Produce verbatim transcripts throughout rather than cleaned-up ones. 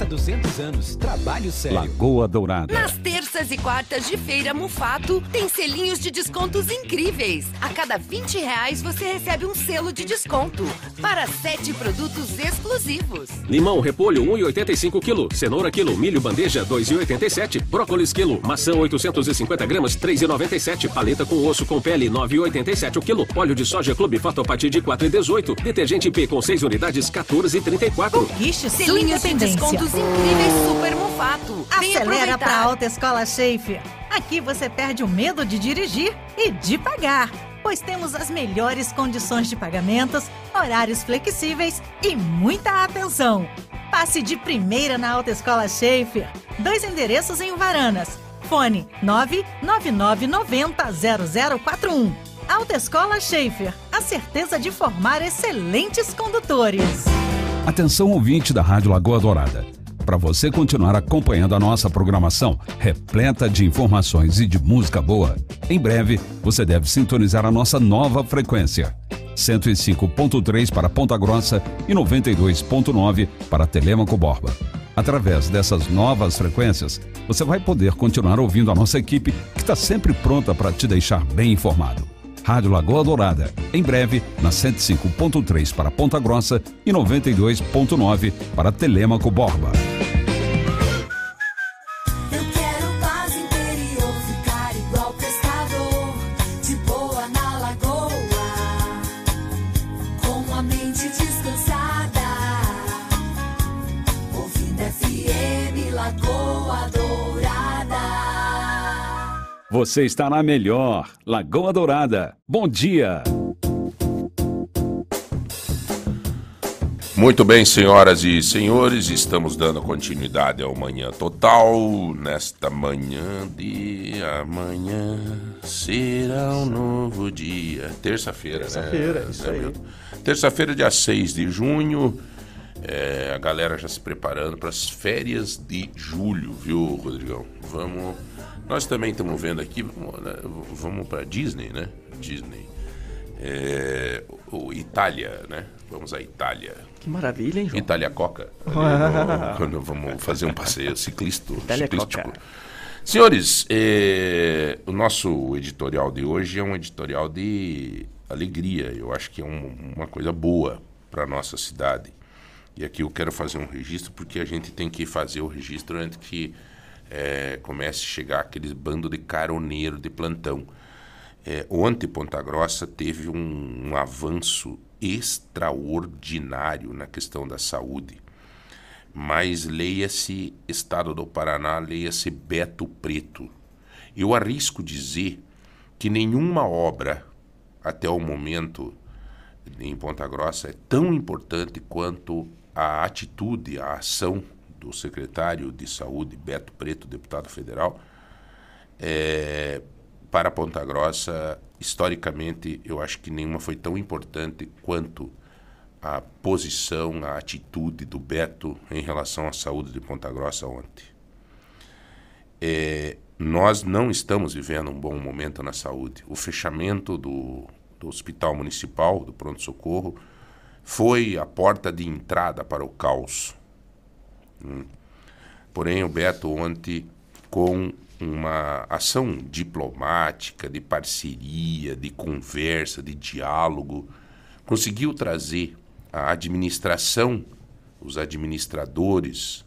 Há duzentos anos, trabalho sério. Lagoa Dourada. Nas terças e quartas de feira, Mufato tem selinhos de descontos incríveis. A cada vinte reais você recebe um selo de desconto para sete produtos exclusivos. Limão, repolho, um real e oitenta e cinco quilo. Cenoura, quilo. Milho, bandeja, dois reais e oitenta e sete. Brócolis, quilo. Maçã, oitocentos e cinquenta gramas, três reais e noventa e sete. Paleta com osso com pele, nove reais e oitenta e sete o quilo. Óleo de soja, Clube Fatopati de quatro reais e dezoito. Detergente P com seis unidades, quatorze reais e trinta e quatro. Conquiste selinhos de desconto incríveis, Supermofato. Acelera para a Autoescola Schaefer. Aqui você perde o medo de dirigir e de pagar, pois temos as melhores condições de pagamentos, horários flexíveis e muita atenção. Passe de primeira na Autoescola Schaefer. Dois endereços em Varanas. Fone nove nove nove nove zero zero quatro um. Autoescola Schaefer, a certeza de formar excelentes condutores. Atenção, ouvinte da Rádio Lagoa Dourada. Para você continuar acompanhando a nossa programação, repleta de informações e de música boa, em breve você deve sintonizar a nossa nova frequência. cento e cinco ponto três para Ponta Grossa e noventa e dois ponto nove para Telêmaco Borba. Através dessas novas frequências, você vai poder continuar ouvindo a nossa equipe, que está sempre pronta para te deixar bem informado. Rádio Lagoa Dourada, em breve, na cento e cinco ponto três para Ponta Grossa e noventa e dois ponto nove para Telêmaco Borba. Eu quero paz interior, ficar igual pescador, de boa na lagoa, com a mente descansada, ouvindo F M Lagoa Dourada. Você está na melhor Lagoa Dourada. Bom dia! Muito bem, senhoras e senhores, estamos dando continuidade ao Manhã Total. Nesta manhã de amanhã será um novo dia. Terça-feira, Terça-feira, né? Terça-feira, é Terça-feira, dia seis de junho. É, a galera já se preparando para as férias de julho, viu, Rodrigão? Vamos... Nós também estamos vendo aqui, vamos, vamos para Disney, né? Disney. É, o Itália, né? Vamos à Itália. Que maravilha, hein, João? Itália Coca. Quando vamos fazer um passeio ciclístico. Itália Coca. Senhores, é, o nosso editorial de hoje é um editorial de alegria. Eu acho que é um, uma coisa boa para a nossa cidade. E aqui eu quero fazer um registro, porque a gente tem que fazer o registro antes que... É, começa a chegar aqueles bando de caroneiro de plantão. É, ontem, Ponta Grossa teve um, um avanço extraordinário na questão da saúde. Mas leia-se Estado do Paraná, leia-se Beto Preto. Eu arrisco dizer que nenhuma obra, até o momento, em Ponta Grossa, é tão importante quanto a atitude, a ação do secretário de Saúde, Beto Preto, deputado federal, é, para Ponta Grossa. Historicamente, eu acho que nenhuma foi tão importante quanto a posição, a atitude do Beto em relação à saúde de Ponta Grossa ontem. É, nós não estamos vivendo um bom momento na saúde. O fechamento do, do hospital municipal, do pronto-socorro, foi a porta de entrada para o caos. Hum. Porém, o Beto ontem, com uma ação diplomática, de parceria, de conversa, de diálogo, conseguiu trazer a administração, os administradores,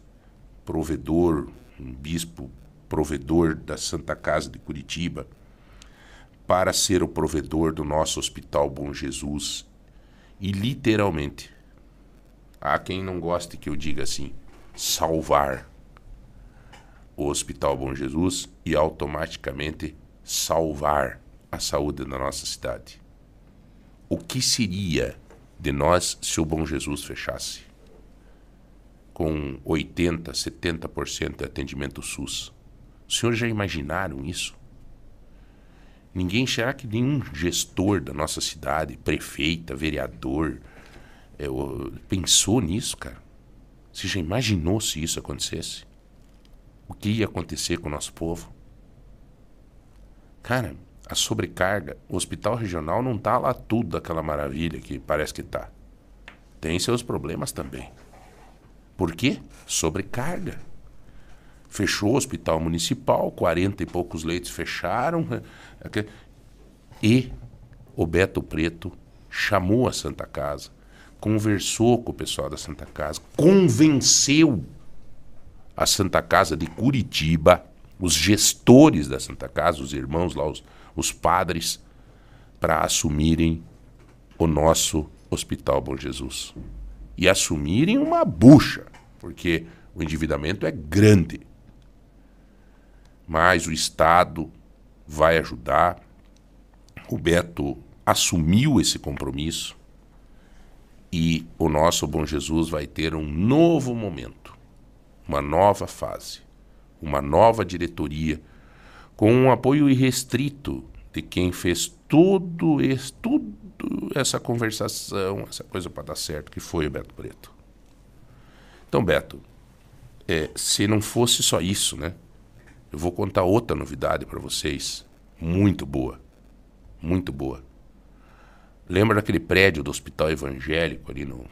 provedor, um bispo provedor da Santa Casa de Curitiba, para ser o provedor do nosso Hospital Bom Jesus. E literalmente, há quem não goste que eu diga assim, salvar o Hospital Bom Jesus e automaticamente salvar a saúde da nossa cidade. O que seria de nós se o Bom Jesus fechasse? Com oitenta, setenta por cento de atendimento SUS. Os senhores já imaginaram isso? Ninguém, será que nenhum gestor da nossa cidade, prefeita, vereador, é, pensou nisso, cara? Você já imaginou se isso acontecesse? O que ia acontecer com o nosso povo? Cara, a sobrecarga, o hospital regional não está lá tudo daquela maravilha que parece que está. Tem seus problemas também. Por quê? Sobrecarga. Fechou o hospital municipal, quarenta e poucos leitos fecharam. E o Beto Preto chamou a Santa Casa, conversou com o pessoal da Santa Casa, convenceu a Santa Casa de Curitiba, os gestores da Santa Casa, os irmãos lá, os, os padres, para assumirem o nosso Hospital Bom Jesus. E assumirem uma bucha, porque o endividamento é grande. Mas o Estado vai ajudar. O Beto assumiu esse compromisso e o nosso Bom Jesus vai ter um novo momento, uma nova fase, uma nova diretoria, com um apoio irrestrito de quem fez tudo, esse, tudo essa conversação, essa coisa para dar certo, que foi o Beto Preto. Então, Beto, é, se não fosse só isso, né? Eu vou contar outra novidade para vocês, muito boa, muito boa. Lembra daquele prédio do Hospital Evangélico ali no,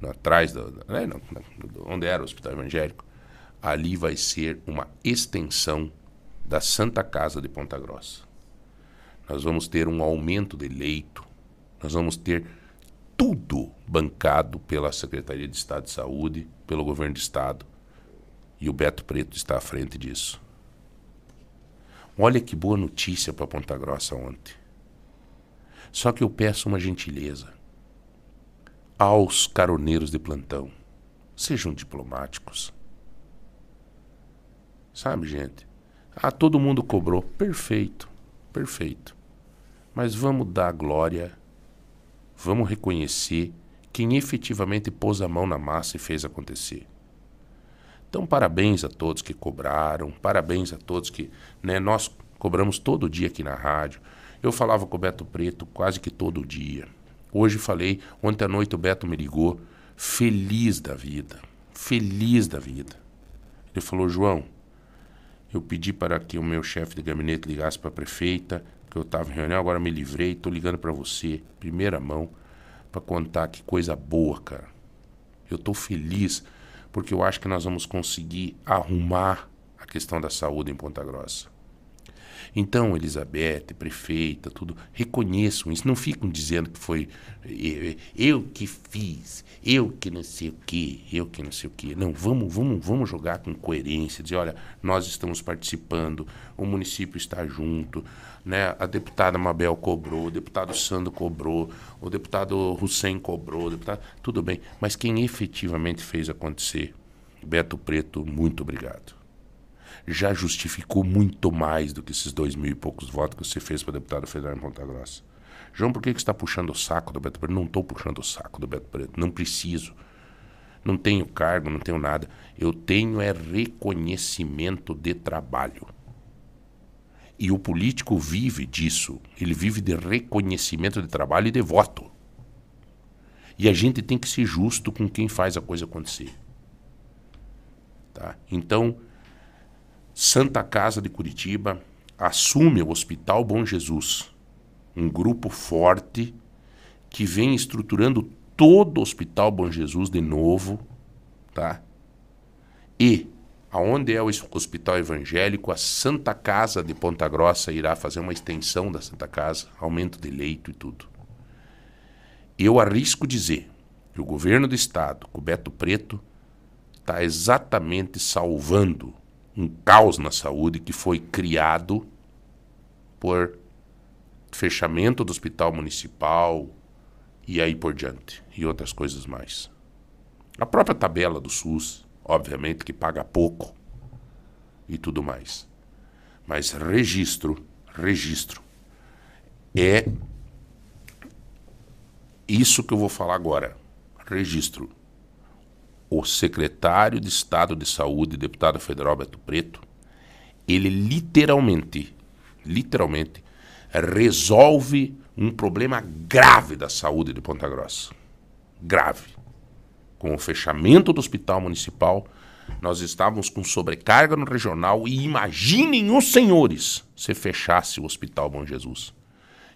no atrás, da, não, não, onde era o Hospital Evangélico? Ali vai ser uma extensão da Santa Casa de Ponta Grossa. Nós vamos ter um aumento de leito, nós vamos ter tudo bancado pela Secretaria de Estado de Saúde, pelo Governo do Estado, e o Beto Preto está à frente disso. Olha que boa notícia para Ponta Grossa ontem. Só que eu peço uma gentileza aos caroneiros de plantão, sejam diplomáticos. Sabe, gente? Ah, todo mundo cobrou. Perfeito, perfeito. Mas vamos dar glória, vamos reconhecer quem efetivamente pôs a mão na massa e fez acontecer. Então, parabéns a todos que cobraram, parabéns a todos que... né, nós cobramos todo dia aqui na rádio. Eu falava com o Beto Preto quase que todo dia. Hoje falei, ontem à noite o Beto me ligou, feliz da vida, feliz da vida. Ele falou, João... eu pedi para que o meu chefe de gabinete ligasse para a prefeita, que eu estava em reunião, agora me livrei, estou ligando para você, primeira mão, para contar que coisa boa, cara. Eu estou feliz, porque eu acho que nós vamos conseguir arrumar a questão da saúde em Ponta Grossa. Então, Elizabeth, prefeita, tudo, reconheçam isso, não ficam dizendo que foi eu, eu que fiz, eu que não sei o quê, eu que não sei o quê. Não, vamos, vamos, vamos jogar com coerência, dizer, olha, nós estamos participando, o município está junto, né? A deputada Mabel cobrou, o deputado Sandro cobrou, o deputado Hussein cobrou, o deputado, tudo bem, mas quem efetivamente fez acontecer, Beto Preto, muito obrigado. Já justificou muito mais do que esses dois mil e poucos votos que você fez para deputado federal em Ponta Grossa. João, por que você está puxando o saco do Beto Preto? Não estou puxando o saco do Beto Preto, não preciso. Não tenho cargo, não tenho nada. Eu tenho é reconhecimento de trabalho. E o político vive disso. Ele vive de reconhecimento de trabalho e de voto. E a gente tem que ser justo com quem faz a coisa acontecer. Tá? Então... Santa Casa de Curitiba assume o Hospital Bom Jesus, um grupo forte que vem estruturando todo o Hospital Bom Jesus de novo, tá? E aonde é o Hospital Evangélico, a Santa Casa de Ponta Grossa irá fazer uma extensão da Santa Casa, aumento de leito e tudo. Eu arrisco dizer que o governo do estado, com o Beto Preto, está exatamente salvando um caos na saúde que foi criado por fechamento do hospital municipal e aí por diante, e outras coisas mais. A própria tabela do SUS, obviamente, que paga pouco e tudo mais. Mas registro, registro, é isso que eu vou falar agora, registro. O secretário de Estado de Saúde, deputado federal Beto Preto, ele literalmente, literalmente, resolve um problema grave da saúde de Ponta Grossa. Grave. Com o fechamento do hospital municipal, nós estávamos com sobrecarga no regional e imaginem os senhores se fechasse o Hospital Bom Jesus.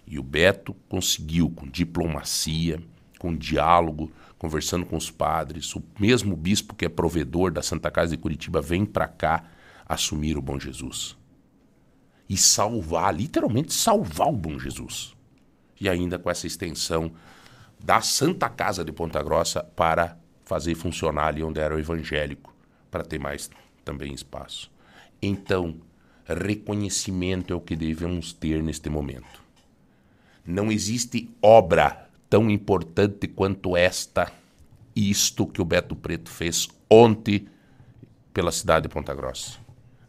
E o Beto conseguiu, com diplomacia, com diálogo, conversando com os padres, o mesmo bispo que é provedor da Santa Casa de Curitiba vem para cá assumir o Bom Jesus. E salvar, literalmente salvar o Bom Jesus. E ainda com essa extensão da Santa Casa de Ponta Grossa para fazer funcionar ali onde era o evangélico, para ter mais também espaço. Então, reconhecimento é o que devemos ter neste momento. Não existe obra tão importante quanto esta, isto que o Beto Preto fez ontem pela cidade de Ponta Grossa,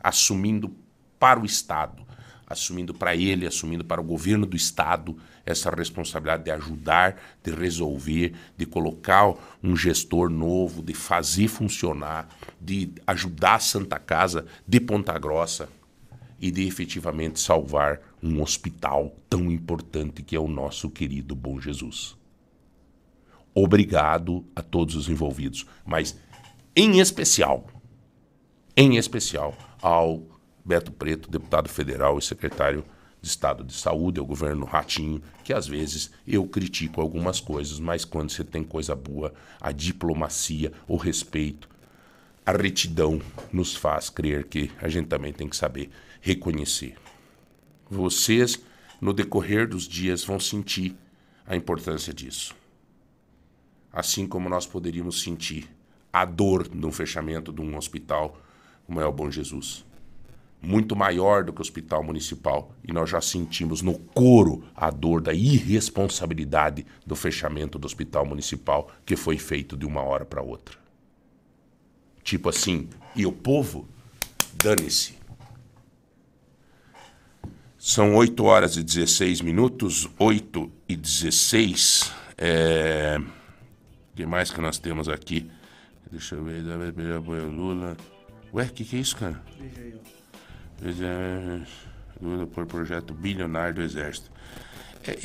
assumindo para o Estado, assumindo para ele, assumindo para o governo do Estado essa responsabilidade de ajudar, de resolver, de colocar um gestor novo, de fazer funcionar, de ajudar a Santa Casa de Ponta Grossa e de efetivamente salvar um hospital tão importante que é o nosso querido Bom Jesus. Obrigado a todos os envolvidos, mas em especial, em especial ao Beto Preto, deputado federal e secretário de Estado de Saúde, ao governo Ratinho, que às vezes eu critico algumas coisas, mas quando você tem coisa boa, a diplomacia, o respeito, a retidão nos faz crer que a gente também tem que saber reconhecer. Vocês, no decorrer dos dias, vão sentir a importância disso. Assim como nós poderíamos sentir a dor de um fechamento de um hospital como é o Bom Jesus. Muito maior do que o hospital municipal, e nós já sentimos no couro a dor da irresponsabilidade do fechamento do hospital municipal que foi feito de uma hora para outra. Tipo assim, e o povo? Dane-se. São oito horas e dezesseis minutos, oito e dezesseis. É... O que mais que nós temos aqui? Deixa eu ver. Lula. Ué, o que, que é isso, cara? Veja aí, ó. Lula por projeto bilionário do Exército.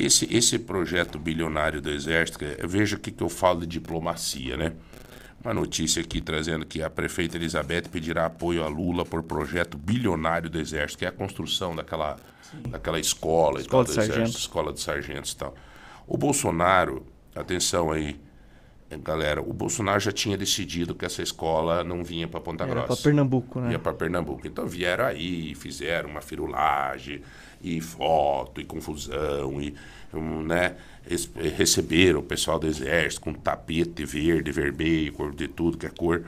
Esse, esse projeto bilionário do Exército, veja o que, que eu falo de diplomacia, né? Uma notícia aqui trazendo que a prefeita Elizabeth pedirá apoio a Lula por projeto bilionário do Exército, que é a construção daquela, daquela escola, escola de sargentos, escola de sargentos e tal. O Bolsonaro, atenção aí, galera, o Bolsonaro já tinha decidido que essa escola não vinha para Ponta Grossa. Ia para Pernambuco, né? Ia para Pernambuco. Então vieram aí, fizeram uma firulagem, e foto, e confusão, e né, receberam o pessoal do Exército com tapete verde, vermelho, cor de tudo que é cor.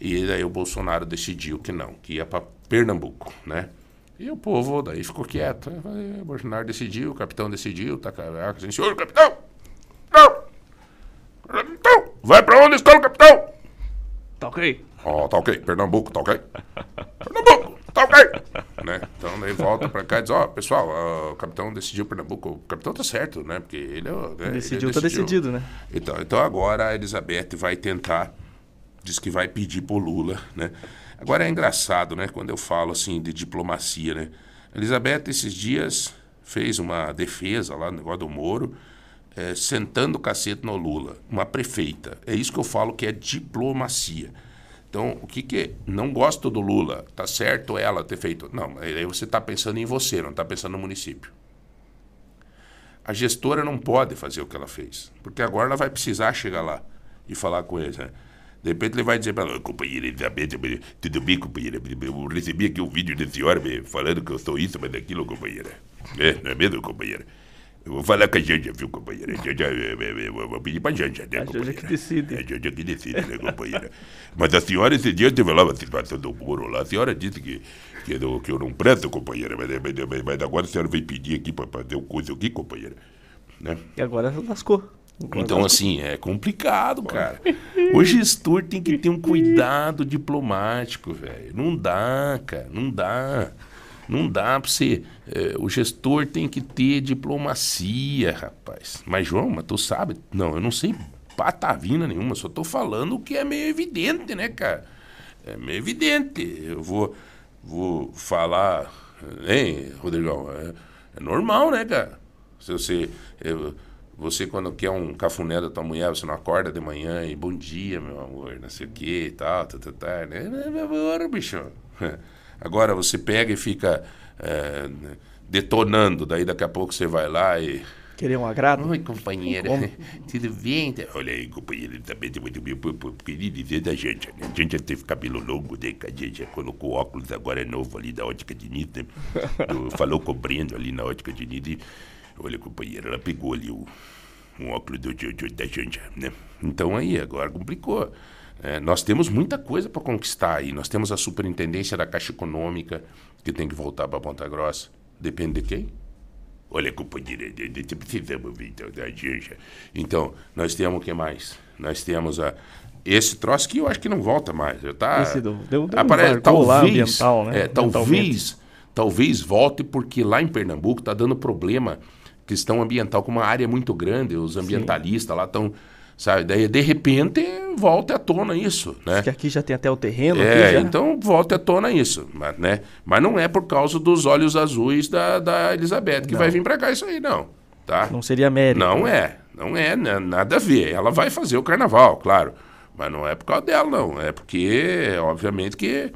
E daí o Bolsonaro decidiu que não, que ia para Pernambuco, né? E o povo daí ficou quieto. O Bolsonaro decidiu, o capitão decidiu, tá caraca, senhor capitão! Então, vai pra onde, escola, capitão? Tá ok. Ó, oh, tá ok. Pernambuco, tá ok. Pernambuco, tá ok. Né? Então, daí volta pra cá e diz, ó, oh, pessoal, uh, o capitão decidiu Pernambuco. O capitão tá certo, né? Porque ele... Uh, né? Decidiu, ele decidiu, tá decidido, né? Então, então, agora a Elizabeth vai tentar, diz que vai pedir pro Lula, né? Agora é engraçado, né? Quando eu falo, assim, de diplomacia, né? Elizabeth, esses dias, fez uma defesa lá no negócio do Moro, É, sentando o cacete no Lula, uma prefeita. É isso que eu falo que é diplomacia. Então, o que que é? Não gosto do Lula, tá certo ela ter feito... Não, aí você tá pensando em você, não tá pensando no município. A gestora não pode fazer o que ela fez, porque agora ela vai precisar chegar lá e falar com eles, né? De repente ele vai dizer para ela, companheira Elizabeth, tudo bem, companheira? Eu recebi aqui um vídeo da senhora falando que eu sou isso, mas aquilo, companheira. É, não é mesmo, companheira? Eu vou falar com a Janja, viu, companheira? Janja, eu vou pedir pra Janja, né, companheira? A Janja que decide. A Janja que decide, né, companheira? Mas a senhora, esse dia, teve lá uma situação do Moro lá. A senhora disse que, que, eu, que eu não presto, companheira. Mas, mas, mas agora a senhora veio pedir aqui pra fazer o curso aqui, companheira. Né? E agora lascou. Agora então, lascou. Assim, é complicado, cara. O gestor tem que ter um cuidado diplomático, velho. Não dá, cara, não dá. Não dá para você... É, o gestor tem que ter diplomacia, rapaz. Mas, João, mas tu sabe... Não, eu não sei patavina nenhuma. Só tô falando o que é meio evidente, né, cara? É meio evidente. Eu vou, vou falar... Hein, Rodrigão? É, é normal, né, cara? Se você... Eu, você, quando quer um cafuné da tua mulher, você não acorda de manhã e... Bom dia, meu amor, não sei o que e tal, tal, tal, tal, né? Meu amor, bichão. Agora você pega e fica é, detonando, daí daqui a pouco você vai lá e Querer um agrado? Oi, companheiro. Como? Tudo bem? Olha aí, companheiro, também tem muito bem. Queria dizer da gente, né? A gente já teve cabelo longo, né? A gente já colocou óculos, agora é novo ali da ótica de Nita, né? Falou cobrindo ali na ótica de Nita. E... olha, companheiro, ela pegou ali o, o óculos do, do, do, da gente, né? Então aí, agora complicou. É, nós temos muita coisa para conquistar aí. Nós temos a superintendência da Caixa Econômica, que tem que voltar para Ponta Grossa. Depende de quem? Olha, companheiro, precisamos vir então, da gente. Então, nós temos o que mais? Nós temos a, esse troço que eu acho que não volta mais. Tá, esse do, deu, deu aparece, um talvez, lá ambiental, né? É, talvez, talvez volte, porque lá em Pernambuco está dando problema questão ambiental, com uma área muito grande. Os ambientalistas Sim. lá estão... sabe? Daí, de repente, volta à tona isso, né? Que aqui já tem até o terreno. É, aqui já... então volta à tona isso, mas, né? Mas não é por causa dos olhos azuis da, da Elizabeth que não. vai vir para cá isso aí, não. Tá? Não seria mérito. Não né? é, não é, nada a ver. Ela vai fazer o carnaval, claro, mas não é por causa dela, não. É porque, obviamente que,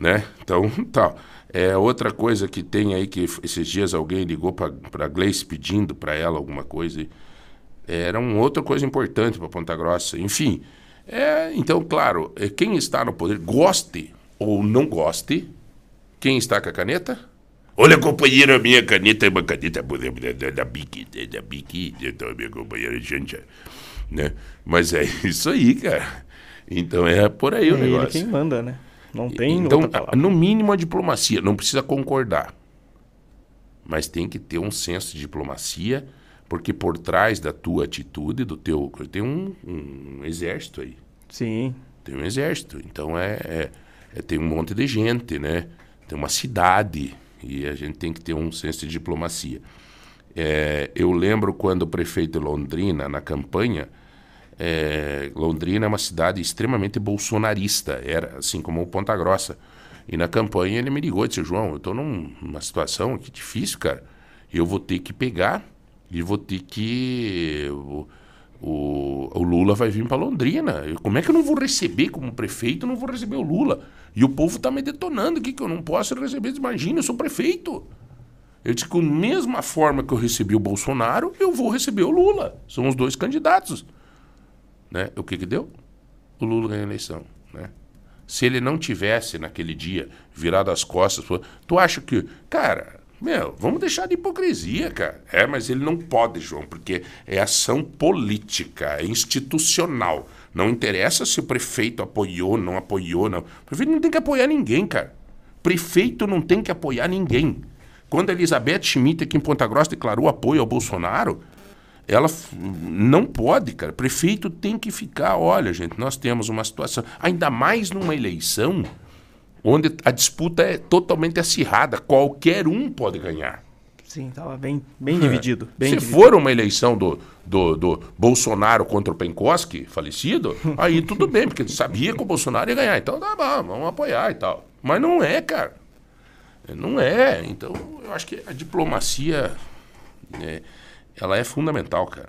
né? Então, tal. É, outra coisa que tem aí, que esses dias alguém ligou para Gleice pedindo para ela alguma coisa e... era uma outra coisa importante para Ponta Grossa. Enfim, é, então, claro, quem está no poder, goste ou não goste, quem está com a caneta? Olha, companheira, minha caneta é uma caneta da Bic, da Bic, então, minha companheira, gente, né? Mas é isso aí, cara. Então, é por aí é o negócio. É quem manda, né? Não tem então, outra palavra. No mínimo, a diplomacia. Não precisa concordar, mas tem que ter um senso de diplomacia. Porque por trás da tua atitude, do teu... tem um, um exército aí. Sim. Tem um exército. Então, é, é, é, tem um monte de gente, né? Tem uma cidade. E a gente tem que ter um senso de diplomacia. É, eu lembro quando o prefeito de Londrina, na campanha... É, Londrina é uma cidade extremamente bolsonarista. Era, assim como Ponta Grossa. E na campanha ele me ligou e disse, João, eu estou num, numa situação aqui difícil, cara. Eu vou ter que pegar... e vou ter que... O, o, o Lula vai vir para Londrina. Como é que eu não vou receber como prefeito? Eu não vou receber o Lula. E o povo está me detonando. O que, que eu não posso receber? Imagina, eu sou prefeito. Eu disse que da mesma forma que eu recebi o Bolsonaro, eu vou receber o Lula. São os dois candidatos. Né? O que, que deu? O Lula ganhou a eleição. Né? Se ele não tivesse, naquele dia, virado as costas... Tu acha que... Cara... Meu, vamos deixar de hipocrisia, cara. É, mas ele não pode, João, porque é ação política, é institucional. Não interessa se o prefeito apoiou, não apoiou, não. O prefeito não tem que apoiar ninguém, cara. Prefeito não tem que apoiar ninguém. Quando a Elizabeth Schmidt, aqui em Ponta Grossa, declarou apoio ao Bolsonaro, ela não pode, cara. Prefeito tem que ficar, olha, gente, nós temos uma situação, ainda mais numa eleição... onde a disputa é totalmente acirrada, qualquer um pode ganhar. Sim, estava bem, bem dividido. Bem Se dividido. For uma eleição do, do, do Bolsonaro contra o Penkoski, falecido, aí tudo bem, porque ele sabia que o Bolsonaro ia ganhar. Então tá bom, vamos apoiar e tal. Mas não é, cara. Não é. Então eu acho que a diplomacia é, ela é fundamental, cara.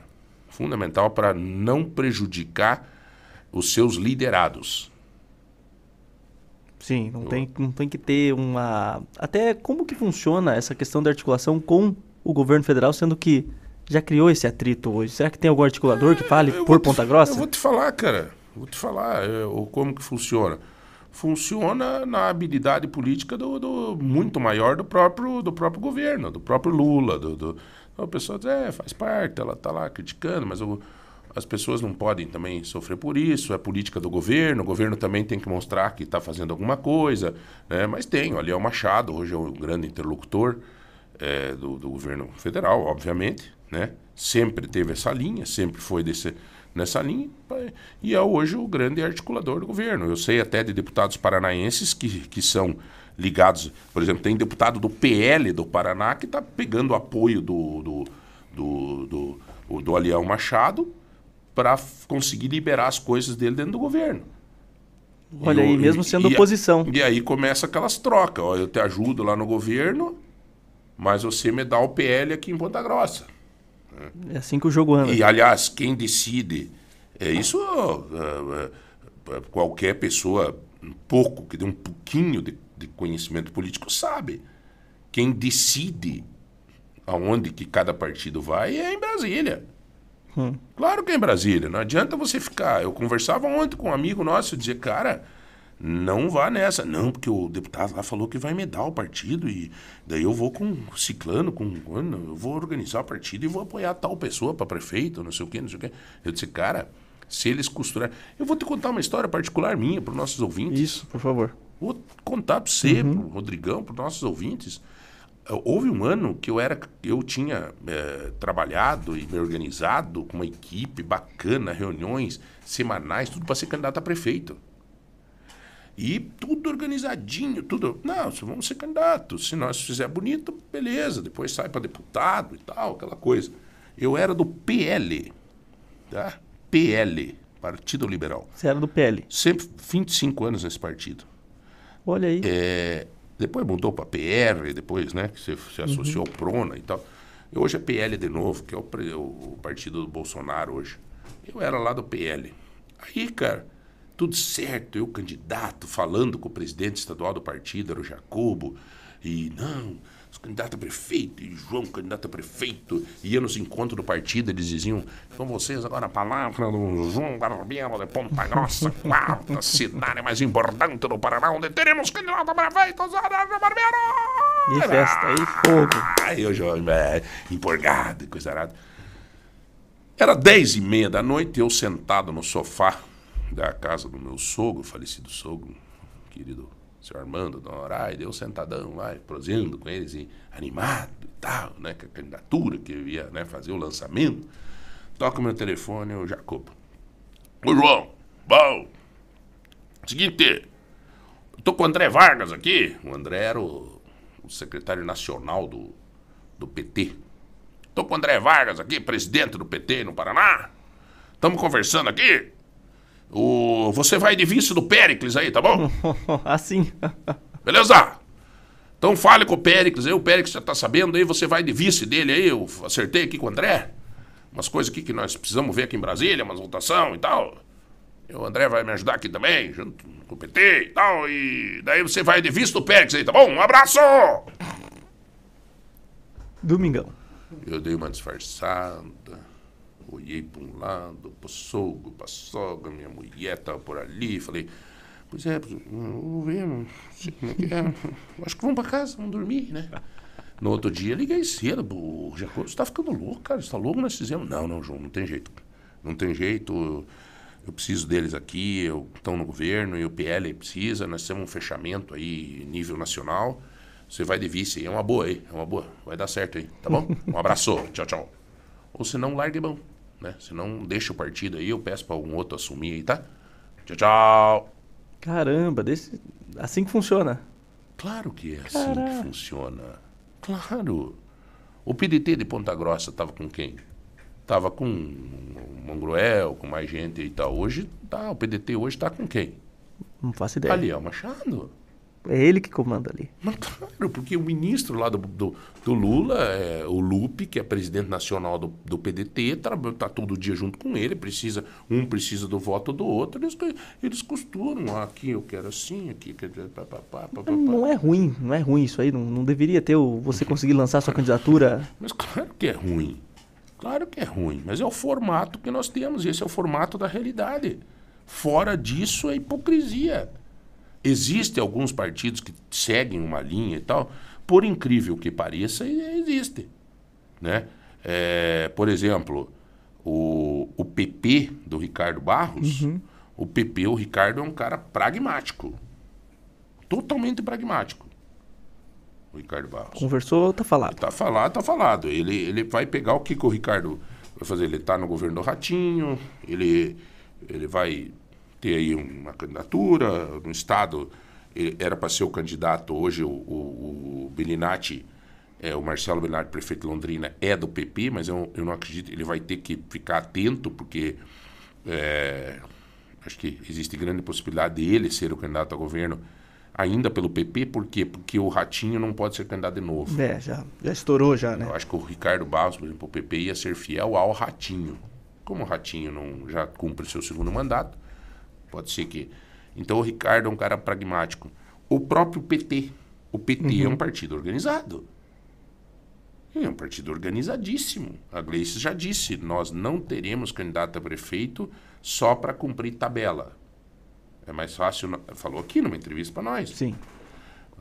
Fundamental para não prejudicar os seus liderados. Sim, não tem, não tem que ter uma... Até como que funciona essa questão da articulação com o governo federal, sendo que já criou esse atrito hoje? Será que tem algum articulador é, que fale por Ponta Grossa? Eu vou te falar, cara. Vou te falar eu, como que funciona. Funciona na habilidade política do, do, muito maior do próprio, do próprio governo, do próprio Lula. Do, do... Então, a pessoa diz, é, faz parte, ela está lá criticando, mas... eu... as pessoas não podem também sofrer por isso, é política do governo, o governo também tem que mostrar que está fazendo alguma coisa, né? Mas tem, o Aliel Machado, hoje é um grande interlocutor é, do, do governo federal, obviamente, né? Sempre teve essa linha, sempre foi desse, nessa linha, e é hoje o grande articulador do governo. Eu sei até de deputados paranaenses que, que são ligados, por exemplo, tem deputado do P L do Paraná que está pegando apoio do, do, do, do, do, do Aliel Machado, para conseguir liberar as coisas dele dentro do governo. Olha, aí mesmo sendo e, oposição. E aí começa aquelas trocas. Ó, eu te ajudo lá no governo, mas você me dá o P L aqui em Ponta Grossa. É assim que o jogo anda. E, aliás, quem decide... é isso é, qualquer pessoa, um pouco, que dê um pouquinho de, de conhecimento político, sabe. Quem decide aonde que cada partido vai é em Brasília. Hum. Claro que é em Brasília. Não adianta você ficar... Eu conversava ontem com um amigo nosso e dizia, cara, não vá nessa. Não, porque o deputado lá falou que vai medar o partido e daí eu vou com ciclano, com, eu vou organizar o partido e vou apoiar tal pessoa para prefeito, não sei o quê, não sei o quê. Eu disse, cara, se eles costurarem... Eu vou te contar uma história particular minha para os nossos ouvintes. Isso, por favor. Vou contar para você, uhum. para o Rodrigão, para os nossos ouvintes... Houve um ano que eu, era, eu tinha é, trabalhado e me organizado com uma equipe bacana, reuniões semanais, tudo para ser candidato a prefeito. E tudo organizadinho, tudo... Não, vamos ser candidatos. Se nós fizer bonito, beleza. Depois sai para deputado e tal, aquela coisa. Eu era do P L, tá? P L, Partido Liberal. Você era do P L? Sempre, vinte e cinco anos nesse partido. Olha aí. É... Depois mudou para P R, depois, né? Que se, se associou uhum. ao Prona e tal. Eu, hoje é P L de novo, que é o, o partido do Bolsonaro hoje. Eu era lá do P L. Aí, cara, tudo certo, eu candidato, falando com o presidente estadual do partido, era o Jacobo. E não, os candidatos a prefeito, e João, candidato a prefeito. Ia nos encontros do partido, eles diziam, com vocês agora a palavra do João Barbiero de Ponta Grossa, quarta cidade mais importante do Paraná, onde teremos candidato a prefeito, João Barbiero! E festa, aí fogo. Aí o João, é, empolgado, coisa arada. Era dez e meia da noite, eu sentado no sofá da casa do meu sogro, falecido sogro, querido seu Armando, Dona Horaida, eu sentadão lá, prosendo com eles, e animado e tal, né, com a candidatura que eu ia, né, fazer o lançamento. Toca o meu telefone, o Jacobo. Ô, João, bom, seguinte, eu tô com o André Vargas aqui. O André era o, o secretário nacional do, do P T. Tô com o André Vargas aqui, presidente do P T no Paraná. Estamos conversando aqui. O, você vai de vice do Péricles aí, tá bom? Assim. Beleza? Então fale com o Péricles aí, o Péricles já tá sabendo aí, você vai de vice dele aí, eu acertei aqui com o André. Umas coisas aqui que nós precisamos ver aqui em Brasília, umas votação e tal. E o André vai me ajudar aqui também, junto com o P T e tal, e daí você vai de vice do Péricles aí, tá bom? Um abraço! Domingão. Eu dei uma disfarçada... Olhei para um lado, para o sogro, para a sogra, minha mulher estava por ali. Falei, pois é, vamos ver, não sei como é que é. Acho que vamos para casa, vamos dormir, né? No outro dia, liguei cedo. O Jacobo, você está ficando louco, cara, você está louco, nós fizemos. Não, não, João, não tem jeito. Não tem jeito, eu, eu preciso deles aqui, eu estão no governo, e o P L precisa, nós temos um fechamento aí, nível nacional. Você vai de vice, é uma boa aí, é uma boa, vai dar certo aí, tá bom? Um abraço, tchau, tchau. Ou se não, largue mão. Né? Se não, deixa o partido aí, eu peço para algum outro assumir aí, tá? Tchau, tchau! Caramba, desse... assim que funciona. Claro que é. Caraca. Assim que funciona. Claro! O P D T de Ponta Grossa tava com quem? Tava com o Mangroel, com mais gente e tal. Hoje tá, o P D T hoje tá com quem? Não faço ideia. Aliel Machado. É ele que comanda ali. Mas claro, porque o ministro lá do, do, do Lula, é, o Lupe, que é presidente nacional do, do P D T, está tá todo dia junto com ele, precisa, um precisa do voto do outro, eles, eles costuram, ah, aqui eu quero assim, aqui... Pá, pá, pá, pá, pá. Não é ruim, não é ruim isso aí, não, não deveria ter o, você conseguir lançar sua candidatura... Mas claro que é ruim, claro que é ruim, mas é o formato que nós temos, esse é o formato da realidade. Fora disso é hipocrisia. Existem alguns partidos que seguem uma linha e tal, por incrível que pareça, existe. Né? É, por exemplo, o, o P P do Ricardo Barros, uhum. o P P, o Ricardo é um cara pragmático, totalmente pragmático, o Ricardo Barros. Conversou, tá falado. Tá falado, tá falado. Ele, ele vai pegar o que, que o Ricardo vai fazer. Ele tá no governo do Ratinho, ele, ele vai... ter aí uma candidatura no estado, era para ser o candidato hoje, o, o, o Belinati, é, o Marcelo Belinati, prefeito de Londrina, é do P P, mas eu, eu não acredito, ele vai ter que ficar atento, porque é, acho que existe grande possibilidade de ele ser o candidato a governo ainda pelo P P, por quê? Porque o Ratinho não pode ser candidato de novo. É, já, já estourou já, né? Eu acho que o Ricardo Barros, por exemplo, o P P ia ser fiel ao Ratinho. Como o Ratinho não, já cumpre seu segundo mandato, pode ser que... Então, o Ricardo é um cara pragmático. O próprio P T. O P T uhum. é um partido organizado. É um partido organizadíssimo. A Gleice já disse, nós não teremos candidato a prefeito só para cumprir tabela. É mais fácil, falou aqui numa entrevista para nós. Sim.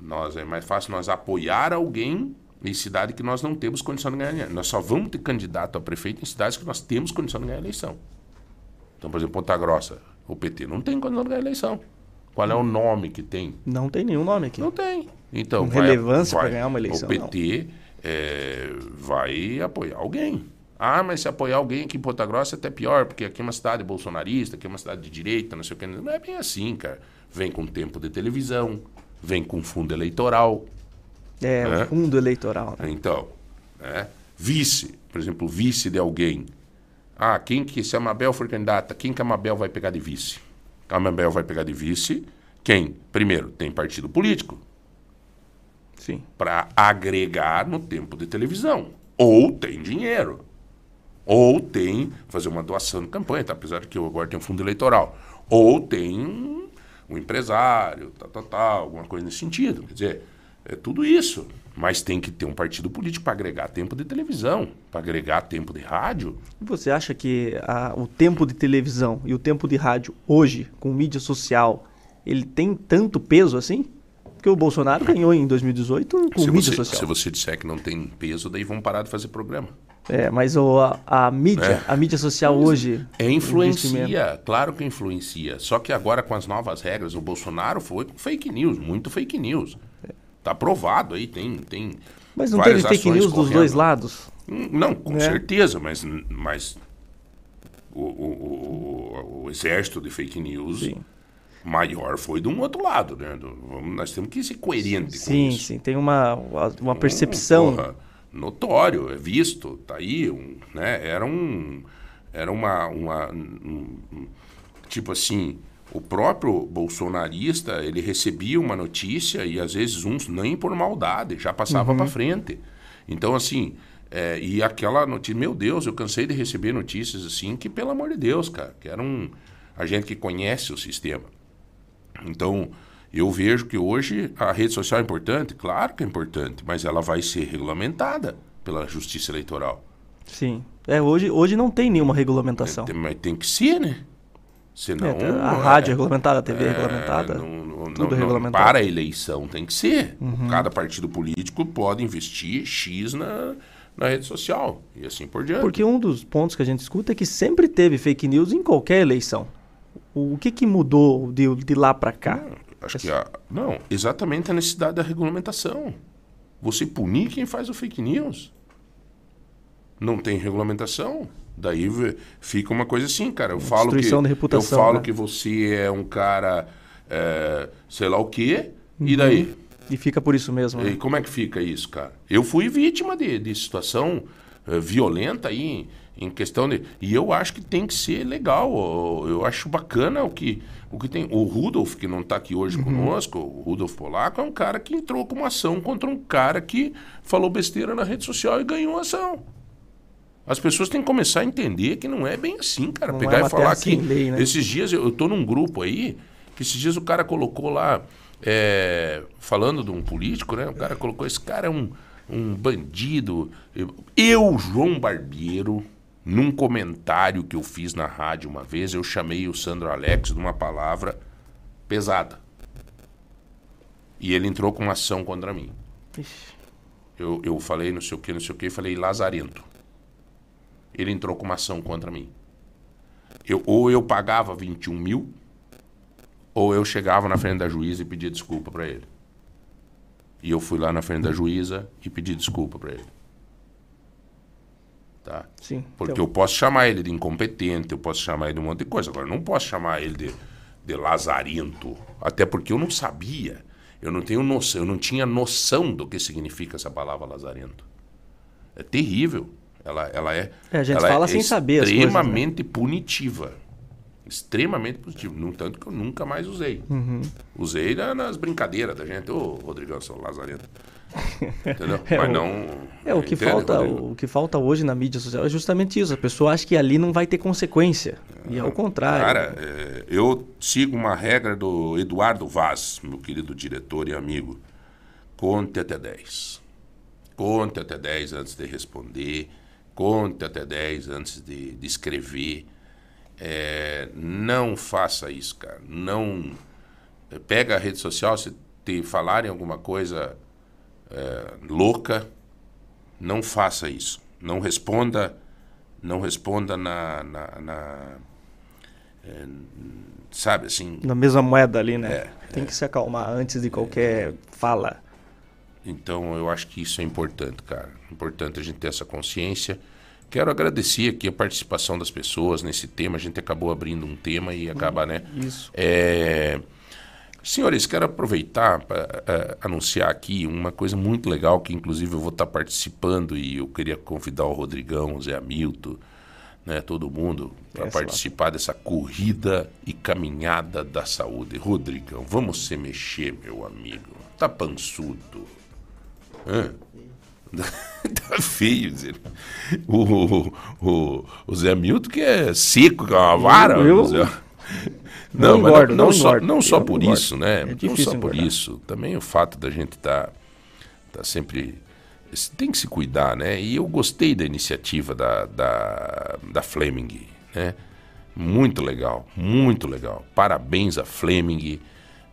Nós, é mais fácil nós apoiar alguém em cidade que nós não temos condição de ganhar. Nós só vamos ter candidato a prefeito em cidades que nós temos condição de ganhar a eleição. Então, por exemplo, Ponta Grossa, o P T não tem condição de ganhar a eleição. Qual é o nome que tem? Não tem nenhum nome aqui. Não tem. Então, com vai, relevância para ganhar uma eleição, o P T é, vai apoiar alguém. Ah, mas se apoiar alguém aqui em Ponta Grossa é até pior, porque aqui é uma cidade bolsonarista, aqui é uma cidade de direita, não sei o que. Não é bem assim, cara. Vem com tempo de televisão, vem com fundo eleitoral. É, né? Fundo eleitoral. Né? Então, né? Vice, por exemplo, vice de alguém. Ah, quem que, se a Mabel for candidata, quem que a Mabel vai pegar de vice? A Mabel vai pegar de vice quem? Primeiro, tem partido político. Sim. Para agregar no tempo de televisão. Ou tem dinheiro. Ou tem fazer uma doação de campanha, tá? Apesar que eu agora tenho fundo eleitoral. Ou tem um, um empresário, tal, tal, tal, alguma coisa nesse sentido. Quer dizer, é tudo isso. Mas tem que ter um partido político para agregar tempo de televisão, para agregar tempo de rádio. E você acha que a, o tempo de televisão e o tempo de rádio hoje, com mídia social, ele tem tanto peso assim? Porque o Bolsonaro ganhou em dois mil e dezoito com se mídia você, social. Se você disser que não tem peso, daí vão parar de fazer programa. É, mas o, a, a mídia, é. a mídia social Isso. hoje... É, influencia, claro que influencia. Só que agora com as novas regras, o Bolsonaro foi com fake news, muito fake news. É. Tá provado aí, tem, tem mas não teve fake news correndo. Dos dois lados? Não, com é. certeza, mas, mas o, o, o, o exército de fake news sim. maior foi de um outro lado, né? Do, nós temos que ser coerentes com isso. Sim, sim, tem uma, uma percepção. Um, porra, notório, é visto, tá aí, um, né? Era um, era uma, uma um, um, tipo assim... O próprio bolsonarista, ele recebia uma notícia e às vezes uns nem por maldade, já passava uhum. para frente. Então, assim, é, e aquela notícia, meu Deus, eu cansei de receber notícias assim que, pelo amor de Deus, cara, que era um, a gente que conhece o sistema. Então, eu vejo que hoje a rede social é importante, claro que é importante, mas ela vai ser regulamentada pela justiça eleitoral. Sim, é, hoje, hoje não tem nenhuma regulamentação. É, mas tem que ser, né? Senão, é, a rádio é, é regulamentada, a T V é, é regulamentada, não, não, tudo não, regulamentado. Para a eleição tem que ser. Uhum. Cada partido político pode investir X na, na rede social e assim por diante. Porque um dos pontos que a gente escuta é que sempre teve fake news em qualquer eleição. O, o que, que mudou de, de lá para cá? Não, acho é que a, não, exatamente a necessidade da regulamentação. Você punir quem faz o fake news. Não tem regulamentação. Daí fica uma coisa assim, cara. Eu falo que, de reputação, eu falo né? que você é um cara, é, sei lá o quê, uhum. e daí? E fica por isso mesmo. E né? como é que fica isso, cara? Eu fui vítima de, de situação uh, violenta aí, em questão de... E eu acho que tem que ser legal. Eu acho bacana o que, o que tem... O Rudolf, que não está aqui hoje uhum. conosco, o Rudolf Polaco, é um cara que entrou com uma ação contra um cara que falou besteira na rede social e ganhou a ação. As pessoas têm que começar a entender que não é bem assim, cara. Não pegar é e falar que... Lei, né? Esses dias, eu estou num grupo aí, que esses dias o cara colocou lá, é, falando de um político, né? O cara colocou, esse cara é um, um bandido. Eu, João Barbeiro, num comentário que eu fiz na rádio uma vez, eu chamei o Sandro Alex de uma palavra pesada. E ele entrou com uma ação contra mim. Eu, eu falei não sei o que, não sei o que, falei lazarento. Ele entrou com uma ação contra mim. Eu, ou eu pagava vinte e um mil, ou eu chegava na frente da juíza e pedia desculpa para ele. E eu fui lá na frente da juíza e pedi desculpa para ele. Tá? Sim, porque então... eu posso chamar ele de incompetente, eu posso chamar ele de um monte de coisa. Agora, eu não posso chamar ele de, de lazarento, até porque eu não sabia. Eu não tenho noção, eu não tinha noção do que significa essa palavra lazarento. É terrível. Ela, ela é, é, a gente ela fala é sem saber as coisas, extremamente né? punitiva. Extremamente punitiva. No tanto que eu nunca mais usei. Uhum. Usei na, nas brincadeiras da gente. Ô, Rodrigão, seu lazarento. Entendeu? é Mas o, não... É, o que, entende, falta, o que falta hoje na mídia social é justamente isso. A pessoa acha que ali não vai ter consequência. É, e é o contrário. Cara, é, eu sigo uma regra do Eduardo Vaz, meu querido diretor e amigo. Conte até dez. Conte até dez antes de responder, conte até dez antes de, de escrever. É, não faça isso, cara. Não pega a rede social, se te falarem alguma coisa é, louca, não faça isso. Não responda, não responda na, na, na é, sabe assim. Na mesma moeda ali, né? É, Tem é, que se acalmar antes de qualquer é, fala. Então, eu acho que isso é importante, cara. Importante a gente ter essa consciência. Quero agradecer aqui a participação das pessoas nesse tema. A gente acabou abrindo um tema e acaba, né? Isso. É... Senhores, quero aproveitar para uh, anunciar aqui uma coisa muito legal que, inclusive, eu vou estar participando e eu queria convidar o Rodrigão, o Zé Hamilton, né, todo mundo para participar lá dessa corrida e caminhada da saúde. Rodrigão, vamos se mexer, meu amigo. Tá pançudo. Hã? Tá feio, Zé. O, o, o Zé Hamilton que é seco, que é uma vara. Eu, eu, não, não, mas engordo, não, não, não só, engordo. Não só por não isso, né? É não só engordar. Por isso. Também o fato da gente tá, tá sempre... Tem que se cuidar, né? E eu gostei da iniciativa da, da, da Fleming, né? Muito legal, muito legal. Parabéns a Fleming.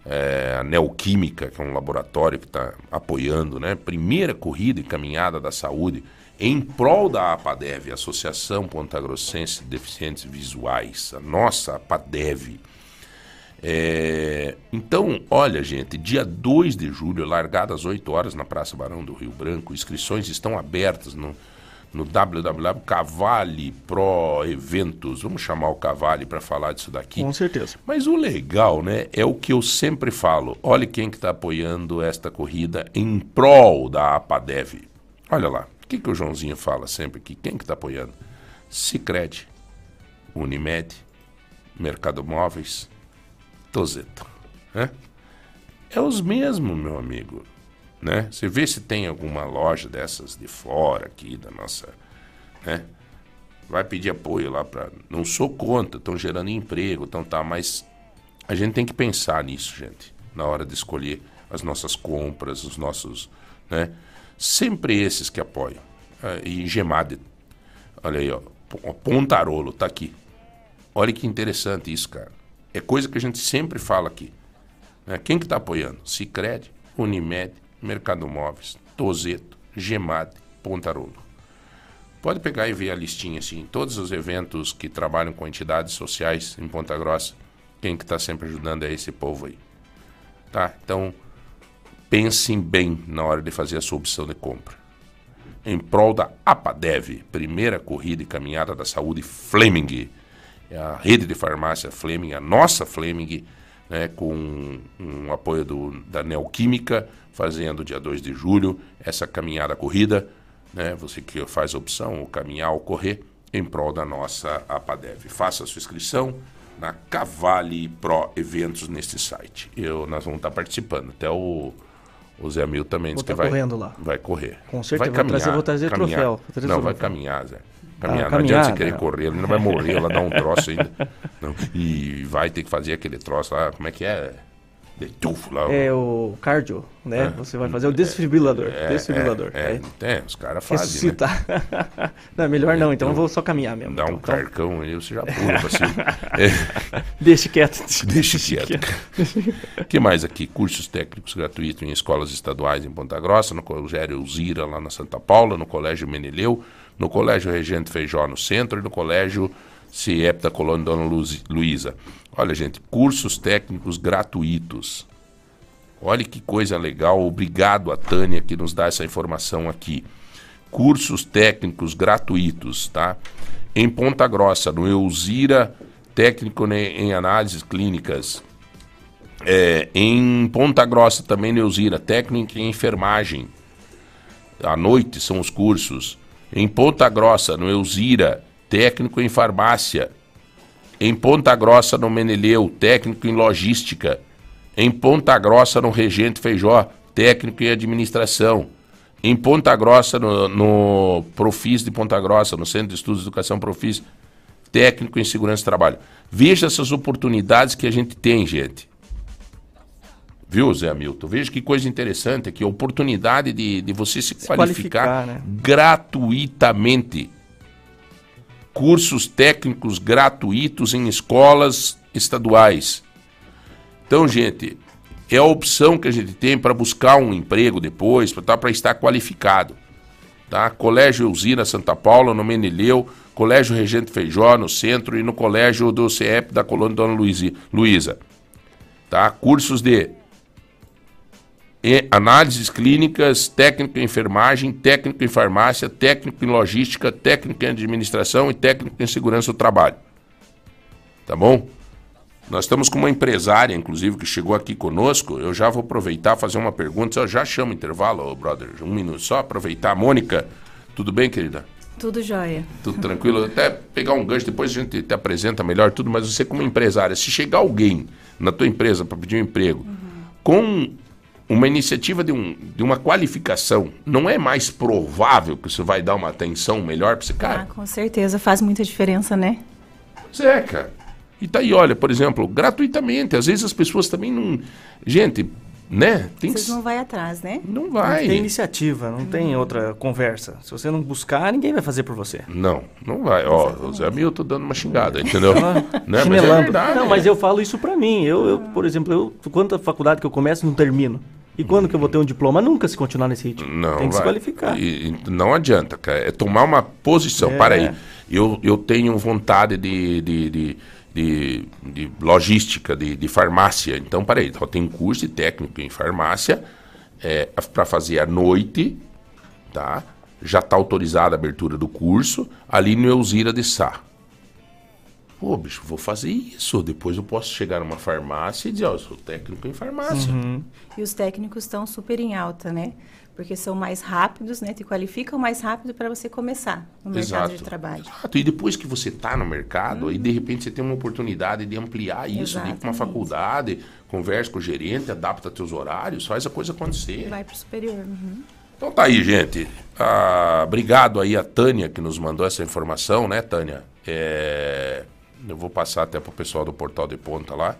É, a Neoquímica, que é um laboratório que está apoiando, né? Primeira corrida e caminhada da saúde em prol da APADEV, Associação Ponta Grossense de Deficientes Visuais, a nossa APADEV. É, então, olha, gente, dia dois de julho, largada às oito horas na Praça Barão do Rio Branco, inscrições estão abertas no, no www Cavale Pro Eventos. Vamos chamar o Cavale para falar disso daqui. Com certeza. Mas o legal, né, é o que eu sempre falo. Olha quem que está apoiando esta corrida em prol da APADEV. Olha lá, o que, que o Joãozinho fala sempre aqui? Quem que está apoiando? Sicredi, Unimed, Mercado Móveis, Tozeto. Né? É os mesmos, meu amigo. Né? Você vê se tem alguma loja dessas de fora aqui da nossa... Né? Vai pedir apoio lá para... Não sou contra, estão gerando emprego, então tá, mas a gente tem que pensar nisso, gente, na hora de escolher as nossas compras, os nossos... Né? Sempre esses que apoiam. E Gemade. Olha aí, ó. Pontarolo, tá aqui. Olha que interessante isso, cara. É coisa que a gente sempre fala aqui. Né? Quem que está apoiando? Sicredi, Unimed, Mercado Móveis, Tozeto, Gemade, Pontarolo. Pode pegar e ver a listinha assim. Todos os eventos que trabalham com entidades sociais em Ponta Grossa, quem que está sempre ajudando é esse povo aí. Tá? Então, pensem bem na hora de fazer a sua opção de compra. Em prol da APADEV, primeira corrida e caminhada da saúde Fleming. A rede de farmácia Fleming, a nossa Fleming, né, com um, um apoio do, da Neoquímica, fazendo dia dois de julho essa caminhada corrida, né, você que faz a opção, o caminhar ou correr, em prol da nossa APADEV. Faça a sua inscrição na Cavale Pro Eventos neste site. Eu, nós vamos estar participando, até o, o Zé Mil também disse que vai, lá. vai correr. Com certeza, vai caminhar, vou trazer, vou trazer troféu. Vou trazer não, vai troféu. Caminhar, Zé. Caminhar, ah, não adianta você querer não. correr, ele não vai morrer, ela dá um troço ainda. Não. E vai ter que fazer aquele troço lá, como é que é? De tufo lá. É o cardio, né? É, você vai fazer o desfibrilador. É, desfibrilador. É, é, é. é os caras fazem. Ressuscitar. Né? Não, melhor não, então, então eu vou só caminhar mesmo. Dá então, um então. carcão aí, você já pula pra cima. É. Deixa quieto. Deixa quieto. O que mais aqui? Cursos técnicos gratuitos em escolas estaduais em Ponta Grossa, no Colégio Elzira, lá na Santa Paula, no Colégio Meneleu, no Colégio Regente Feijó, no centro, e no Colégio C I E P da Colônia Dona Luísa. Olha, gente, cursos técnicos gratuitos. Olha que coisa legal. Obrigado a Tânia que nos dá essa informação aqui. Cursos técnicos gratuitos, tá? Em Ponta Grossa, no Elzira, técnico em análises clínicas. É, em Ponta Grossa, também no Elzira, técnico em enfermagem. À noite são os cursos. Em Ponta Grossa, no Elzira, técnico em farmácia. Em Ponta Grossa, no Meneleu, técnico em logística. Em Ponta Grossa, no Regente Feijó, técnico em administração. Em Ponta Grossa, no, no Profis de Ponta Grossa, no Centro de Estudos de Educação Profis, técnico em segurança do trabalho. Veja essas oportunidades que a gente tem, gente. Viu, Zé Hamilton? Veja que coisa interessante aqui, a oportunidade de, de você se, se qualificar, qualificar né? gratuitamente. Cursos técnicos gratuitos em escolas estaduais. Então, gente, é a opção que a gente tem para buscar um emprego depois, para tá, para estar qualificado. Tá? Colégio Elzira, Santa Paula, no Meneleu, Colégio Regente Feijó, no centro, e no Colégio do C E P da Colônia Dona Luísa. Tá? Cursos de análises clínicas, técnico em enfermagem, técnico em farmácia, técnico em logística, técnico em administração e técnico em segurança do trabalho. Tá bom? Nós estamos com uma empresária, inclusive, que chegou aqui conosco. Eu já vou aproveitar, fazer uma pergunta. Eu já chamo o intervalo, oh, brother. Um minuto só, aproveitar. Mônica, tudo bem, querida? Tudo jóia. Tudo tranquilo? Até pegar um gancho, depois a gente te apresenta melhor tudo. Mas você, como empresária, se chegar alguém na tua empresa para pedir um emprego, uhum. com uma iniciativa de, um, de uma qualificação, não é mais provável que você vai dar uma atenção melhor para esse cara? Ah, com certeza. Faz muita diferença, né? Pois é, cara. E tá aí, olha, por exemplo, gratuitamente. Às vezes as pessoas também não... Gente, né? Tem... Vocês não vai atrás, né? Não vai. Não tem iniciativa, não tem outra conversa. Se você não buscar, ninguém vai fazer por você. Não, não vai. Ó, o Zé Hamilton dando uma xingada, entendeu? né? Mas é verdade, não, mas eu falo isso pra mim. Eu, eu por exemplo, eu, quanto a faculdade que eu começo, não termino. E quando que eu vou ter um diploma? Nunca, se continuar nesse ritmo. Não, tem que vai. se qualificar. E, e não adianta, cara. É tomar uma posição. É. Para aí. Eu, eu tenho vontade de... de, de... De, de logística, de, de farmácia. Então, peraí, tem curso de técnico em farmácia é, para fazer à noite, tá? Já está autorizada a abertura do curso, ali no Elzira de Sá. Pô, bicho, vou fazer isso. Depois eu posso chegar numa farmácia e dizer, ó, oh, eu sou técnico em farmácia. Uhum. E os técnicos estão super em alta, né? Porque são mais rápidos, né? Te qualificam mais rápido para você começar no mercado Exato. de trabalho. Exato. E depois que você está no mercado, aí uhum. de repente você tem uma oportunidade de ampliar isso, de ir para uma faculdade, conversa com o gerente, adapta teus horários, faz a coisa acontecer. Vai para o superior. Uhum. Então tá aí, gente. Ah, obrigado aí a Tânia que nos mandou essa informação, né, Tânia? É... Eu vou passar até para o pessoal do Portal de Ponta lá,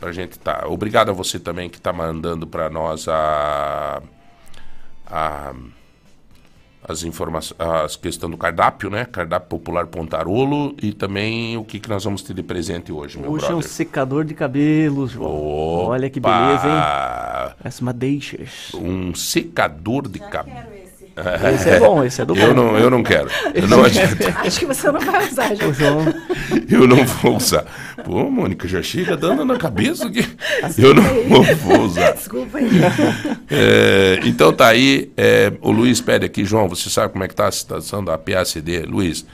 para a gente tá. Obrigado a você também que está mandando para nós a... A, as informações, as questão do cardápio, né? Cardápio popular Pontarolo e também o que, que nós vamos ter de presente hoje, meu hoje brother. Hoje é um secador de cabelos, João. Olha que beleza, hein? Essa madeixas. Um secador de cabelos. Esse é bom, esse é do eu bom. Não, eu não quero. Eu não Acho que você não vai usar, João. Eu não vou usar. Pô, Mônica, já chega dando na cabeça aqui. Eu não vou usar. Desculpa aí. É, então tá aí, é, o Luiz pede aqui, João, você sabe como é que tá a situação da A P A C D? Luiz,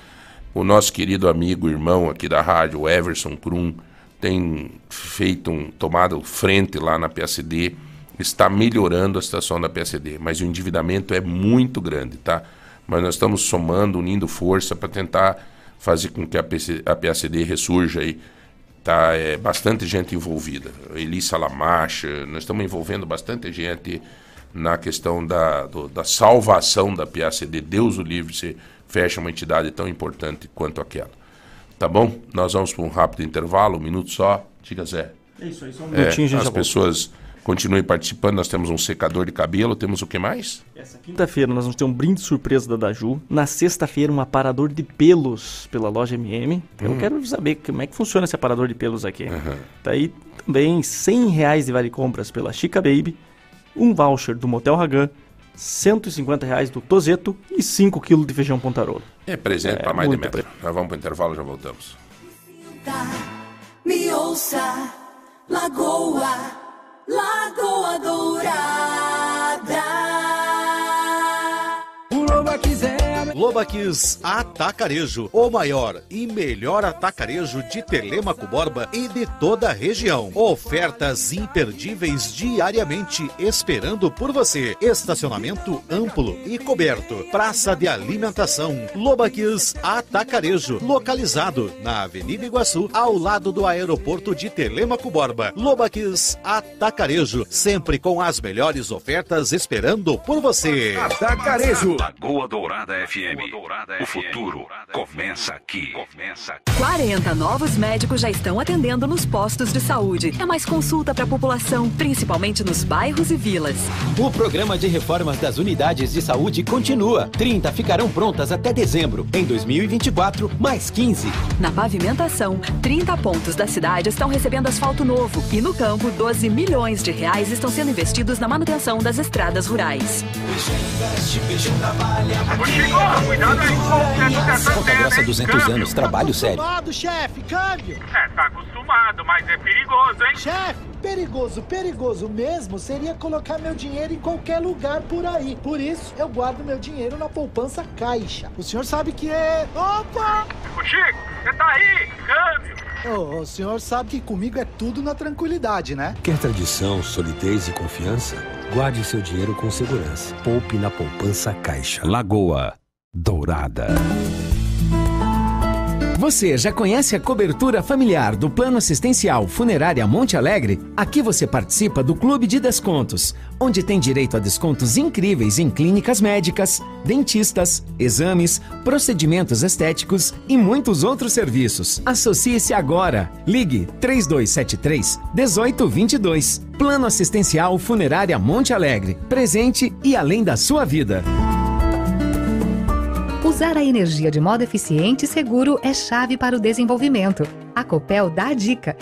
o nosso querido amigo, irmão aqui da rádio, o Everson Krum, tem feito um tomado frente lá na A P A C D. Está melhorando a situação da P S D, mas o endividamento é muito grande, tá? Mas nós estamos somando, unindo força para tentar fazer com que a, P C, a P S D ressurja aí, tá? É bastante gente envolvida. Eli Salamacha, nós estamos envolvendo bastante gente na questão da, do, da salvação da P S D. Deus o livre se fecha uma entidade tão importante quanto aquela. Tá bom? Nós vamos para um rápido intervalo, um minuto só. Diga, Zé. É isso aí, só um minutinho, é, gente. As pessoas... Continue participando, nós temos um secador de cabelo, temos o que mais? Essa quinta-feira nós vamos ter um brinde surpresa da Daju. Na sexta-feira um aparador de pelos pela loja M M. Eu hum. quero saber como é que funciona esse aparador de pelos aqui. Uhum. Tá aí também cem reais de vale compras pela Chica Baby, um voucher do Motel Ragan, cento e cinquenta reais do Tozeto e cinco quilos de feijão Pontarolo. É presente é, para mais de metro. Pre... Nós vamos para o intervalo, já voltamos. Me ouça, Lagoa. Lagoa Dourada. O Loba quiser. Loba Kiss Atacarejo, o maior e melhor atacarejo de Telêmaco Borba e de toda a região. Ofertas imperdíveis diariamente esperando por você. Estacionamento amplo e coberto. Praça de alimentação. Loba Kiss Atacarejo, localizado na Avenida Iguaçu, ao lado do aeroporto de Telêmaco Borba. Loba Kiss Atacarejo, sempre com as melhores ofertas esperando por você. Atacarejo. Lagoa Dourada F M. O futuro começa aqui. quarenta novos médicos já estão atendendo nos postos de saúde. É mais consulta para a população, principalmente nos bairros e vilas. O programa de reformas das unidades de saúde continua. trinta ficarão prontas até dezembro. Em dois mil e vinte e quatro, mais quinze. Na pavimentação, trinta pontos da cidade estão recebendo asfalto novo. E no campo, doze milhões de reais estão sendo investidos na manutenção das estradas rurais. Ponta Grossa, duzentos anos, trabalho sério. Tá acostumado, chefe, câmbio. É, tá acostumado, mas é perigoso, hein? Chefe, perigoso, perigoso mesmo seria colocar meu dinheiro em qualquer lugar por aí. Por isso, eu guardo meu dinheiro na poupança Caixa. O senhor sabe que é... Opa! Ô, Chico, você tá aí, câmbio. Oh, o senhor sabe que comigo é tudo na tranquilidade, né? Quer tradição, solidez e confiança? Guarde seu dinheiro com segurança. Poupe na poupança Caixa. Lagoa Dourada. Você já conhece a cobertura familiar do Plano Assistencial Funerária Monte Alegre? Aqui você participa do Clube de Descontos, onde tem direito a descontos incríveis em clínicas médicas, dentistas, exames, procedimentos estéticos e muitos outros serviços. Associe-se agora. Ligue três dois sete três, um oito dois dois. Plano Assistencial Funerária Monte Alegre. Presente e além da sua vida. Usar a energia de modo eficiente e seguro é chave para o desenvolvimento. A Copel dá a dica.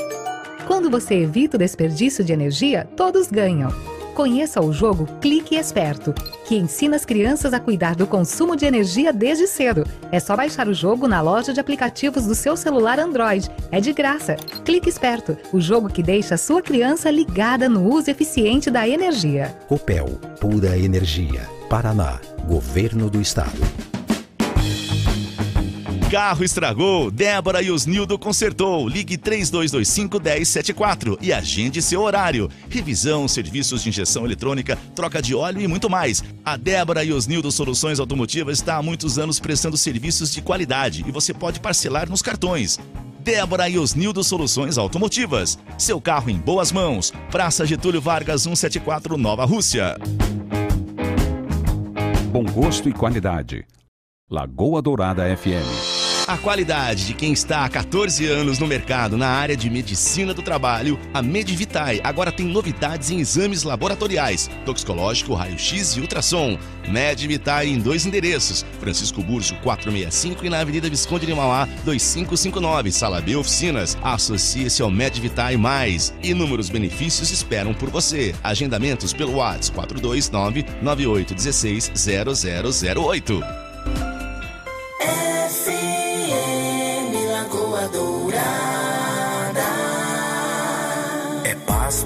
Quando você evita o desperdício de energia, todos ganham. Conheça o jogo Clique Esperto, que ensina as crianças a cuidar do consumo de energia desde cedo. É só baixar o jogo na loja de aplicativos do seu celular Android. É de graça. Clique Esperto, o jogo que deixa a sua criança ligada no uso eficiente da energia. Copel, pura energia. Paraná, Governo do Estado. Carro estragou, Débora e Osnildo consertou. Ligue três dois dois cinco, um zero sete quatro e agende seu horário. Revisão, serviços de injeção eletrônica, troca de óleo e muito mais. A Débora e Osnildo Soluções Automotivas está há muitos anos prestando serviços de qualidade e você pode parcelar nos cartões. Débora e Osnildo Soluções Automotivas. Seu carro em boas mãos. Praça Getúlio Vargas, cento e setenta e quatro, Nova Rússia. Bom gosto e qualidade. Lagoa Dourada F M. A qualidade de quem está há quatorze anos no mercado na área de medicina do trabalho, a Medivitae agora tem novidades em exames laboratoriais, toxicológico, raio-x e ultrassom. Medivitae em dois endereços, Francisco Burjo quatrocentos e sessenta e cinco e na Avenida Visconde de Mauá dois cinco cinco nove, Sala B Oficinas. Associe-se ao Medivitae Mais. Inúmeros benefícios esperam por você. Agendamentos pelo WhatsApp quatro dois nove, nove oito um seis, zero zero zero oito.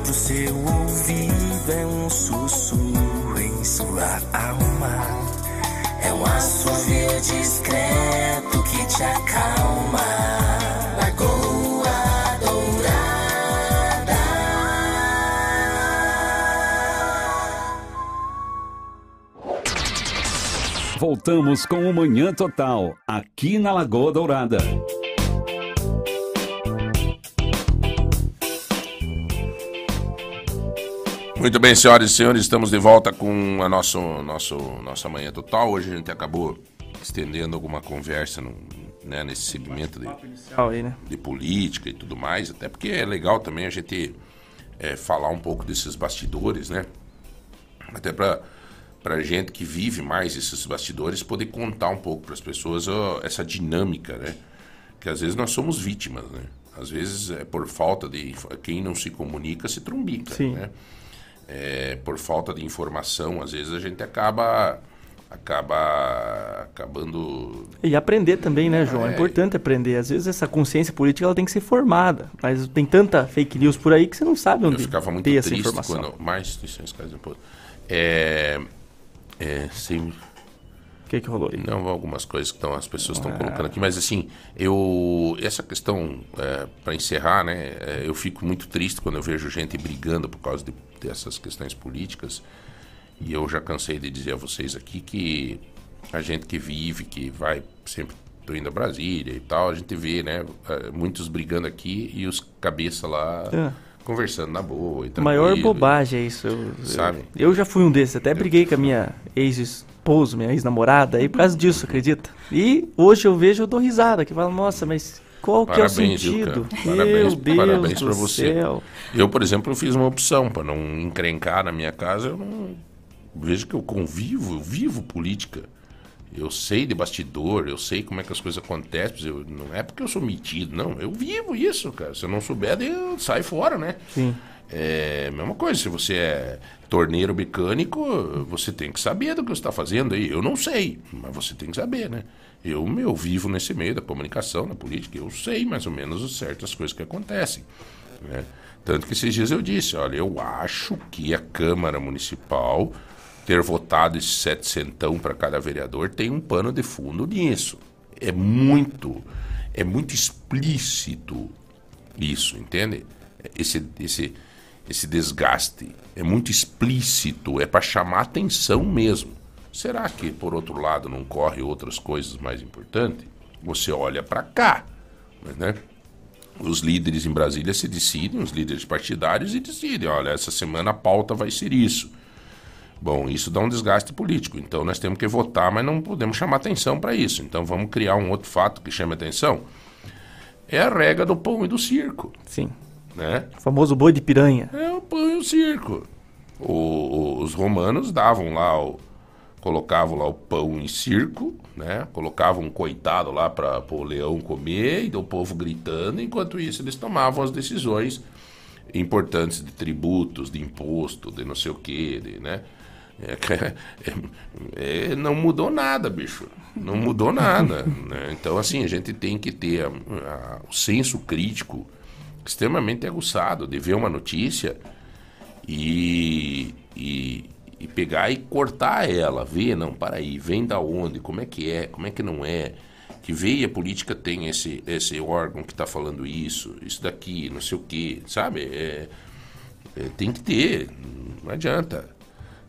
Pro seu ouvido é um sussurro em sua alma, é um assovio discreto que te acalma. Lagoa Dourada. Voltamos com o Manhã Total, aqui na Lagoa Dourada. Muito bem, senhoras e senhores, estamos de volta com a nosso, nosso, nossa Manhã Total. Hoje a gente acabou estendendo alguma conversa no, né, nesse segmento de, de política e tudo mais, até porque é legal também a gente é, falar um pouco desses bastidores, né? Até para a gente que vive mais esses bastidores poder contar um pouco para as pessoas ó, essa dinâmica, né? Que às vezes nós somos vítimas, né? Às vezes é por falta de... Quem não se comunica se trumbica, sim, né? É, por falta de informação, às vezes a gente acaba, acaba acabando... E aprender também, né, João? É, é importante aprender. Às vezes essa consciência política ela tem que ser formada, mas tem tanta fake news por aí que você não sabe onde ter essa informação. Eu ficava muito triste informação. Quando... Mais instituições... É... é sim. O que que rolou aí? Não, algumas coisas que tão, as pessoas estão ah. colocando aqui, mas assim, eu... Essa questão, é, para encerrar, né, é, eu fico muito triste quando eu vejo gente brigando por causa de dessas questões políticas, e eu já cansei de dizer a vocês aqui que a gente que vive, que vai sempre, tô indo a Brasília e tal, a gente vê, né, muitos brigando aqui e os cabeça lá é. conversando na boa e tranquilo. Maior bobagem é isso. Eu, sabe? Eu, eu já fui um desses, até briguei com a minha ex-esposa, minha ex-namorada, aí por causa disso, acredita? E hoje eu vejo, eu dou risada, que fala, nossa, mas qual parabéns, que é o sentido? Meu parabéns, Deus parabéns do pra você. Céu. Eu, por exemplo, eu fiz uma opção para não encrencar na minha casa, eu não... Vejo que eu convivo, eu vivo política. Eu sei de bastidor, eu sei como é que as coisas acontecem. Eu, não é porque eu sou metido, não. Eu vivo isso, cara. Se eu não souber, eu saio fora, né? Sim. É a mesma coisa. Se você é torneiro mecânico, você tem que saber do que você está fazendo aí. Eu não sei, mas você tem que saber, né? Eu, eu vivo nesse meio da comunicação, da política. Eu sei mais ou menos certas coisas que acontecem, né? Tanto que esses dias eu disse, olha, eu acho que a Câmara Municipal... ter votado esse setecentão para cada vereador, tem um pano de fundo nisso. É muito, é muito explícito isso, entende? Esse, esse, esse desgaste é muito explícito, é para chamar atenção mesmo. Será que, por outro lado, não corre outras coisas mais importantes? Você olha para cá, né? Os líderes em Brasília se decidem, os líderes partidários se decidem, olha, essa semana a pauta vai ser isso. Bom, isso dá um desgaste político, então nós temos que votar, mas não podemos chamar atenção para isso. Então vamos criar um outro fato que chame atenção. É a regra do pão e do circo. Sim. Né? O famoso boi de piranha. É o pão e o circo. O, o, os romanos davam lá, o, colocavam lá o pão em circo, né? Colocavam um coitado lá para o leão comer e o povo gritando. Enquanto isso eles tomavam as decisões importantes de tributos, de imposto, de não sei o quê, de, né? É, é, é, não mudou nada, bicho. Não mudou nada, né? Então, assim, a gente tem que ter a, a, o senso crítico extremamente aguçado de ver uma notícia e, e, e pegar e cortar ela. Ver, não, para aí, vem da onde, como é que é, como é que não é. Que veio a política tem esse, esse órgão que está falando isso, isso daqui, não sei o quê, sabe? É, é, tem que ter, não adianta.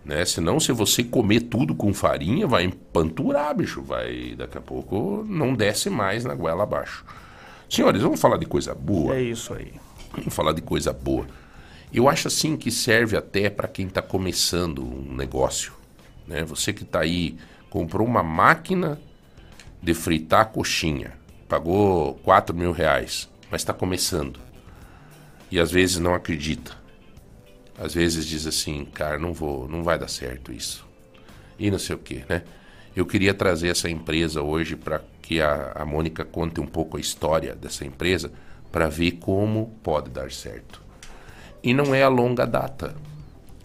Né? Senão, se você comer tudo com farinha, vai empanturar, bicho. Vai, daqui a pouco não desce mais na goela abaixo. Senhores, vamos falar de coisa boa? É isso aí. Vamos falar de coisa boa. Eu acho assim que serve até para quem está começando um negócio, né? Você que está aí, comprou uma máquina de fritar coxinha, pagou quatro mil reais, mas está começando. E às vezes não acredita. Às vezes diz assim, cara, não vou, não vai dar certo isso. E não sei o quê, né? Eu queria trazer essa empresa hoje para que a, a Mônica conte um pouco a história dessa empresa para ver como pode dar certo. E não é a longa data.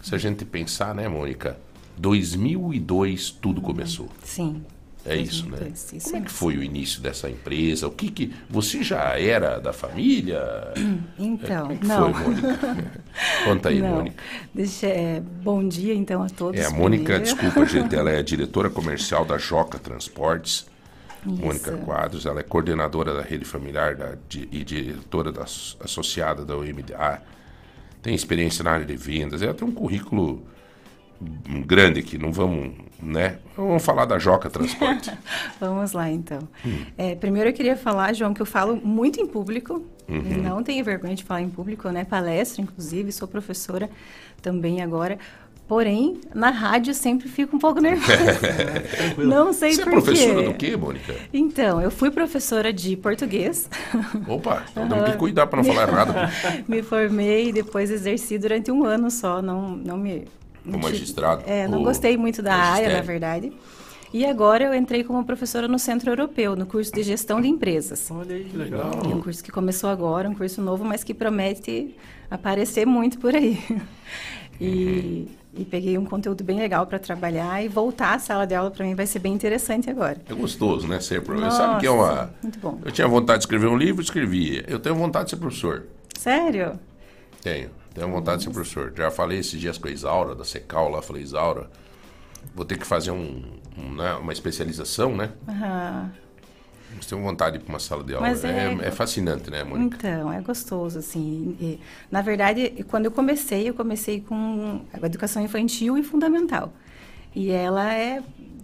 Se a gente pensar, né, Mônica? dois mil e dois tudo começou. Sim. É isso, né? Isso, isso. Como é que foi o início dessa empresa? O que que... Você já era da família? Então, é, não. Foi, Mônica? Conta aí, não. Mônica. Deixa, é, bom dia, então, a todos. É, a Mônica, primeiro. Desculpa, gente, ela é diretora comercial da Joca Transportes. Isso. Mônica Quadros, ela é coordenadora da rede familiar da, de, e diretora da, associada da O M D A. Tem experiência na área de vendas. Ela tem um currículo grande aqui, não vamos, né? Vamos falar da Joca Transporte. Vamos lá, então. Hum. É, primeiro eu queria falar, João, que eu falo muito em público, uhum. Não tenho vergonha de falar em público, né? Palestra, inclusive, sou professora também agora. Porém, na rádio eu sempre fico um pouco nervosa. Não sei por quê. Você é professora do quê, Mônica? Então, eu fui professora de português. Opa, então tem que cuidar para não falar errado. Me formei e depois exerci durante um ano só, não, não me... O magistrado. É, não gostei muito da magistério. Área, na verdade. E agora eu entrei como professora no Centro Europeu, no curso de Gestão de Empresas. Olha aí, que legal. É um curso que começou agora, um curso novo, mas que promete aparecer muito por aí. E, uhum. E peguei um conteúdo bem legal para trabalhar e voltar à sala de aula para mim vai ser bem interessante agora. É gostoso, né, ser professor. Nossa, sabe que é uma... Muito bom. Eu tinha vontade de escrever um livro, escrevia. Eu tenho vontade de ser professor. Sério? Tenho. Tenho vontade de ser professor. Já falei esses dias com a Isaura, da Secal lá, falei, Isaura, vou ter que fazer um, um, né, uma especialização, né? Aham. Uhum. Tenho vontade de ir para uma sala de aula. Mas é, é, é fascinante, né, Mônica? Então, é gostoso, assim. E, na verdade, quando eu comecei, eu comecei com a educação infantil e fundamental. E ela é...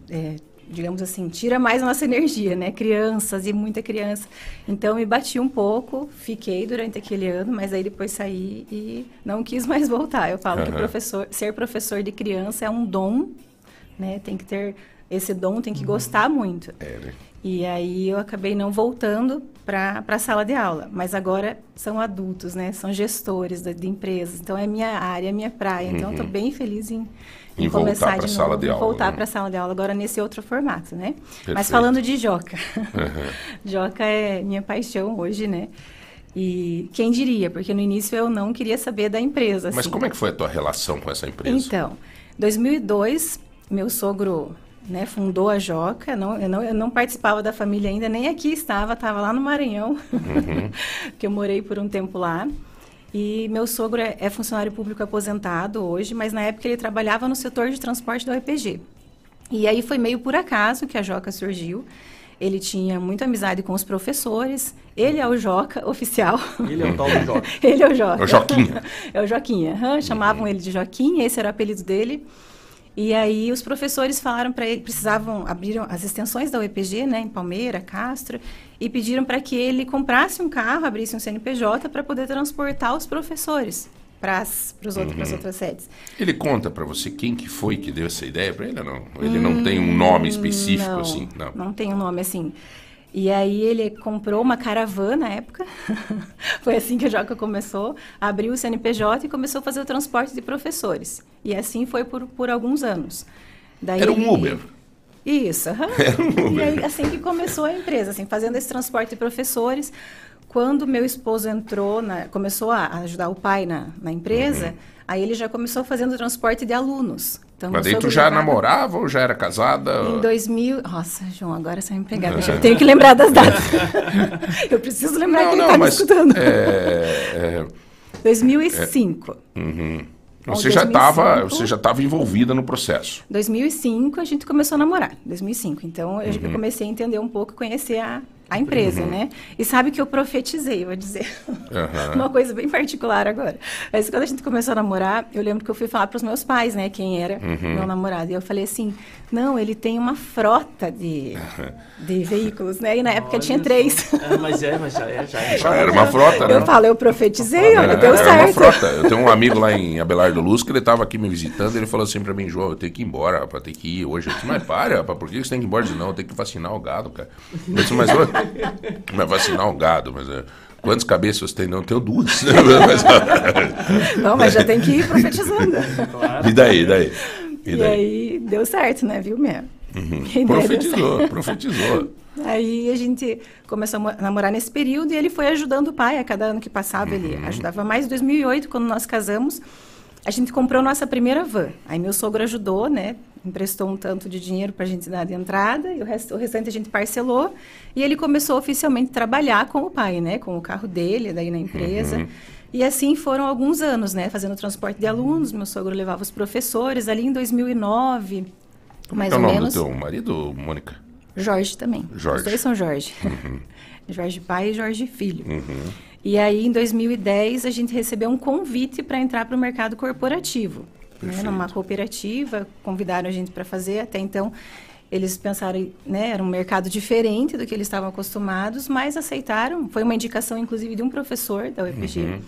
é digamos assim, tira mais nossa energia, né? Crianças e muita criança. Então, me bati um pouco, fiquei durante aquele ano, mas aí depois saí e não quis mais voltar. Eu falo uhum. que professor, ser professor de criança é um dom, né? Tem que ter esse dom, tem que uhum. gostar muito. É, né? E aí eu acabei não voltando para a sala de aula. Mas agora são adultos, né? São gestores de, de empresas. Então, é minha área, é minha praia. Então, uhum. estou bem feliz em... E voltar para a sala de aula. Voltar né? para a sala de aula agora nesse outro formato, né? Perfeito. Mas falando de Joca. Uhum. Joca é minha paixão hoje, né? E quem diria? Porque no início eu não queria saber da empresa. Mas assim, como é que foi a tua relação com essa empresa? Então, em dois mil e dois, meu sogro, né, fundou a Joca. Não, eu, não, eu não participava da família ainda, nem aqui estava. Estava lá no Maranhão, uhum. que eu morei por um tempo lá. E meu sogro é, é funcionário público aposentado hoje, mas na época ele trabalhava no setor de transporte da U E P G. E aí foi meio por acaso que a Joca surgiu. Ele tinha muita amizade com os professores. Ele é o Joca oficial. Ele é o tal do Joca. Ele é o Joca. É o Joquinha. É o Joquinha. Uhum. Chamavam ele de Joquinha, esse era o apelido dele. E aí os professores falaram para ele, precisavam abrir as extensões da U E P G, né, em Palmeira, Castro, e pediram para que ele comprasse um carro, abrisse um C N P J para poder transportar os professores para as uhum. outras sedes. Ele conta para você quem que foi que deu essa ideia para ele ou não? Ele hum, não tem um nome específico não, assim? Não, não tem um nome assim. E aí ele comprou uma caravana na época, foi assim que a Joca começou, abriu o C N P J e começou a fazer o transporte de professores. E assim foi por, por alguns anos. Daí Era um ele... Uber. Isso, uhum. Era um Uber. E aí assim que começou a empresa, assim, fazendo esse transporte de professores. Quando meu esposo entrou, na, começou a ajudar o pai na, na empresa, uhum. aí ele já começou fazendo transporte de alunos. Então, mas daí tu já namorava ou já era casada? Em dois mil... Nossa, João, agora você vai me pegar. É. Eu tenho que lembrar das datas. Eu preciso lembrar não, que ele está me escutando. É... dois mil e cinco. É... Uhum. Você, já tava, você já estava envolvida no processo. dois mil e cinco a gente começou a namorar. dois mil e cinco. Então, eu uhum. comecei a entender um pouco e conhecer a... a empresa, uhum. né? E sabe que eu profetizei, vou dizer. Uhum. Uma coisa bem particular agora. Mas quando a gente começou a namorar, eu lembro que eu fui falar para os meus pais, né? Quem era uhum. meu namorado. E eu falei assim, não, ele tem uma frota de, de veículos, né? E na época olha tinha três. É, mas é, mas já é. Já, é. já era uma frota, eu, né? Eu falo, eu profetizei, olha, é, deu era certo. Uma frota. Eu tenho um amigo lá em Abelardo Luz, que ele estava aqui me visitando, ele falou assim para mim, João, eu tenho que ir embora, rapaz, ter que ir hoje. Eu disse, mas para, rapaz, por que você tem que ir embora? Eu disse, não, eu tenho que vacinar o gado, cara. Eu disse, mas hoje... Mas vacinar um gado, mas é, quantas cabeças tem? Não, tenho duas. Não, mas já tem que ir profetizando. Claro. E daí, daí? E, e daí? Aí deu certo, né? Viu mesmo? Uhum. Profetizou, profetizou. Aí a gente começou a namorar nesse período e ele foi ajudando o pai. A cada ano que passava, uhum. ele ajudava mais. Em dois mil e oito, quando nós casamos, a gente comprou nossa primeira van. Aí meu sogro ajudou, né? Emprestou um tanto de dinheiro para a gente dar de entrada, e o, resto, o restante a gente parcelou, e ele começou oficialmente a trabalhar com o pai, né? Com o carro dele, daí na empresa. Uhum. E assim foram alguns anos, né? Fazendo transporte de alunos, meu sogro levava os professores, ali em dois mil e nove, Como mais é ou menos. Como é o nome do teu marido, Mônica? Jorge também. Jorge. Os dois são Jorge. Uhum. Jorge pai e Jorge filho. Uhum. E aí, em dois mil e dez, a gente recebeu um convite para entrar para o mercado corporativo. Né, numa cooperativa, convidaram a gente para fazer, até então eles pensaram, né, era um mercado diferente do que eles estavam acostumados, mas aceitaram, foi uma indicação inclusive de um professor da U E P G. Uhum.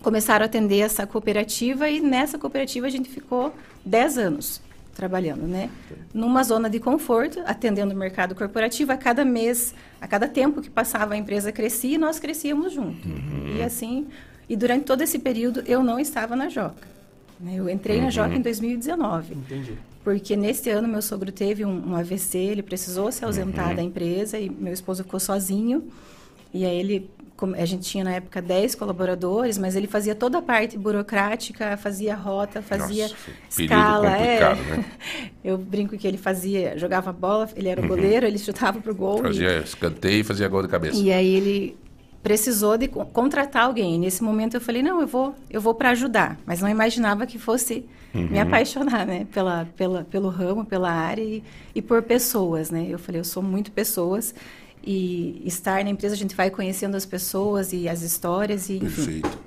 Começaram a atender essa cooperativa e nessa cooperativa a gente ficou dez anos trabalhando, né, numa zona de conforto, atendendo o mercado corporativo. A cada mês, a cada tempo que passava a empresa crescia e nós crescíamos junto. Uhum. E assim, e durante todo esse período eu não estava na Joca. Eu entrei uhum. na Joca em dois mil e dezenove. Entendi. Porque nesse ano meu sogro teve um, um A V C, ele precisou se ausentar uhum. da empresa e meu esposo ficou sozinho. E aí ele, a gente tinha na época dez colaboradores, mas ele fazia toda a parte burocrática, fazia rota, fazia Nossa, escala. É. Né? Eu brinco que ele fazia, jogava bola, ele era o goleiro, uhum. ele chutava pro gol. Fazia e... escanteio e fazia gol de cabeça. E aí ele... precisou de contratar alguém. Nesse momento eu falei, não, eu vou, eu vou para ajudar. Mas não imaginava que fosse uhum. me apaixonar, né? Pela, pela, pelo ramo, pela área e, e por pessoas, né? Eu falei, eu sou muito pessoas e estar na empresa a gente vai conhecendo as pessoas e as histórias. E, Perfeito. Enfim.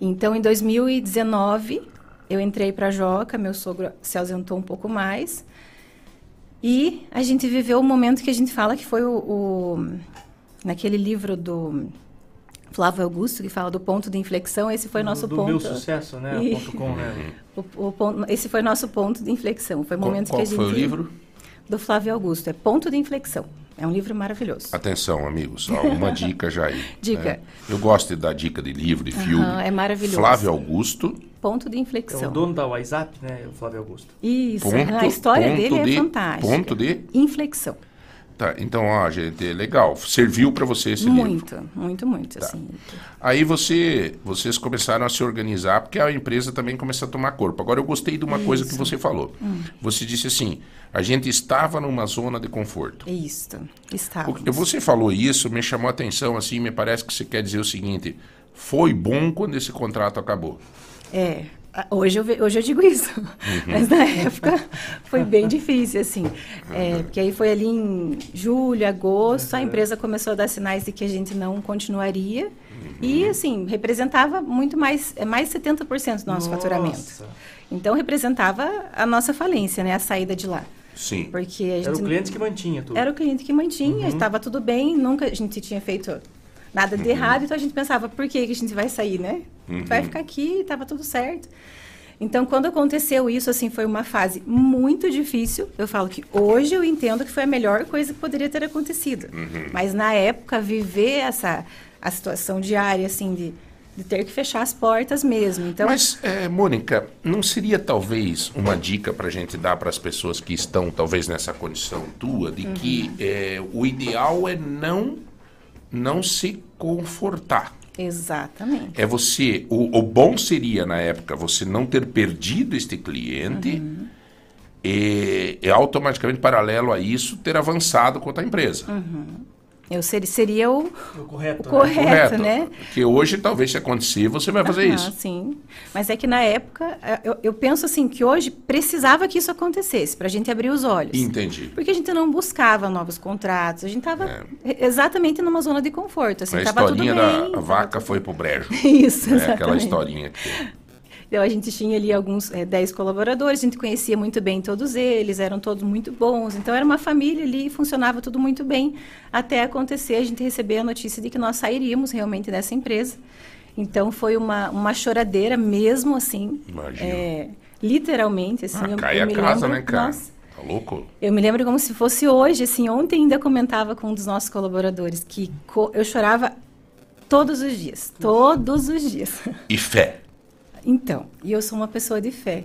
Então, em dois mil e dezenove, eu entrei para a Joca, meu sogro se ausentou um pouco mais. E a gente viveu o momento que a gente fala que foi o, o naquele livro do Flávio Augusto, que fala do ponto de inflexão, esse foi o nosso do ponto... Do meu sucesso, né? E... ponto com, né? O, o ponto, esse foi o nosso ponto de inflexão. Foi o momento qual, qual que a gente... Qual foi o livro? Do Flávio Augusto. É Ponto de Inflexão. É um livro maravilhoso. Atenção, amigos. Ó, uma dica já aí. Dica. Né? Eu gosto de dar dica de livro, de filme. Uhum, é maravilhoso. Flávio Augusto... Ponto de Inflexão. É o dono da WhatsApp, né? O Flávio Augusto. Isso. Ponto, a história dele de, é fantástica. Ponto de... Inflexão. Tá, então, ó, gente, legal. Serviu para você esse muito, livro? Muito, muito, muito. Tá. Assim. Aí você, vocês começaram a se organizar, porque a empresa também começa a tomar corpo. Agora, eu gostei de uma Isso. coisa que você falou. Hum. Você disse assim, a gente estava numa zona de conforto. Isso, estávamos. Você falou isso, me chamou a atenção, assim, me parece que você quer dizer o seguinte, foi bom quando esse contrato acabou. É, hoje eu, hoje eu digo isso, uhum. mas na época foi bem difícil, assim, é, porque aí foi ali em julho, agosto, a empresa começou a dar sinais de que a gente não continuaria, uhum. e assim, representava muito mais, mais setenta por cento do nosso nossa. Faturamento, então representava a nossa falência, né, a saída de lá. Sim. Porque a gente era o cliente não... que mantinha tudo. Era o cliente que mantinha, estava uhum. tudo bem, nunca a gente tinha feito... Nada de uhum. errado, então a gente pensava, por que que a gente vai sair, né? Uhum. Vai ficar aqui, estava tudo certo. Então, quando aconteceu isso, assim, foi uma fase muito difícil. Eu falo que hoje eu entendo que foi a melhor coisa que poderia ter acontecido. Uhum. Mas, na época, viver essa a situação diária, assim, de, de ter que fechar as portas mesmo. Então... Mas, é, Mônica, não seria, talvez, uma dica para a gente dar para as pessoas que estão, talvez, nessa condição tua, de uhum. que é, o ideal é não... não se confortar. Exatamente. É você, o, o bom seria, na época, você não ter perdido este cliente uhum. e, e automaticamente, paralelo a isso, ter avançado quanto à empresa. Uhum. Eu ser, seria o, o, correto, o correto, né? correto, né? Porque hoje, talvez, se acontecer, você vai fazer uhum, isso. Sim, mas é que na época, eu, eu penso assim, que hoje precisava que isso acontecesse, para a gente abrir os olhos. Entendi. Porque a gente não buscava novos contratos, a gente estava é. exatamente numa zona de conforto. Assim, a tava historinha tudo bem, da tava vaca tudo... foi pro brejo. Isso, né? Exatamente. Aquela historinha que tem. Então, a gente tinha ali alguns é, dez colaboradores, a gente conhecia muito bem todos eles, eram todos muito bons. Então, era uma família ali, funcionava tudo muito bem, até acontecer a gente receber a notícia de que nós sairíamos realmente dessa empresa. Então, foi uma, uma choradeira mesmo, assim, é, literalmente. Assim, ah, eu, cai eu a me casa, lembro, né, cara? Nossa, tá louco? Eu me lembro como se fosse hoje, assim, ontem ainda comentava com um dos nossos colaboradores que co- eu chorava todos os dias, todos os dias. E fé. Então, e eu sou uma pessoa de fé,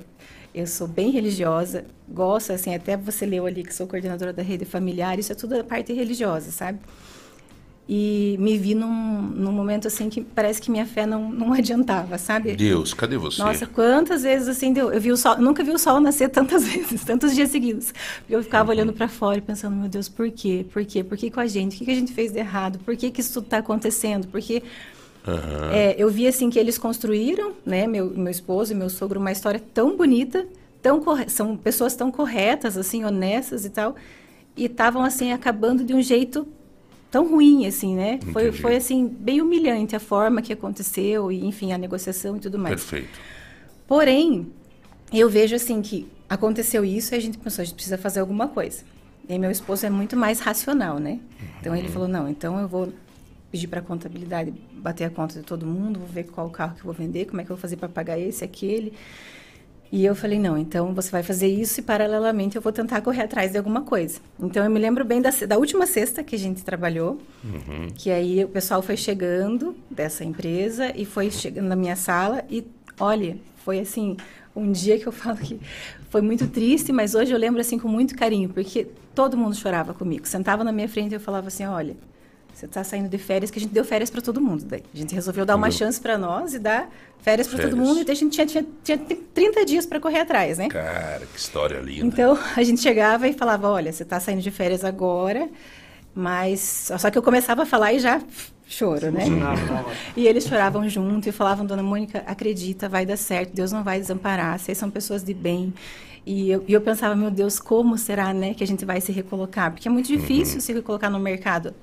eu sou bem religiosa, gosto, assim, até você leu ali que sou coordenadora da rede familiar, isso é tudo a parte religiosa, sabe? E me vi num, num momento, assim, que parece que minha fé não, não adiantava, sabe? Deus, cadê você? Nossa, quantas vezes, assim, deu, eu vi o sol, eu nunca vi o sol nascer tantas vezes, tantos dias seguidos. Eu ficava uhum. olhando para fora e pensando, meu Deus, por quê? Por quê? Por que com a gente? O que, que a gente fez de errado? Por que, que isso tudo está acontecendo? Por que... Uhum. É, eu vi assim que eles construíram, né, meu, meu esposo e meu sogro, uma história tão bonita, tão corre... são pessoas tão corretas, assim, honestas e tal, e estavam assim acabando de um jeito tão ruim, assim, né? Foi, foi assim bem humilhante a forma que aconteceu e enfim a negociação e tudo mais. Perfeito. Porém, eu vejo assim que aconteceu isso e a gente pensou, a gente precisa fazer alguma coisa. E meu esposo é muito mais racional, né? Uhum. Então ele falou, não, então eu vou pedir para a contabilidade bater a conta de todo mundo, vou ver qual o carro que eu vou vender, como é que eu vou fazer para pagar esse, aquele. E eu falei, não, então você vai fazer isso e paralelamente eu vou tentar correr atrás de alguma coisa. Então eu me lembro bem da, da última sexta que a gente trabalhou, uhum. que aí o pessoal foi chegando dessa empresa e foi chegando na minha sala e, olha, foi assim, um dia que eu falo que foi muito triste, mas hoje eu lembro assim com muito carinho, porque todo mundo chorava comigo. Sentava na minha frente e eu falava assim, olha... Você está saindo de férias, que a gente deu férias para todo mundo. Daí. A gente resolveu dar uma uhum. chance para nós e dar férias para todo mundo. E a gente tinha, tinha, tinha trinta dias para correr atrás, né? Cara, que história linda. Então, a gente chegava e falava, olha, você está saindo de férias agora, mas... Só que eu começava a falar e já choro, você né? E eles choravam junto e falavam, dona Mônica, acredita, vai dar certo, Deus não vai desamparar, vocês são pessoas de bem. E eu, e eu pensava, meu Deus, como será, né, que a gente vai se recolocar? Porque é muito difícil uhum. se recolocar no mercado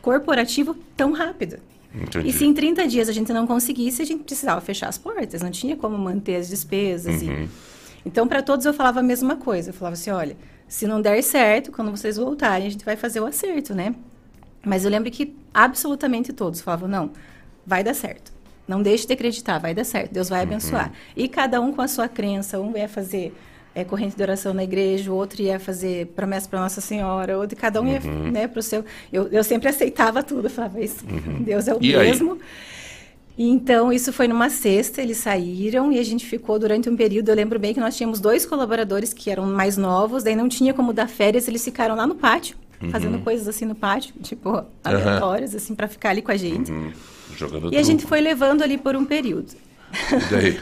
corporativo tão rápido. Entendi. E se em trinta dias a gente não conseguisse, a gente precisava fechar as portas, não tinha como manter as despesas. Uhum. E... Então, para todos eu falava a mesma coisa. Eu falava assim, olha, se não der certo, quando vocês voltarem, a gente vai fazer o acerto, né? Mas eu lembro que absolutamente todos falavam, não, vai dar certo. Não deixe de acreditar, vai dar certo. Deus vai uhum. abençoar. E cada um com a sua crença. Um ia fazer é, corrente de oração na igreja, o outro ia fazer promessa para Nossa Senhora, outro, cada um uhum. ia, né, para o seu... Eu, eu sempre aceitava tudo, eu falava isso. Uhum. Deus é o e mesmo. Aí? Então, isso foi numa sexta, eles saíram e a gente ficou durante um período, eu lembro bem que nós tínhamos dois colaboradores que eram mais novos, daí não tinha como dar férias, eles ficaram lá no pátio, uhum. fazendo coisas assim no pátio, tipo, aleatórias, uhum. assim, para ficar ali com a gente. Uhum. Jogando e truco. A gente foi levando ali por um período. E daí?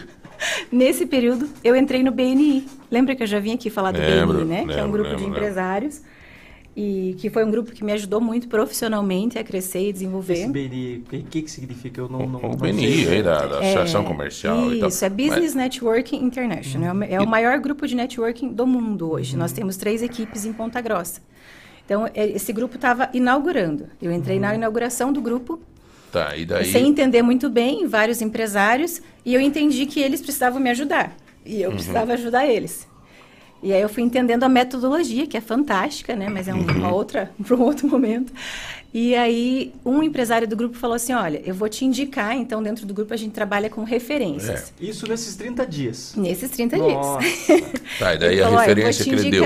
Nesse período, eu entrei no B N I. Lembra que eu já vim aqui falar do lembro, B N I, né? Lembro, que é um grupo lembro, de empresários. Lembro. E que foi um grupo que me ajudou muito profissionalmente a crescer e desenvolver. Esse B N I, o que, que significa? Eu não, não, o não B N I, aí, da, da Associação é, Comercial. Isso, e tal. É Business Mas... Networking International. Hum. É, o, é o maior grupo de networking do mundo hoje. Hum. Nós temos três equipes em Ponta Grossa. Então, esse grupo estava inaugurando. Eu entrei hum. na inauguração do grupo. Tá, e daí... Sem entender muito bem, vários empresários, e eu entendi que eles precisavam me ajudar, e eu uhum. precisava ajudar eles. E aí eu fui entendendo a metodologia, que é fantástica, né? Mas é um, uhum. uma outra, para um outro momento. E aí um empresário do grupo falou assim, olha, eu vou te indicar, então dentro do grupo a gente trabalha com referências. É. Isso nesses trinta dias? Nesses trinta Nossa. Dias. Tá, e daí então, a referência que ele deu...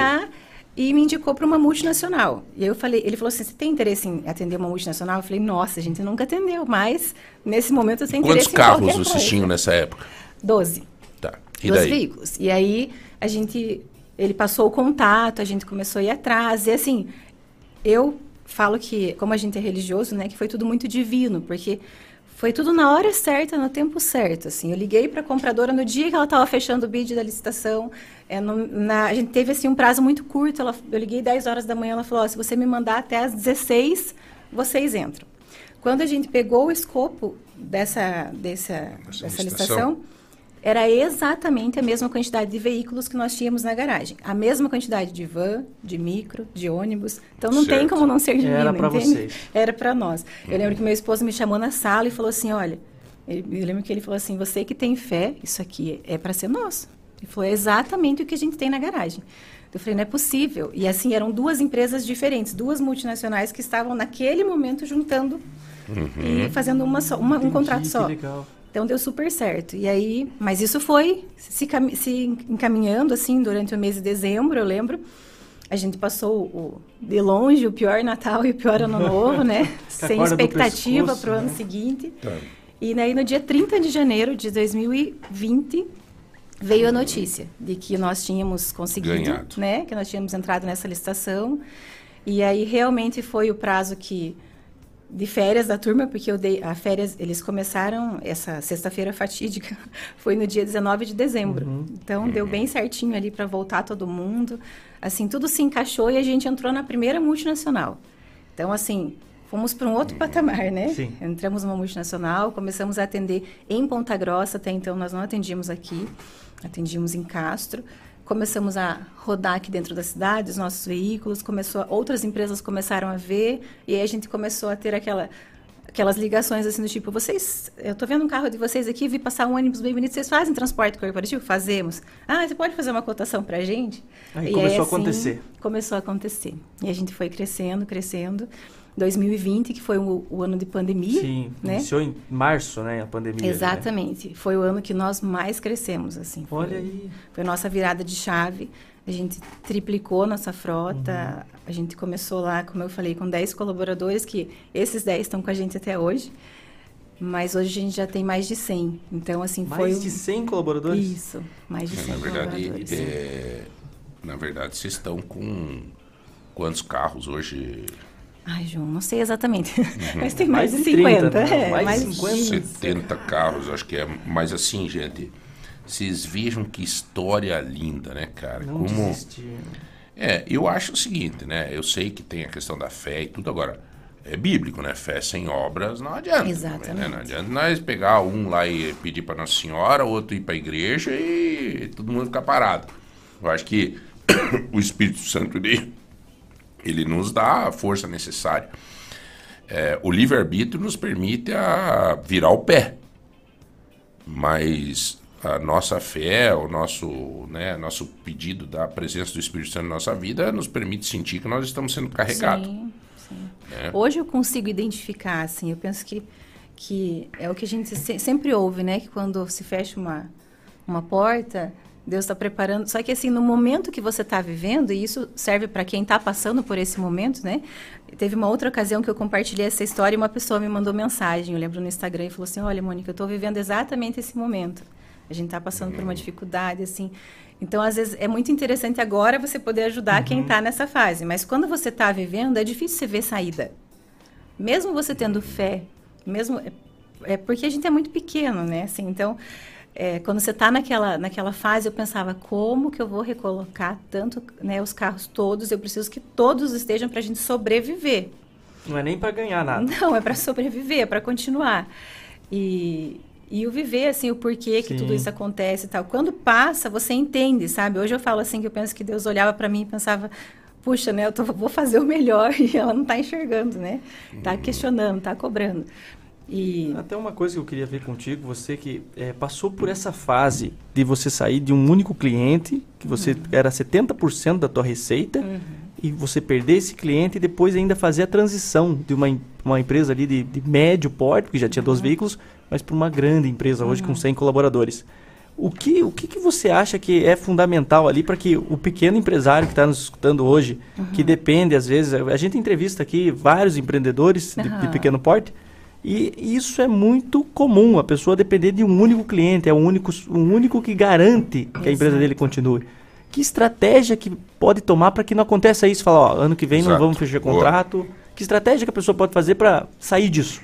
E me indicou para uma multinacional. E aí eu falei, ele falou assim, você tem interesse em atender uma multinacional? Eu falei, nossa, gente, eu nunca atendeu, mas nesse momento eu tenho interesse em qualquer coisa. Quantos carros vocês tinham nessa época? Doze. Tá. E daí? Doze veículos. E aí a gente, ele passou o contato, a gente começou a ir atrás. E assim, eu falo que, como a gente é religioso, né, que foi tudo muito divino, porque... Foi tudo na hora certa, no tempo certo, assim. Eu liguei para a compradora no dia que ela estava fechando o bid da licitação. É, no, na, a gente teve, assim, um prazo muito curto. Ela, eu liguei dez horas da manhã, ela falou, oh, se você me mandar até às dezesseis, vocês entram. Quando a gente pegou o escopo dessa, dessa, dessa licitação, era exatamente a mesma quantidade de veículos que nós tínhamos na garagem. A mesma quantidade de van, de micro, de ônibus. Então, não certo. Tem como não ser divino, era pra entende? Vocês. Era para nós. Hum. Eu lembro que meu esposo me chamou na sala e falou assim, olha... Eu lembro que ele falou assim, você que tem fé, isso aqui é para ser nosso. Ele falou, é exatamente o que a gente tem na garagem. Eu falei, não é possível. E assim, eram duas empresas diferentes, duas multinacionais que estavam naquele momento juntando uhum. e fazendo uma só, uma, um contrato só. Que legal. Então, deu super certo. E aí, mas isso foi se, se encaminhando, assim, durante o mês de dezembro, eu lembro. A gente passou, o, de longe, o pior Natal e o pior Ano Novo, né? Sem expectativa para o ano seguinte. Tá. E aí, no dia trinta de janeiro de dois mil e vinte, veio a notícia de que nós tínhamos conseguido, ganhado. Né? Que nós tínhamos entrado nessa licitação. E aí, realmente, foi o prazo que... de férias da turma, porque eu dei a férias, eles começaram essa sexta-feira fatídica, foi no dia dezenove de dezembro. Uhum. Então, uhum. deu bem certinho ali para voltar todo mundo. Assim, tudo se encaixou e a gente entrou na primeira multinacional. Então, assim, fomos para um outro uhum. patamar, né? Sim. Entramos numa multinacional, começamos a atender em Ponta Grossa, até então nós não atendíamos aqui, atendíamos em Castro. Começamos a rodar aqui dentro da cidade, os nossos veículos, começou, outras empresas começaram a ver, e aí a gente começou a ter aquela, aquelas ligações assim do tipo, vocês, eu tô vendo um carro de vocês aqui, vi passar um ônibus bem bonito, vocês fazem transporte corporativo? Fazemos. Ah, você pode fazer uma cotação pra gente? Aí e começou aí, a assim, acontecer. Começou a acontecer. E a gente foi crescendo, crescendo. dois mil e vinte, que foi o, o ano de pandemia. Sim, né? Iniciou em março, né, a pandemia. Exatamente, né? Foi o ano que nós mais crescemos, assim. Olha foi, aí. Foi a nossa virada de chave, a gente triplicou nossa frota, uhum. a gente começou lá, como eu falei, com dez colaboradores, que esses dez estão com a gente até hoje, mas hoje a gente já tem mais de cem, então assim mais foi... Mais de cem colaboradores? Isso, mais de cem na verdade, colaboradores. É... Na verdade, vocês estão com quantos carros hoje... Ai, João, não sei exatamente, uhum. mas tem mais, mais de cinquenta. trinta, né? é, mais, mais de setenta carros, acho que é. Mas assim, gente, vocês vejam que história linda, né, cara? Não Como... desistir. É, eu acho o seguinte, né? Eu sei que tem a questão da fé e tudo agora. É bíblico, né? Fé sem obras não adianta. Exatamente. Também, né? Não adianta nós pegar um lá e pedir para Nossa Senhora, outro ir para a igreja e todo mundo ficar parado. Eu acho que o Espírito Santo dele... Ele nos dá a força necessária. É, o livre-arbítrio nos permite a virar o pé. Mas a nossa fé, o nosso, né, nosso pedido da presença do Espírito Santo na nossa vida nos permite sentir que nós estamos sendo carregados. Sim, sim. Né? Hoje eu consigo identificar, assim, eu penso que, que é o que a gente se, sempre ouve, né? Que quando se fecha uma, uma porta, Deus está preparando. Só que, assim, no momento que você está vivendo, e isso serve para quem está passando por esse momento, né? Teve uma outra ocasião que eu compartilhei essa história e uma pessoa me mandou mensagem, eu lembro, no Instagram, e falou assim: olha, Mônica, eu estou vivendo exatamente esse momento. A gente está passando uhum. por uma dificuldade, assim. Então, às vezes, é muito interessante agora você poder ajudar uhum. quem está nessa fase. Mas quando você está vivendo, é difícil você ver saída. Mesmo você tendo fé, mesmo... É porque a gente é muito pequeno, né? Assim, então... É, quando você está naquela, naquela fase, eu pensava, como que eu vou recolocar tanto, né, os carros todos? Eu preciso que todos estejam para a gente sobreviver. Não é nem para ganhar nada. Não, é para sobreviver, é para continuar. E, e o viver, assim, o porquê que Sim. tudo isso acontece e tal. Quando passa, você entende, sabe? Hoje eu falo assim, que eu penso que Deus olhava para mim e pensava, puxa, né, eu tô, vou fazer o melhor. E ela não está enxergando, né? Está questionando, está cobrando. E... Até uma coisa que eu queria ver contigo, você que é, passou por essa fase de você sair de um único cliente, que você uhum. era setenta por cento da tua receita, uhum. e você perder esse cliente e depois ainda fazer a transição de uma, uma empresa ali de, de médio porte, porque já tinha uhum. dois veículos, mas para uma grande empresa hoje uhum. com cem colaboradores. O que, o que, que você acha que é fundamental ali para que o pequeno empresário que está nos escutando hoje, uhum. que depende às vezes, a gente entrevista aqui vários empreendedores de, uhum. de pequeno porte, e isso é muito comum, a pessoa depender de um único cliente, é o único, o único que garante que a empresa Exato. Dele continue. Que estratégia que pode tomar para que não aconteça isso? Falar, ó, ano que vem Exato. Não vamos fechar contrato. Boa. Que estratégia que a pessoa pode fazer para sair disso?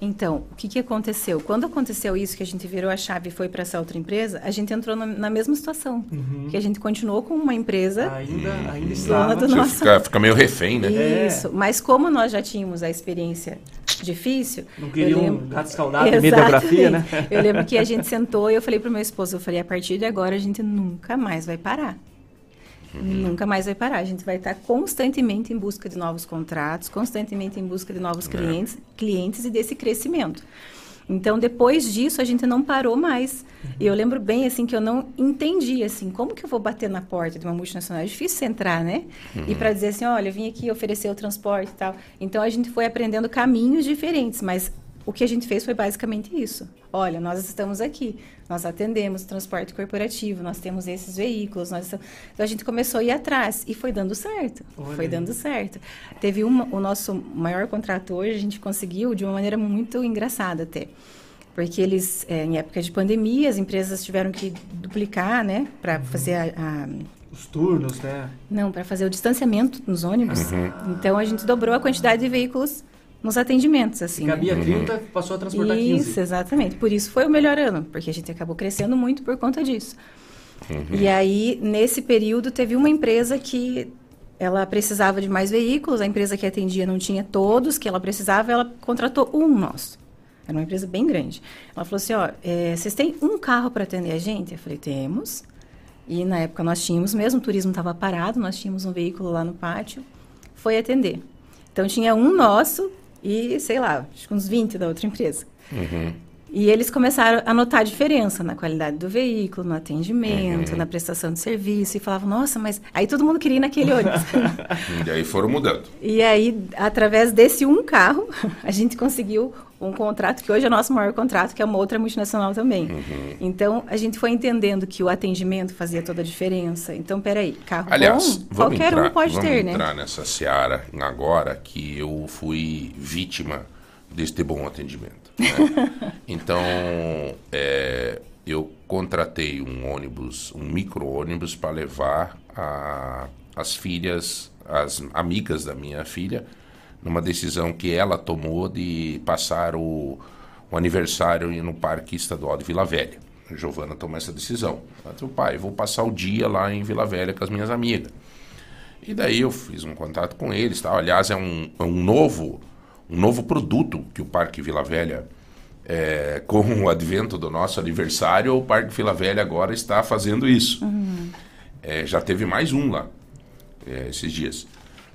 Então, o que, que aconteceu? Quando aconteceu isso, que a gente virou a chave e foi para essa outra empresa, a gente entrou na, na mesma situação. Uhum. Que a gente continuou com uma empresa... Ainda, ainda está. Do nosso... fica, fica meio refém, né? Isso. É. Mas como nós já tínhamos a experiência difícil... Não queria lembro... um gato escaldado em mediografia, né? Eu lembro que a gente sentou e eu falei para o meu esposo, eu falei, a partir de agora a gente nunca mais vai parar. Uhum. Nunca mais vai parar. A gente vai estar constantemente em busca de novos contratos, constantemente em busca de novos clientes, clientes e desse crescimento. Então, depois disso, a gente não parou mais. Uhum. E eu lembro bem, assim, que eu não entendi, assim, como que eu vou bater na porta de uma multinacional? É difícil você entrar, né? Uhum. E para dizer assim, olha, eu vim aqui oferecer o transporte e tal. Então, a gente foi aprendendo caminhos diferentes, mas... O que a gente fez foi basicamente isso. Olha, nós estamos aqui, nós atendemos transporte corporativo, nós temos esses veículos, nós estamos... Então, a gente começou a ir atrás e foi dando certo, Olha. Foi dando certo. Teve uma, o nosso maior contrato hoje, a gente conseguiu de uma maneira muito engraçada até, porque eles, é, em época de pandemia, as empresas tiveram que duplicar, né, para uhum. fazer a... a Os turnos, né? Não, para fazer o distanciamento nos ônibus. Uhum. Então, a gente dobrou a quantidade de veículos nos atendimentos, assim. Que cabia, né? trinta, passou a transportar isso, quinze. Isso, exatamente. Por isso foi o melhor ano, porque a gente acabou crescendo muito por conta disso. Uhum. E aí, nesse período, teve uma empresa que ela precisava de mais veículos, a empresa que atendia não tinha todos, que ela precisava, ela contratou um nosso. Era uma empresa bem grande. Ela falou assim, ó, é, vocês têm um carro para atender a gente? Eu falei, temos. E na época nós tínhamos mesmo, o turismo estava parado, nós tínhamos um veículo lá no pátio, foi atender. Então, tinha um nosso... E, sei lá, acho que uns vinte da outra empresa. Uhum. E eles começaram a notar a diferença na qualidade do veículo, no atendimento, uhum. na prestação de serviço. E falavam, nossa, mas... Aí todo mundo queria ir naquele ônibus. E aí foram mudando. E aí, através desse um carro, a gente conseguiu um contrato, que hoje é o nosso maior contrato, que é uma outra multinacional também. Uhum. Então, a gente foi entendendo que o atendimento fazia toda a diferença. Então, peraí, carro Aliás, bom, qualquer entrar, um pode ter, né? Vamos entrar nessa seara agora que eu fui vítima deste bom atendimento. Né? Então, é, eu contratei um ônibus, um micro-ônibus para levar a, as filhas, as amigas da minha filha, numa decisão que ela tomou de passar o, o aniversário no Parque Estadual de Vila Velha. A Giovana tomou essa decisão. Ela disse, pai, vou passar o dia lá em Vila Velha com as minhas amigas. E daí eu fiz um contato com eles. Tá? Aliás, é um, é um novo... Um novo produto que o Parque Vila Velha, é, com o advento do nosso aniversário, o Parque Vila Velha agora está fazendo isso. Uhum. É, já teve mais um lá, é, esses dias.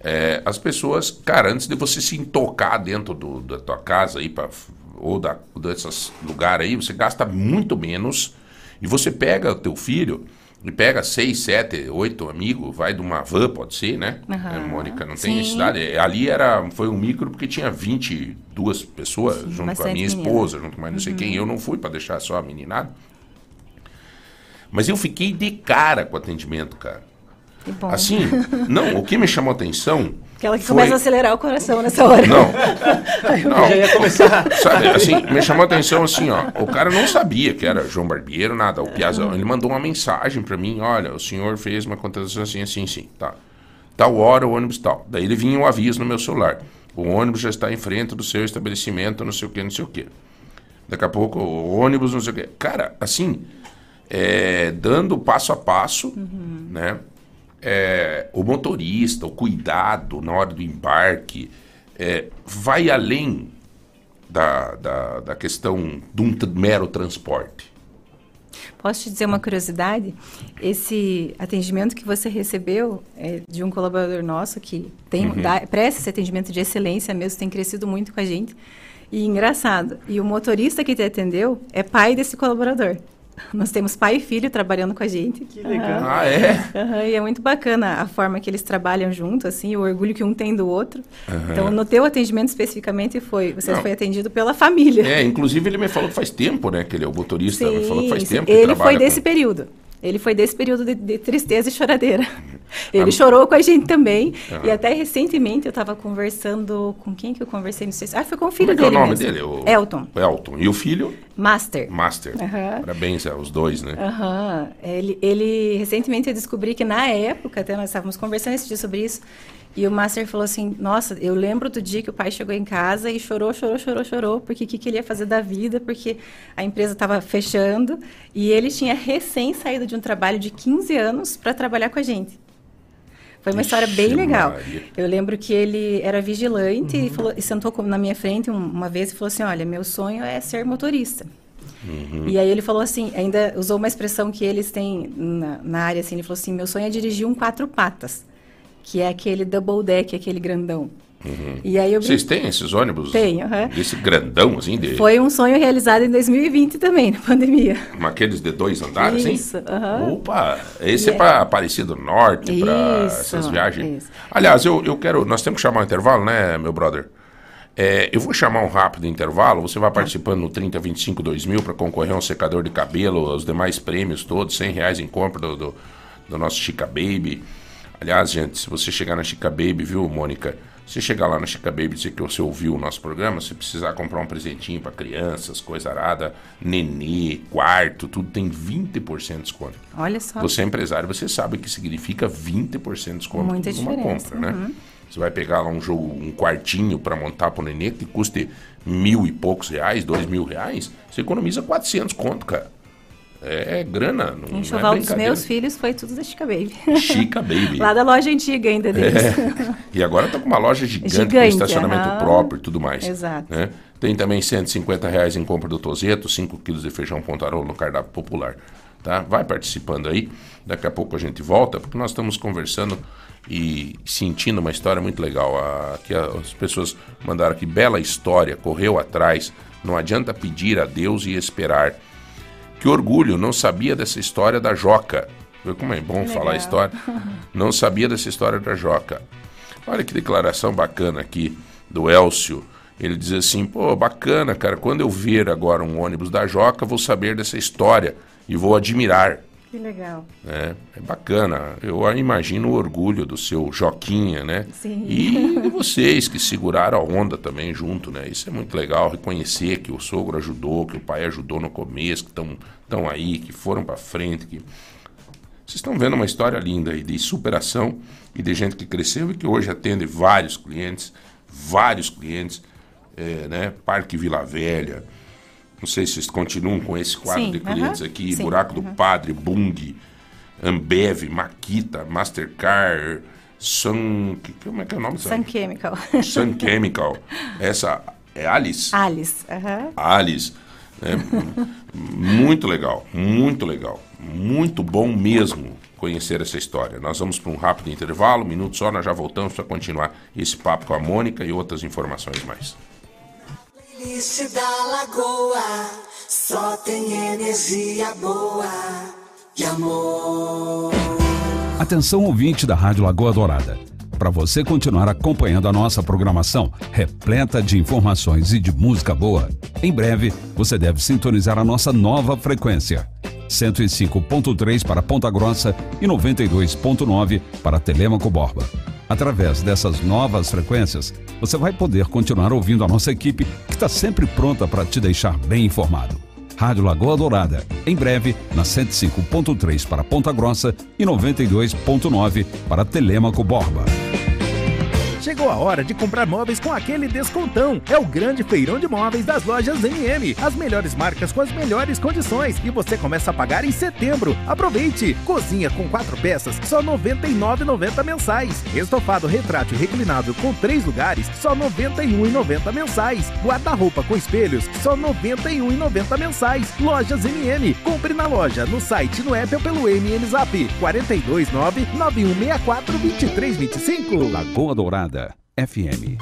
É, as pessoas, cara, antes de você se intocar dentro do, da tua casa aí pra, ou da, desses lugares aí, você gasta muito menos E você pega o teu filho, e pega seis, sete, oito amigos, vai de uma van, pode ser, né? Uhum. Mônica, não tem cidade. Ali era, foi um micro porque tinha vinte e duas pessoas, sim, junto com a minha esposa, junto com mais não sei quem. Eu não fui para deixar só a meninada. Mas eu fiquei de cara com o atendimento, cara. Que bom. Assim, não, o que me chamou a atenção... Aquela que foi... começa a acelerar o coração nessa hora. Não. Não. Já ia começar. Sabe, assim, me chamou a atenção assim, ó. O cara não sabia que era João Barbeiro, nada, o Piazão. Ele mandou uma mensagem pra mim, olha, o senhor fez uma contratação assim, assim, sim, tá. Tal hora o ônibus tal. Daí ele vinha um aviso no meu celular. O ônibus já está em frente do seu estabelecimento, não sei o quê, não sei o quê. Daqui a pouco o ônibus, não sei o quê. Cara, assim, é, dando passo a passo, uhum, né? É, o motorista, o cuidado na hora do embarque, é, vai além da, da, da questão de um mero transporte. Posso te dizer uma curiosidade? Esse atendimento que você recebeu é de um colaborador nosso que tem, uhum, dá, presta esse atendimento de excelência mesmo, tem crescido muito com a gente. E engraçado, e o motorista que te atendeu é pai desse colaborador. Nós temos pai e filho trabalhando com a gente. Que legal. Uhum. Ah, é? Uhum. E é muito bacana a forma que eles trabalham junto, assim, o orgulho que um tem do outro. Uhum. Então, no teu atendimento especificamente, foi você Não. foi atendido pela família. É, inclusive ele me falou que faz tempo, né, que ele é o motorista. Sim, me falou que faz tempo que ele trabalha. Ele foi desse com... período. Ele foi desse período de, de tristeza e choradeira. Ele ah, chorou com a gente também. Uh-huh. E até recentemente eu estava conversando... Com quem que eu conversei? Não sei se... Ah, foi com o filho dele mesmo. Como é que é o nome mesmo? dele? O... Elton. Elton. E o filho? Master. Master. Uh-huh. Parabéns aos dois, né? Aham. Uh-huh. Ele, ele... Recentemente eu descobri que na época, até nós estávamos conversando esse dia sobre isso, e o Master falou assim, nossa, eu lembro do dia que o pai chegou em casa e chorou, chorou, chorou, chorou, porque o que, que ele ia fazer da vida, porque a empresa estava fechando e ele tinha recém saído de um trabalho de quinze anos para trabalhar com a gente. Foi uma Ixi, história bem legal. Maria. Eu lembro que ele era vigilante, uhum, e, falou, e sentou na minha frente uma vez e falou assim, olha, meu sonho é ser motorista. Uhum. E aí ele falou assim, ainda usou uma expressão que eles têm na, na área, assim, ele falou assim, meu sonho é dirigir um quatro patas. Que é aquele double deck, aquele grandão. Uhum. E aí eu... Vocês têm esses ônibus? Tem, aham. Uhum. Esse grandão, assim? De... Foi um sonho realizado em dois mil e vinte também, na pandemia. Mas aqueles de dois andares, hein? Isso, aham. Uhum. Opa, esse yeah. é para Aparecido Norte, para essas viagens. Isso. Aliás, eu, eu quero... Nós temos que chamar um intervalo, né, meu brother? É, eu vou chamar um rápido intervalo, você vai participando no trinta, vinte e cinco, dois mil para concorrer a um secador de cabelo, os demais prêmios todos, cem reais em compra do, do, do nosso Chica Baby. Aliás, gente, se você chegar na Chica Baby, viu, Mônica? Se você chegar lá na Chica Baby e dizer que você ouviu o nosso programa, se precisar comprar um presentinho para crianças, coisa arada, nenê, quarto, tudo tem vinte por cento de desconto. Olha só. Você é empresário, você sabe o que significa vinte por cento de desconto numa diferença. Compra, uhum, né? Você vai pegar lá um jogo, um quartinho para montar para o nenê que custe mil e poucos reais, dois mil reais, você economiza quatrocentos conto, cara. É grana. Não, enxoval não é dos meus filhos foi tudo da Chica Baby. Chica Baby. Lá da loja antiga ainda deles. É. E agora tá com uma loja gigante, gigante com estacionamento ah, próprio e tudo mais. Exato. Né? Tem também cento e cinquenta reais em compra do Tozeto, cinco quilos de feijão Pontarol no cardápio popular. Tá? Vai participando aí. Daqui a pouco a gente volta, porque nós estamos conversando e sentindo uma história muito legal. Aqui as pessoas mandaram aqui, bela história, correu atrás. Não adianta pedir a Deus e esperar. Que orgulho, não sabia dessa história da Joca. Vê como é bom falar a história. Não sabia dessa história da Joca. Olha que declaração bacana aqui do Elcio. Ele diz assim, pô, bacana, cara. Quando eu ver agora um ônibus da Joca, vou saber dessa história e vou admirar. Que legal. É, é bacana. Eu imagino o orgulho do seu Joquinha, né? Sim. E de vocês que seguraram a onda também junto, né? Isso é muito legal, reconhecer que o sogro ajudou, que o pai ajudou no começo, que estão tão aí, que foram para frente. Que... Vocês estão vendo uma história linda aí de superação e de gente que cresceu e que hoje atende vários clientes, vários clientes, é, né? Parque Vila Velha. Não sei se vocês continuam com esse quadro sim, de clientes uh-huh, aqui, sim, Buraco uh-huh. do Padre, Bung, Ambev, Makita, Mastercard, Sun... Como é que é o nome? Sun Chemical. Sun Chemical. Essa é Alice? Alice. Uh-huh. Alice. É, muito legal, muito legal. Muito bom mesmo conhecer essa história. Nós vamos para um rápido intervalo, um minuto só, nós já voltamos para continuar esse papo com a Mônica e outras informações mais. playlist da Lagoa só tem energia boa e amor. Atenção, ouvinte da Rádio Lagoa Dourada. Para você continuar acompanhando a nossa programação repleta de informações e de música boa, em breve você deve sintonizar a nossa nova frequência, cento e cinco ponto três para Ponta Grossa e noventa e dois ponto nove para Telêmaco Borba. Através dessas novas frequências, você vai poder continuar ouvindo a nossa equipe, que está sempre pronta para te deixar bem informado. Rádio Lagoa Dourada, em breve, na cento e cinco ponto três para Ponta Grossa e noventa e dois ponto nove para Telêmaco Borba. Chegou a hora de comprar móveis com aquele descontão. É o grande feirão de móveis das lojas M M. As melhores marcas com as melhores condições. E você começa a pagar em setembro. Aproveite! Cozinha com quatro peças, só noventa e nove reais e noventa centavos mensais. Estofado retrátil reclinável com três lugares, só noventa e um reais e noventa centavos mensais. Guarda-roupa com espelhos, só noventa e um reais e noventa centavos mensais. Lojas M M. Compre na loja, no site, no app ou pelo M M Zap. quatro dois nove, nove um seis quatro, dois três dois cinco. Lagoa Dourada F M.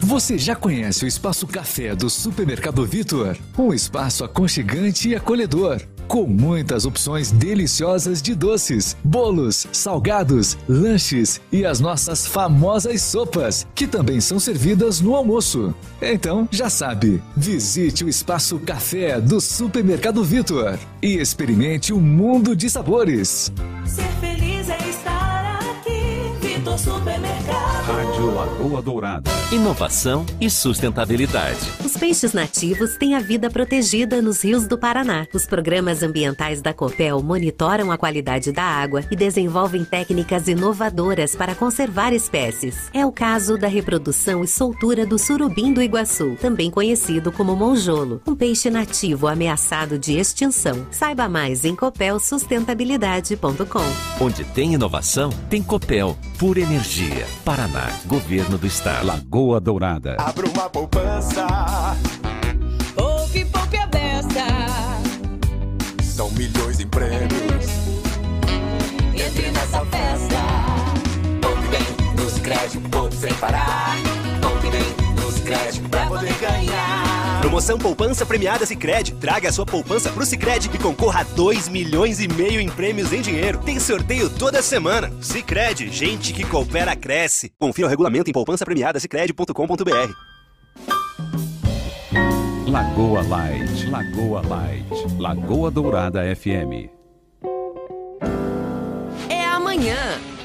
Você já conhece o Espaço Café do Supermercado Vitor? Um espaço aconchegante e acolhedor, com muitas opções deliciosas de doces, bolos, salgados, lanches e as nossas famosas sopas, que também são servidas no almoço. Então, já sabe, visite o Espaço Café do Supermercado Vitor e experimente um mundo de sabores. Ser feliz é estar aqui, Vitor Supermercado. Rádio Lagoa Dourada. Inovação e sustentabilidade. Os peixes nativos têm a vida protegida nos rios do Paraná. Os programas ambientais da Copel monitoram a qualidade da água e desenvolvem técnicas inovadoras para conservar espécies. É o caso da reprodução e soltura do surubim do Iguaçu, também conhecido como monjolo, um peixe nativo ameaçado de extinção. Saiba mais em copel sustentabilidade ponto com. Onde tem inovação, tem Copel. Pura energia. Paraná. Governo do Estado. Lagoa Dourada. Abra uma poupança. Poupe, poupe a beça. São milhões em prêmios. Entre nessa festa. Poupe bem nos créditos, poupe sem parar. Poupe bem nos créditos pra poder ganhar. Promoção Poupança Premiada Sicredi. Traga a sua poupança pro Sicredi e concorra a dois milhões e meio em prêmios em dinheiro. Tem sorteio toda semana. Sicredi, gente que coopera, cresce. Confira o regulamento em poupança premiada sicredi ponto com ponto b r. Lagoa Light, Lagoa Light, Lagoa Dourada F M. É amanhã.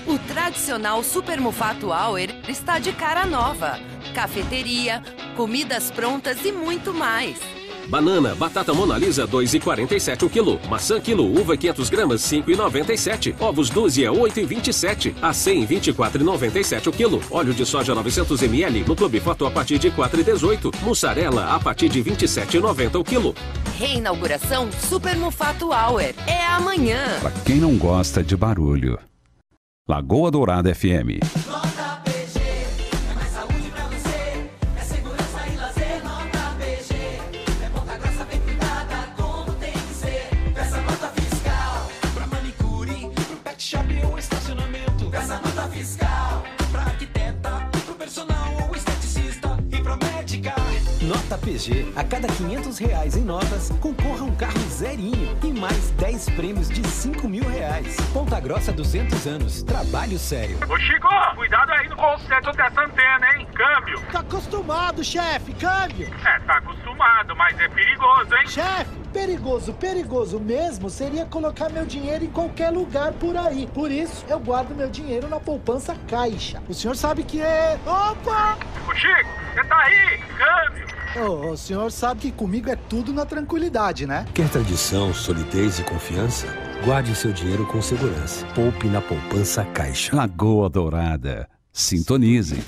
O tradicional Supermofato Hour está de cara nova. Cafeteria, comidas prontas e muito mais. Banana, batata monalisa dois reais e quarenta e sete centavos o quilo. Maçã quilo, uva quinhentas gramas cinco reais e noventa e sete centavos. Ovos dúzia oito reais e vinte e sete centavos. Acém vinte e quatro reais e noventa e sete centavos o quilo. Óleo de soja novecentos mililitros no Clube Foto a partir de quatro reais e dezoito centavos. Mussarela a partir de vinte e sete reais e noventa centavos o quilo. Reinauguração Supermofato Hour é amanhã. Pra quem não gosta de barulho. Lagoa Dourada F M. Nota P G, é mais saúde pra você, é segurança e lazer. Nota P G, é Ponta Grossa bem cuidada, como tem que ser. Peça nota fiscal, pra manicure, pro pet shop ou estacionamento. Peça nota fiscal, pra arquiteta, pro personal ou esteticista e pra médica. Nota P G, a cada quinhentos reais em notas, concorra um carro zerinho e mais dez prêmios de cinco mil reais. Ponta Grossa, duzentos anos. Trabalho sério. Ô Chico, cuidado aí no conserto dessa antena, hein? Câmbio. Tá acostumado, chefe, câmbio. É, tá acostumado, mas é perigoso, hein? Chefe, perigoso, perigoso mesmo seria colocar meu dinheiro em qualquer lugar por aí. Por isso, eu guardo meu dinheiro na poupança Caixa. O senhor sabe que é... Opa! Ô Chico, você tá aí? Câmbio. Oh, o senhor sabe que comigo é tudo na tranquilidade, né? Quer tradição, solidez e confiança? Guarde seu dinheiro com segurança. Poupe na poupança Caixa. Lagoa Dourada. Sintonize.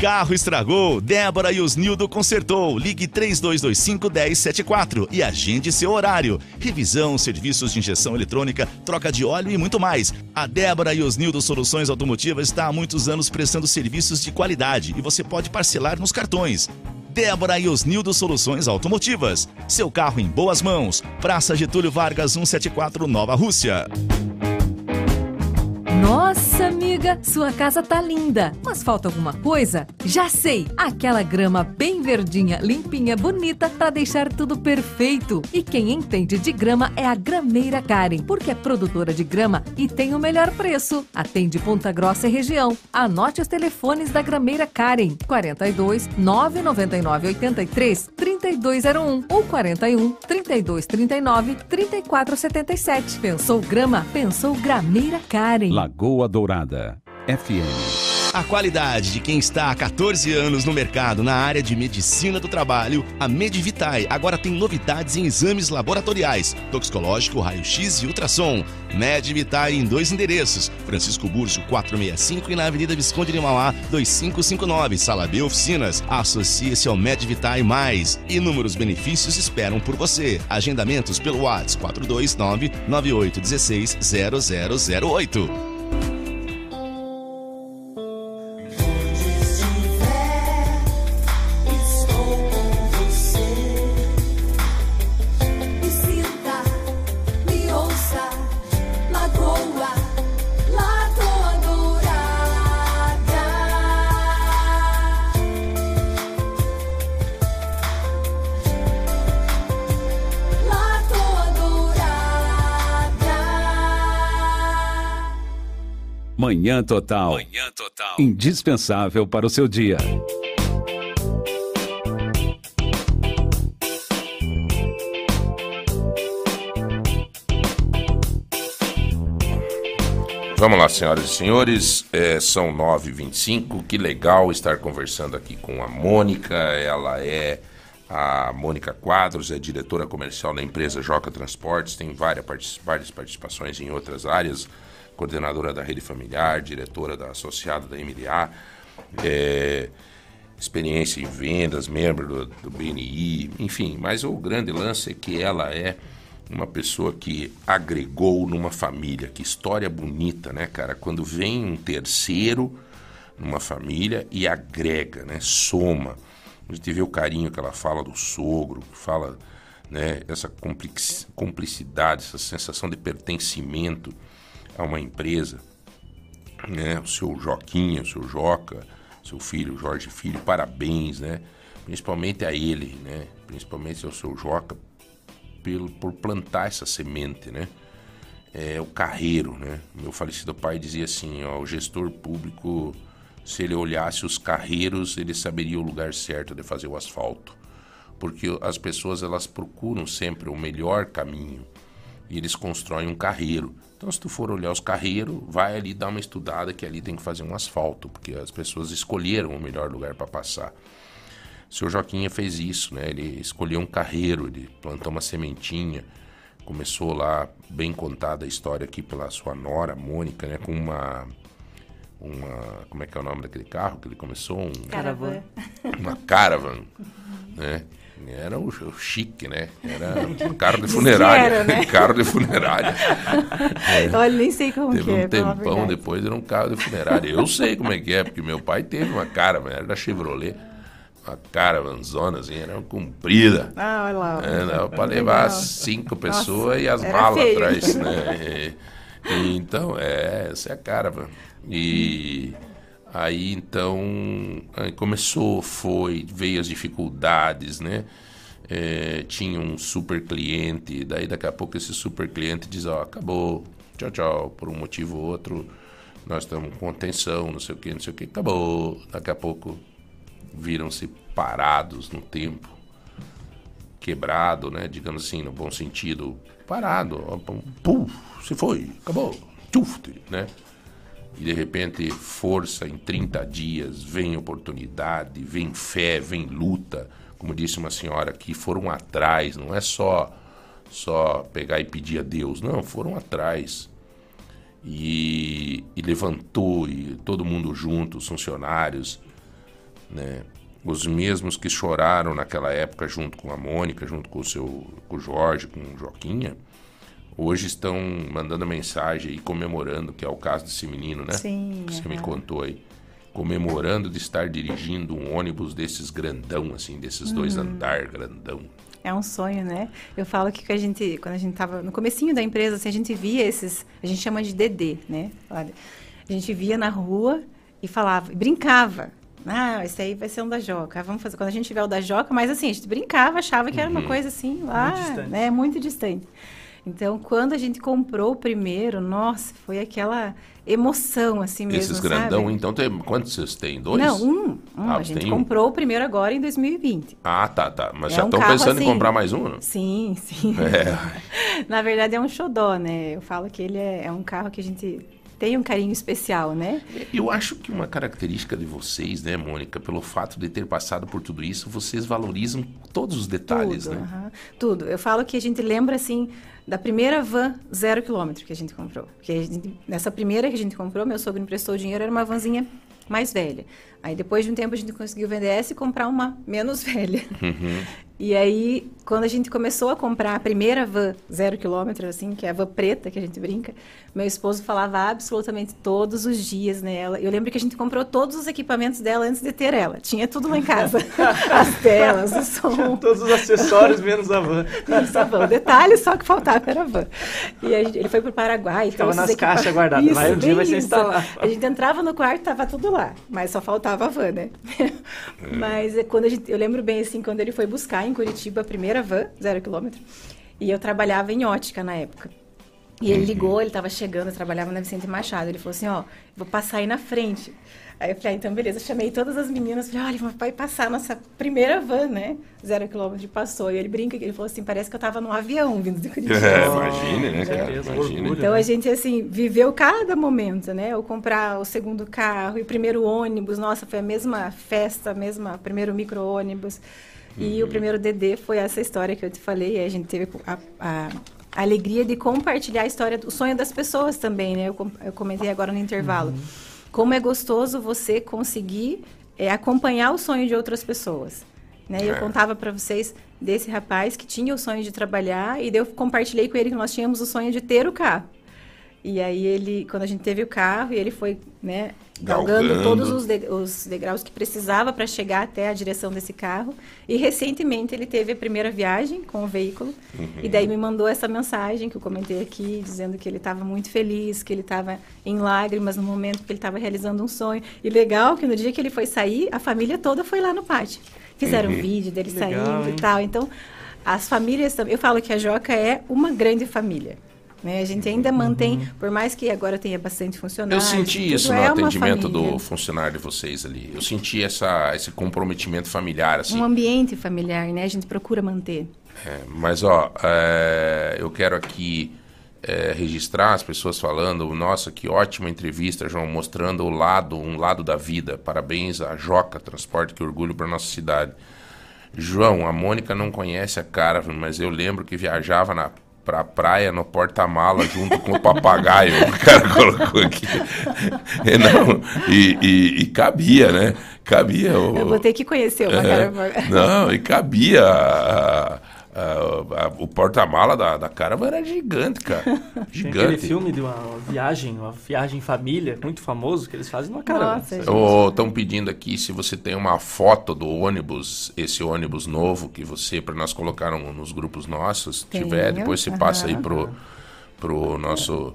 Carro estragou, Débora e Osnildo consertou. Ligue três dois dois cinco, um zero sete quatro e agende seu horário. Revisão, serviços de injeção eletrônica, troca de óleo e muito mais. A Débora e Osnildo Soluções Automotivas está há muitos anos prestando serviços de qualidade e você pode parcelar nos cartões. Débora e Osnildo Soluções Automotivas. Seu carro em boas mãos. Praça Getúlio Vargas, cento e setenta e quatro, Nova Rússia. Nossa, amiga. diga, sua casa tá linda, mas falta alguma coisa? Já sei! Aquela grama bem verdinha, limpinha, bonita, pra deixar tudo perfeito. E quem entende de grama é a Grameira Karen, porque é produtora de grama e tem o melhor preço. Atende Ponta Grossa e região. Anote os telefones da Grameira Karen, quarenta e dois, nove nove nove oito três, trinta e dois zero um ou quarenta e um, trinta e dois trinta e nove, trinta e quatro setenta e sete. Pensou grama? Pensou Grameira Karen. Lagoa Dourada F M. A qualidade de quem está há quatorze anos no mercado na área de medicina do trabalho, a Medivitae agora tem novidades em exames laboratoriais, toxicológico, raio-x e ultrassom. Medivitae em dois endereços, Francisco Burso quatrocentos e sessenta e cinco e na Avenida Visconde de Mauá dois cinco cinco nove, Sala B Oficinas. Associe-se ao Medivitae Mais. Inúmeros benefícios esperam por você. Agendamentos pelo WhatsApp quatro dois nove, nove oito um seis, zero zero zero oito. Manhã Total. Manhã Total. Indispensável para o seu dia. Vamos lá, senhoras e senhores. É, são nove e vinte e cinco. Que legal estar conversando aqui com a Mônica. Ela é a Mônica Quadros, é diretora comercial da empresa Joca Transportes. Tem várias, particip... várias participações em outras áreas. Coordenadora da Rede Familiar, diretora da Associada da M D A, é, experiência em vendas, membro do, do B N I, enfim. Mas o grande lance é que ela é uma pessoa que agregou numa família. Que história bonita, né, cara? Quando vem um terceiro numa família e agrega, né, soma. A gente vê o carinho que ela fala do sogro, fala, né, essa cumplicidade, essa sensação de pertencimento a uma empresa, né? O seu Joquinha, o seu Joca, seu filho, Jorge Filho, parabéns, né? Principalmente a ele, né? Principalmente ao seu Joca, pelo, por plantar essa semente, né? É o Carreiro, né? Meu falecido pai dizia assim, ó, o gestor público, se ele olhasse os carreiros, ele saberia o lugar certo de fazer o asfalto, porque as pessoas, elas procuram sempre o melhor caminho, e eles constroem um carreiro. Então, se tu for olhar os carreiros, vai ali dar uma estudada que ali tem que fazer um asfalto, porque as pessoas escolheram o melhor lugar para passar. O seu Joquinha fez isso, né? Ele escolheu um carreiro, ele plantou uma sementinha, começou lá, bem contada a história aqui pela sua nora, Mônica, né? Com uma... uma como é que é o nome daquele carro que ele começou? Um, Caravan. Uma Caravan, né? Era o chique, né? Era um carro de funerária. Era, né? Carro de funerária. É. Olha, nem sei como teve que um é. Teve um tempão depois, era um carro de funerária. Eu sei como é que é, porque meu pai teve uma Caravan, era da Chevrolet. Uma Caravanzona, assim, era uma comprida. Ah, olha lá. Era para levar legal. Cinco pessoas. Nossa, e as malas feio. Atrás, né? E, então, é, essa é a Caravan. E... aí, então, aí começou, foi, veio as dificuldades, né? É, tinha um super cliente, daí daqui a pouco esse super cliente diz, ó, acabou, tchau, tchau, por um motivo ou outro, nós estamos com atenção, não sei o que, não sei o que, acabou. Daqui a pouco viram-se parados no tempo, quebrado, né? Digamos assim, no bom sentido, parado, ó, pum, se foi, acabou, tchufte, né? E de repente, força em trinta dias, vem oportunidade, vem fé, vem luta. Como disse uma senhora aqui, foram atrás, não é só, só pegar e pedir a Deus. Não, foram atrás. E, e levantou, e todo mundo junto, os funcionários, né? Os mesmos que choraram naquela época junto com a Mônica, junto com o, seu, com o Jorge, com o Joquinha. Hoje estão mandando mensagem e comemorando, que é o caso desse menino, né? Sim. Que você me contou aí. Comemorando de estar dirigindo um ônibus desses grandão, assim, desses uhum. dois andar grandão. É um sonho, né? Eu falo que a gente, quando a gente estava no comecinho da empresa, assim, a gente via esses, a gente chama de D D, né? Olha, A gente via na rua e falava, brincava. Ah, esse aí vai ser um da Joca. Vamos fazer quando a gente tiver o da Joca, mas assim, a gente brincava, achava que uhum. era uma coisa assim, lá, muito distante. Né? Muito distante. Então, quando a gente comprou o primeiro, nossa, foi aquela emoção, assim mesmo, esses grandão, sabe? Então, tem, quantos vocês têm? Dois? Não, um. um ah, a gente comprou um? o primeiro agora em dois mil e vinte. Ah, tá, tá. Mas é já estão um pensando assim, em comprar mais um, não? Sim, sim. É. Na verdade, é um xodó, né? Eu falo que ele é, é um carro que a gente tem um carinho especial, né? Eu acho que uma característica de vocês, né, Mônica, pelo fato de ter passado por tudo isso, vocês valorizam todos os detalhes, tudo, né? Uh-huh. Tudo. Eu falo que a gente lembra, assim, da primeira van zero quilômetro que a gente comprou. Porque a gente, nessa primeira que a gente comprou, meu sogro emprestou o dinheiro, era uma vanzinha mais velha. Aí, depois de um tempo, a gente conseguiu vender essa e comprar uma menos velha. Uhum. E aí, quando a gente começou a comprar a primeira van zero quilômetro, assim, que é a van preta, que a gente brinca, meu esposo falava absolutamente todos os dias nela. Eu lembro que a gente comprou todos os equipamentos dela antes de ter ela. Tinha tudo lá em casa. As telas, o som. Tinha todos os acessórios, menos a van. Menos a van. O detalhe só que faltava era a van. E a gente, ele foi pro Paraguai. Ficava nas equipamentos... caixas guardadas. Vai um dia vai ser instalado. A gente entrava no quarto, tava tudo lá. Mas só faltava a van, né? Mas quando a gente, eu lembro bem, assim, quando ele foi buscar em Curitiba, a primeira van, zero quilômetro, e eu trabalhava em ótica na época. E ele ligou, ele estava chegando, eu trabalhava na Vicente Machado, ele falou assim, ó, vou passar aí na frente. Aí eu falei, ah, então beleza, eu chamei todas as meninas, falei, olha, vai passar a nossa primeira van, né, zero quilômetro, passou. E ele brinca, ele falou assim, parece que eu estava num avião vindo de Curitiba. É, imagina, né, cara, imagina. Então a gente, assim, viveu cada momento, né, eu comprar o segundo carro, e o primeiro ônibus, nossa, foi a mesma festa, a mesma, primeiro micro-ônibus. E uhum. o primeiro D D foi essa história que eu te falei. A gente teve a, a, a alegria de compartilhar a história, o sonho das pessoas também, né? Eu, eu comentei agora no intervalo. Uhum. Como é gostoso você conseguir é, acompanhar o sonho de outras pessoas. Né? E eu contava para vocês desse rapaz que tinha o sonho de trabalhar e eu compartilhei com ele que nós tínhamos o sonho de ter o carro. E aí, ele, quando a gente teve o carro, ele foi, né, galgando, galgando todos os, de, os degraus que precisava para chegar até a direção desse carro. E, recentemente, ele teve a primeira viagem com o veículo. Uhum. E daí me mandou essa mensagem que eu comentei aqui, dizendo que ele estava muito feliz, que ele estava em lágrimas no momento, que ele estava realizando um sonho. E legal que no dia que ele foi sair, a família toda foi lá no pátio. Fizeram uhum. um vídeo dele legal, saindo, hein? E tal. Então, as famílias também... Eu falo que a Joca é uma grande família. Né? A gente ainda mantém, uhum. por mais que agora tenha bastante funcionário. Eu senti isso no é atendimento do funcionário de vocês ali. Eu senti essa, esse comprometimento familiar. Assim. Um ambiente familiar, né? A gente procura manter. É, mas, ó, é, eu quero aqui é, registrar as pessoas falando, nossa, que ótima entrevista, João, mostrando o lado, um lado da vida. Parabéns à Joca Transporte, que orgulho para nossa cidade. João, a Mônica não conhece a cara, mas eu lembro que viajava na pra praia, no porta-mala, junto com o papagaio, o cara colocou aqui. E, não, e, e, e cabia, né? Cabia. O, eu vou ter que conhecer uma é, caravana. Não, e cabia. A, a, a, a, o porta-mala da, da caravana era gigante, cara. Gigante. Tem aquele filme de uma viagem, uma viagem em família, muito famoso, que eles fazem numa caravana. Estão pedindo aqui se você tem uma foto do ônibus, esse ônibus novo que você, para nós colocaram nos grupos nossos, tenho. Tiver, depois você uhum. passa aí pro, pro nosso...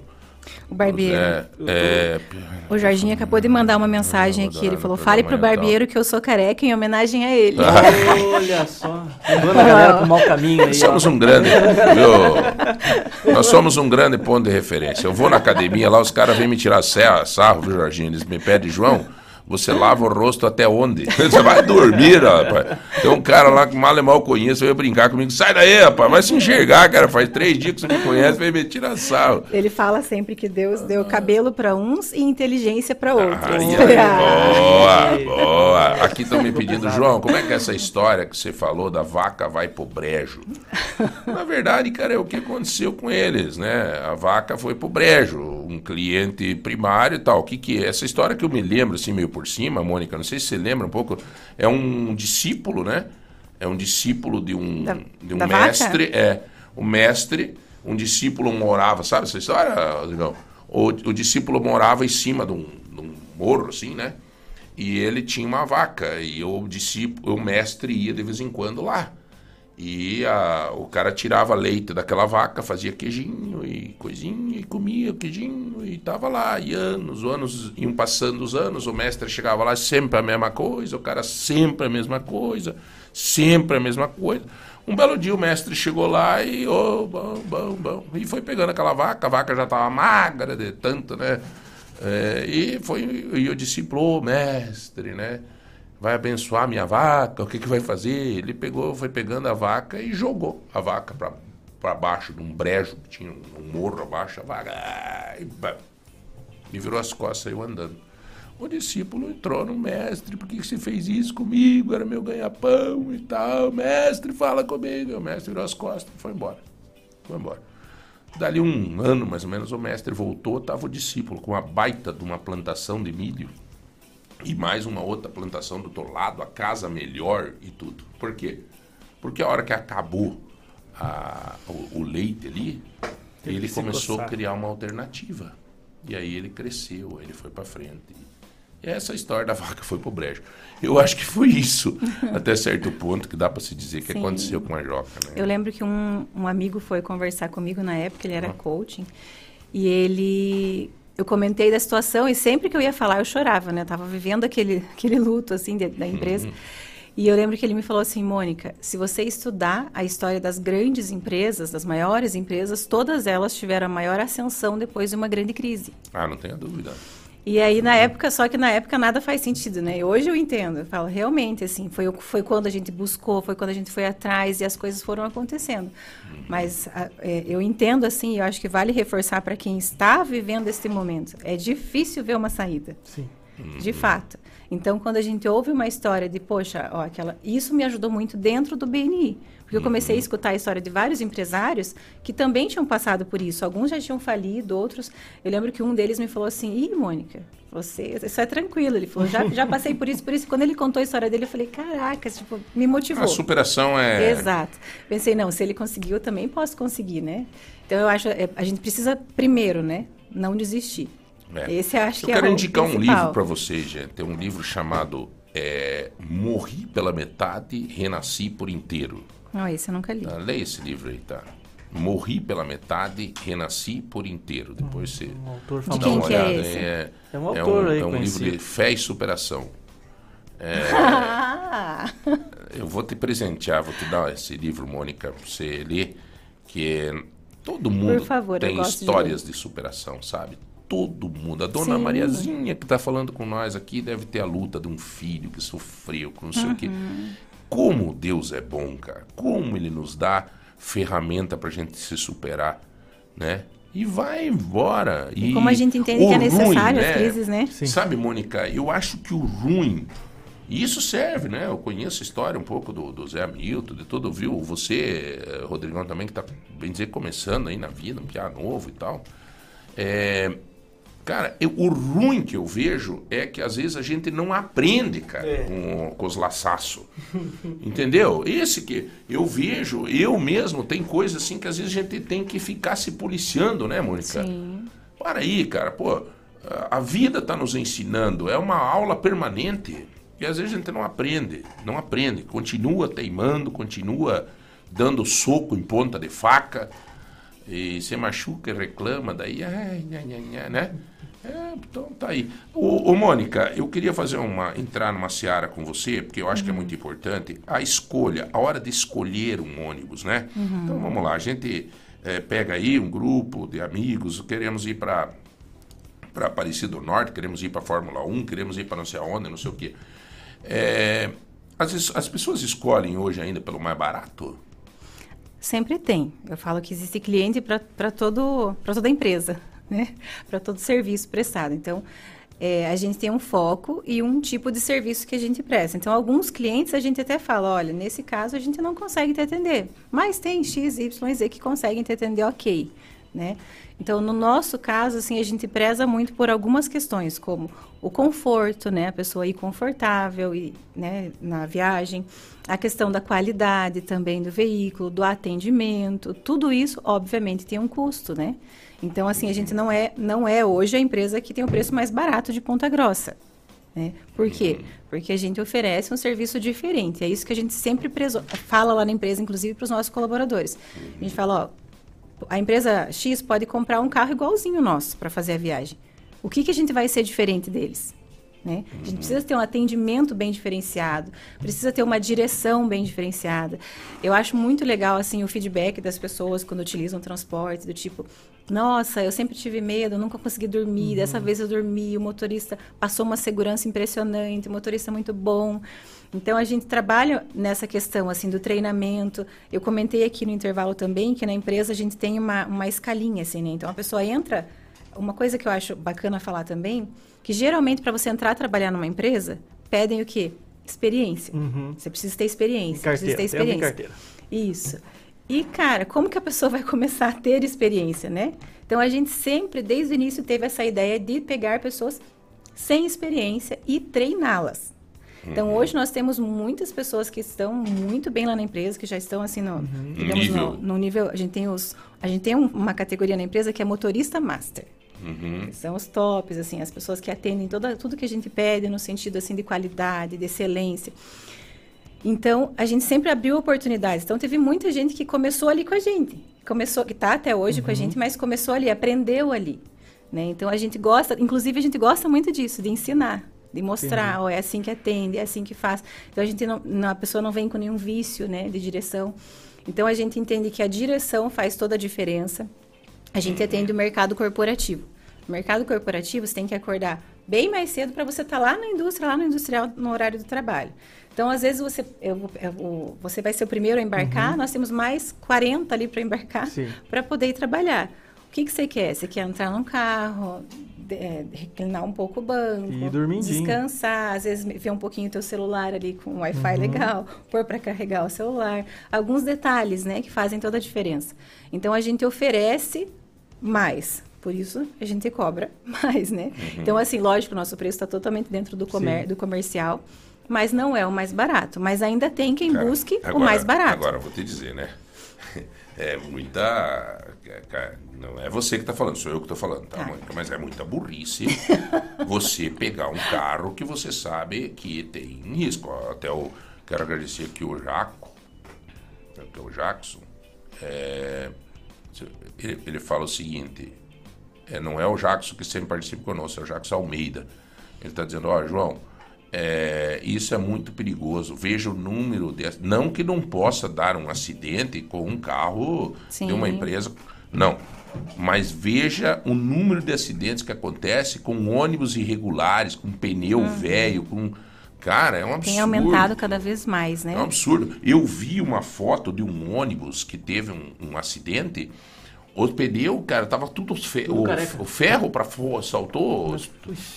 O barbeiro. É, é, o Jorginho acabou de mandar uma mensagem aqui. Ele falou: fale pro barbeiro que eu sou careca em homenagem a ele. Olha só. Levando a galera pro mau caminho aí. Somos um grande. Viu? Nós somos um grande ponto de referência. Eu vou na academia lá, os caras vêm me tirar sarro, viu, Jorginho? Eles me pedem, João, você lava o rosto até onde? Você vai dormir, rapaz. Tem um cara lá que mal e mal conheço, veio brincar comigo. Sai daí, rapaz, vai se enxergar, cara. Faz três dias que você me conhece, vai me tirar sarro. Ele fala sempre que Deus deu cabelo para uns e inteligência para outros. Ah, yeah. Boa, boa. Aqui estão me pedindo, João, como é que é essa história que você falou da vaca vai pro brejo? Na verdade, cara, é o que aconteceu com eles, né? A vaca foi pro brejo, um cliente primário e tal. O que que é? Essa história que eu me lembro, assim, meio por cima, Mônica, não sei se você lembra um pouco, é um discípulo, né? É um discípulo de um, da, de um mestre. Vaca? É, o mestre, um discípulo morava, sabe essa história, Rodrigão? O, o discípulo morava em cima de um, de um morro, assim, né? E ele tinha uma vaca, e o discípulo, o mestre ia de vez em quando lá. E a, o cara tirava leite daquela vaca, fazia queijinho e coisinha, e comia o queijinho, e tava lá. E anos, anos, iam passando os anos, o mestre chegava lá, sempre a mesma coisa, o cara sempre a mesma coisa, sempre a mesma coisa. Um belo dia o mestre chegou lá e, oh, bom, bom, bom, e foi pegando aquela vaca, a vaca já tava magra de tanto, né? É, e, foi, e eu disse, pô, mestre, né? Vai abençoar minha vaca, o que que vai fazer? Ele pegou, foi pegando a vaca e jogou a vaca para baixo de um brejo, que tinha um morro abaixo, a vaca, e bam, me virou as costas e saiu andando. O discípulo entrou no mestre, por que que você fez isso comigo? Era meu ganha-pão e tal, mestre, fala comigo. O mestre virou as costas e foi embora, foi embora. Dali um ano, mais ou menos, o mestre voltou, estava o discípulo com uma baita de uma plantação de milho, e mais uma outra plantação do outro lado, a casa melhor e tudo. Por quê? Porque a hora que acabou a, o, o leite ali, ele, ele começou a criar uma alternativa. E aí ele cresceu, ele foi para frente. E essa história da vaca foi pro brejo. Eu acho que foi isso, até certo ponto, que dá para se dizer que Sim. aconteceu com a Joca. Né? Eu lembro que um, um amigo foi conversar comigo na época, ele era ah. coaching, e ele... Eu comentei da situação e sempre que eu ia falar eu chorava, né? Eu tava vivendo aquele, aquele luto, assim, de, da empresa. Uhum. E eu lembro que ele me falou assim, Mônica, se você estudar a história das grandes empresas, das maiores empresas, todas elas tiveram a maior ascensão depois de uma grande crise. Ah, não tenha dúvida. E aí, na uhum. época, só que na época nada faz sentido, né? E hoje eu entendo, eu falo, realmente, assim, foi, foi quando a gente buscou, foi quando a gente foi atrás e as coisas foram acontecendo. Mas a, é, eu entendo, assim, eu acho que vale reforçar para quem está vivendo este momento. É difícil ver uma saída. Sim. De fato. Então, quando a gente ouve uma história de, poxa, ó, aquela, isso me ajudou muito dentro do B N I. Porque eu comecei a escutar a história de vários empresários que também tinham passado por isso. Alguns já tinham falido, outros... Eu lembro que um deles me falou assim, ih, Mônica, você, isso é tranquilo. Ele falou, já, já passei por isso, por isso. Quando ele contou a história dele, eu falei, caraca, tipo, me motivou. A superação é... Exato. Pensei, não, se ele conseguiu, eu também posso conseguir, né? Então, eu acho, a gente precisa primeiro, né, não desistir. É. Esse eu acho eu que quero é indicar principal. Um livro para vocês, gente. Tem um livro chamado é, Morri pela Metade, Renasci por Inteiro. Não, esse eu nunca li. Tá, leia esse livro aí, tá? Morri pela Metade, Renasci por Inteiro. Depois você um autor famoso. De quem dá uma que olhada. É, esse? É, é um autor é um, aí, é um livro de fé e superação. É, eu vou te presentear, vou te dar esse livro, Mônica, pra você ler, que é, todo mundo favor, tem histórias de, de superação, sabe? Todo mundo. A dona Sim. Mariazinha que está falando com nós aqui deve ter a luta de um filho que sofreu, com não sei uhum. o quê. Como Deus é bom, cara. Como Ele nos dá ferramenta para a gente se superar, né? E vai embora. E, e como a gente entende que é necessário ruim, né? As crises, né? Sim. Sabe, Mônica, eu acho que o ruim... E isso serve, né? Eu conheço a história um pouco do, do Zé Hamilton, de tudo, viu? Você, Rodrigão, também, que está, bem dizer, começando aí na vida, um piá novo e tal. É... Cara, eu, o ruim que eu vejo é que às vezes a gente não aprende, cara, é. com, com os laçaços. Entendeu? Esse que eu vejo, eu mesmo, tem coisa assim que às vezes a gente tem que ficar se policiando, né, Mônica? Sim. Para aí, cara, pô, a vida tá nos ensinando, é uma aula permanente e às vezes a gente não aprende, não aprende. Continua teimando, continua dando soco em ponta de faca. E você machuca e reclama, daí, ai, nha, nha, nha, né? É, então tá aí. Ô, ô Mônica, eu queria fazer uma, entrar numa seara com você, porque eu acho uhum. que é muito importante a escolha, a hora de escolher um ônibus, né? Uhum. Então vamos lá, a gente é, pega aí um grupo de amigos, queremos ir para para Aparecido do Norte, queremos ir para Fórmula um, queremos ir para não sei aonde, não sei o quê. É, as, as pessoas escolhem hoje ainda pelo mais barato? Sempre tem. Eu falo que existe cliente para toda empresa, né? Para todo serviço prestado. Então, é, a gente tem um foco e um tipo de serviço que a gente presta. Então, alguns clientes a gente até fala, olha, nesse caso a gente não consegue te atender, mas tem X, Y, Z que conseguem te atender, ok. Né? Então, no nosso caso, assim, a gente preza muito por algumas questões, como o conforto, né? A pessoa ir confortável e, né, na viagem, a questão da qualidade também do veículo, do atendimento, tudo isso, obviamente, tem um custo, né? Então, assim, a gente não é, não é hoje a empresa que tem o preço mais barato de Ponta Grossa. Né? Por quê? Porque a gente oferece um serviço diferente. É isso que a gente sempre preso... fala lá na empresa, inclusive para os nossos colaboradores. A gente fala, ó, a empresa X pode comprar um carro igualzinho ao nosso para fazer a viagem. O que, que a gente vai ser diferente deles? Né? A gente precisa ter um atendimento bem diferenciado, precisa ter uma direção bem diferenciada. Eu acho muito legal assim, o feedback das pessoas quando utilizam o transporte, do tipo... Nossa, eu sempre tive medo, nunca consegui dormir, uhum. Dessa vez eu dormi, o motorista passou uma segurança impressionante, o motorista é muito bom. Então, a gente trabalha nessa questão assim, do treinamento. Eu comentei aqui no intervalo também que na empresa a gente tem uma, uma escalinha. Assim, né? Então, a pessoa entra... Uma coisa que eu acho bacana falar também, que geralmente para você entrar a trabalhar numa empresa, pedem o quê? Experiência. Uhum. Você precisa ter experiência. Carteira, precisa ter experiência. Tem uma carteira. Isso. E, cara, como que a pessoa vai começar a ter experiência, né? Então, a gente sempre, desde o início, teve essa ideia de pegar pessoas sem experiência e treiná-las. Uhum. Então, hoje nós temos muitas pessoas que estão muito bem lá na empresa, que já estão, assim, no, uhum. digamos, nível. No, no nível... A gente tem, os, a gente tem um, uma categoria na empresa que é motorista master. Uhum. São os tops, assim, as pessoas que atendem toda, tudo que a gente pede no sentido, assim, de qualidade, de excelência. Então, a gente sempre abriu oportunidades. Então, teve muita gente que começou ali com a gente. Começou, que está até hoje uhum. com a gente, mas começou ali, aprendeu ali. Né? Então, a gente gosta, inclusive, a gente gosta muito disso, de ensinar, de mostrar, ó, é assim que atende, é assim que faz. Então, a, gente não, não, a pessoa não vem com nenhum vício, né, de direção. Então, a gente entende que a direção faz toda a diferença. A gente uhum. atende o mercado corporativo. No mercado corporativo, você tem que acordar bem mais cedo para você estar tá lá na indústria, lá no industrial, no horário do trabalho. Então, às vezes, você, eu, eu, você vai ser o primeiro a embarcar, uhum. nós temos mais quarenta ali para embarcar, para poder ir trabalhar. O que, que você quer? Você quer entrar num carro, de, é, reclinar um pouco o banco, descansar, às vezes ver um pouquinho o teu celular ali com o Wi-Fi uhum. legal, pôr para carregar o celular. Alguns detalhes, né, que fazem toda a diferença. Então, a gente oferece mais. Por isso, a gente cobra mais, né? Uhum. Então, assim, lógico, o nosso preço está totalmente dentro do, comer- do comercial, mas não é o mais barato. Mas ainda tem quem Cara, busque agora, o mais barato. Agora, vou te dizer, né? É muita... Não é você que está falando, sou eu que estou falando, tá, tá, Mônica? Mas é muita burrice você pegar um carro que você sabe que tem risco. Até eu quero agradecer aqui o Jaco, que é o Jackson. É... Ele, ele fala o seguinte... É, não é o Jackson que sempre participa conosco, é o Jackson Almeida. Ele está dizendo, ó, oh, João, é, isso é muito perigoso. Veja o número de... Não que não possa dar um acidente com um carro Sim. de uma empresa, não. Mas veja o número de acidentes que acontece com ônibus irregulares, com pneu uhum. velho, com... Cara, é um absurdo. Tem aumentado cada vez mais, né? É um absurdo. Eu vi uma foto de um ônibus que teve um, um acidente... O pneu, cara, tava tudo... Fe- tudo o, o ferro para fora, saltou. Os,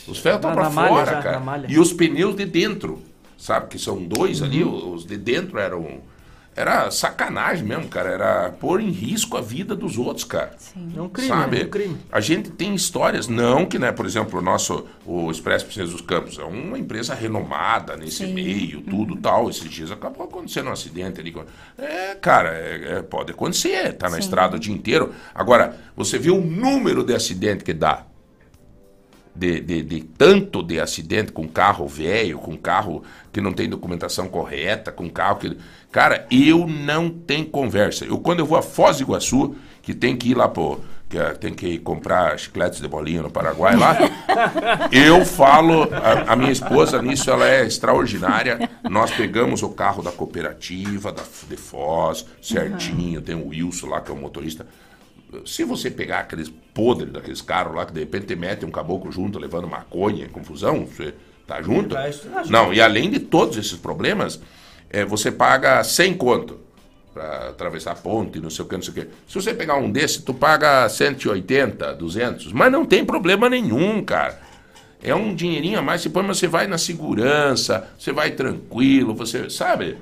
os ferros estavam para fora, já, cara. E os pneus de dentro, sabe? Que são dois uhum. ali, os de dentro eram... Era sacanagem mesmo, cara. Era pôr em risco a vida dos outros, cara. Sim. É um crime, sabe? É um crime. A gente tem histórias, não que, né? Por exemplo, o nosso o Expresso Princesa dos Campos é uma empresa renomada nesse Sim. meio, tudo uhum. tal. Esses dias acabou acontecendo um acidente ali. É, cara, é, é, pode acontecer. Tá na Sim. estrada o dia inteiro. Agora, você vê o número de acidente que dá. De, de, de tanto de acidente com carro velho, com carro que não tem documentação correta, com carro que... Cara, eu não tenho conversa. Eu, quando eu vou a Foz do Iguaçu, que tem que ir lá, pô, que tem que ir comprar chicletes de bolinha no Paraguai lá, eu falo, a, a minha esposa nisso, ela é extraordinária. Nós pegamos o carro da cooperativa, da, de Foz, certinho, uhum. tem o Wilson lá, que é o motorista... Se você pegar aqueles podres daqueles carros lá, que de repente mete um caboclo junto, levando maconha, confusão, você tá junto? Não, e além de todos esses problemas, é, você paga cem conto para atravessar a ponte, não sei o que, não sei o que. Se você pegar um desse, tu paga cento e oitenta, duzentos, mas não tem problema nenhum, cara. É um dinheirinho a mais, você põe, mas você vai na segurança, você vai tranquilo, você sabe...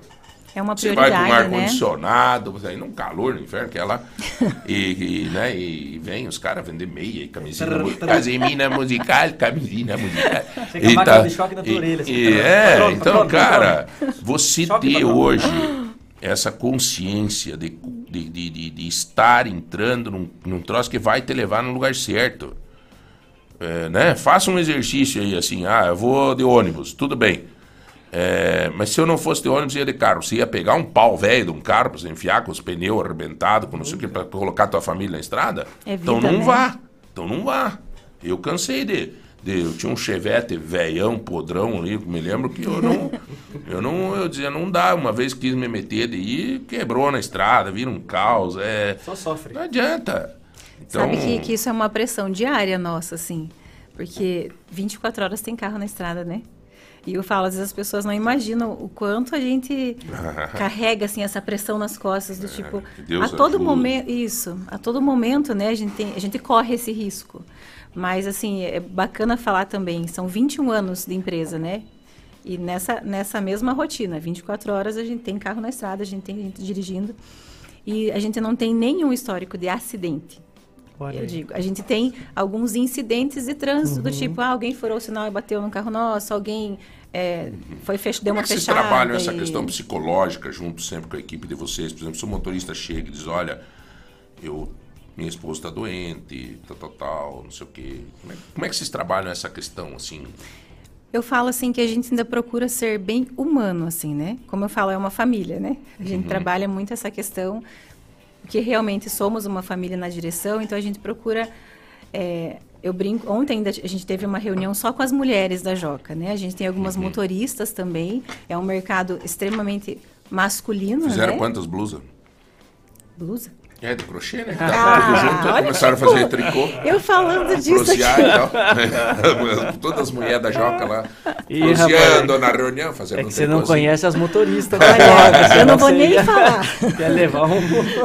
É uma prioridade, né? Você vai com um ar-condicionado, né? Você vai num calor no inferno, que é lá. E, e, né, e vem os caras vender meia e camisinha musical, camisinha musical, camisinha musical. Chega a máquina de choque na tua orelha. É, então, cara, você ter hoje essa consciência de, de, de, de, de estar entrando num, num troço que vai te levar no lugar certo. é, né? Faça um exercício aí, assim, ah, eu vou de ônibus, tudo bem. É, mas se eu não fosse de ônibus, ia de carro. Você ia pegar um pau velho de um carro pra você enfiar com os pneus arrebentados, com não sei o que, pra colocar tua família na estrada? É vida, então não né? vá. Então não vá. Eu cansei de... de eu tinha um Chevette velhão, podrão ali, me lembro que eu não... eu não eu dizia, não dá. Uma vez quis me meter de ir, quebrou na estrada, vira um caos. É, só sofre. Não adianta. Então... Sabe que, que isso é uma pressão diária nossa, assim. Porque vinte e quatro horas tem carro na estrada, né? E eu falo, às vezes as pessoas não imaginam o quanto a gente carrega, assim, essa pressão nas costas, do tipo, a todo momento, isso, a todo momento, né, a gente, tem, a gente corre esse risco. Mas, assim, é bacana falar também, são vinte e um anos de empresa, né? E nessa, nessa mesma rotina, vinte e quatro horas a gente tem carro na estrada, a gente tem gente dirigindo, e a gente não tem nenhum histórico de acidente. Eu digo, a gente tem alguns incidentes de trânsito, uhum. do tipo, ah, alguém furou o sinal e bateu num carro nosso, alguém é, foi fech... deu Como uma é que fechada. Vocês trabalham e... essa questão psicológica junto sempre com a equipe de vocês? Por exemplo, se o motorista chega e diz, olha, eu, minha esposa está doente, tal, tal, tal, não sei o quê. Como é, como é que vocês trabalham essa questão, assim? Eu falo, assim, que a gente ainda procura ser bem humano, assim, né? Como eu falo, é uma família, né? A gente uhum. trabalha muito essa questão... que realmente somos uma família na direção, então a gente procura... É, eu brinco, ontem ainda a gente teve uma reunião só com as mulheres da Joca, né? A gente tem algumas uhum. motoristas também, é um mercado extremamente masculino, Fizeram né? quantas blusas? Blusa? É, de crochê, né? Tá ah, tudo junto, olha, começaram tipo, a fazer tricô. Eu falando disso aqui. E tal. Todas as mulheres da Joca lá, pronunciando na reunião, fazendo é que um você não conhece as motoristas. Né? Olha, eu não vou nem falar. Quer levar um...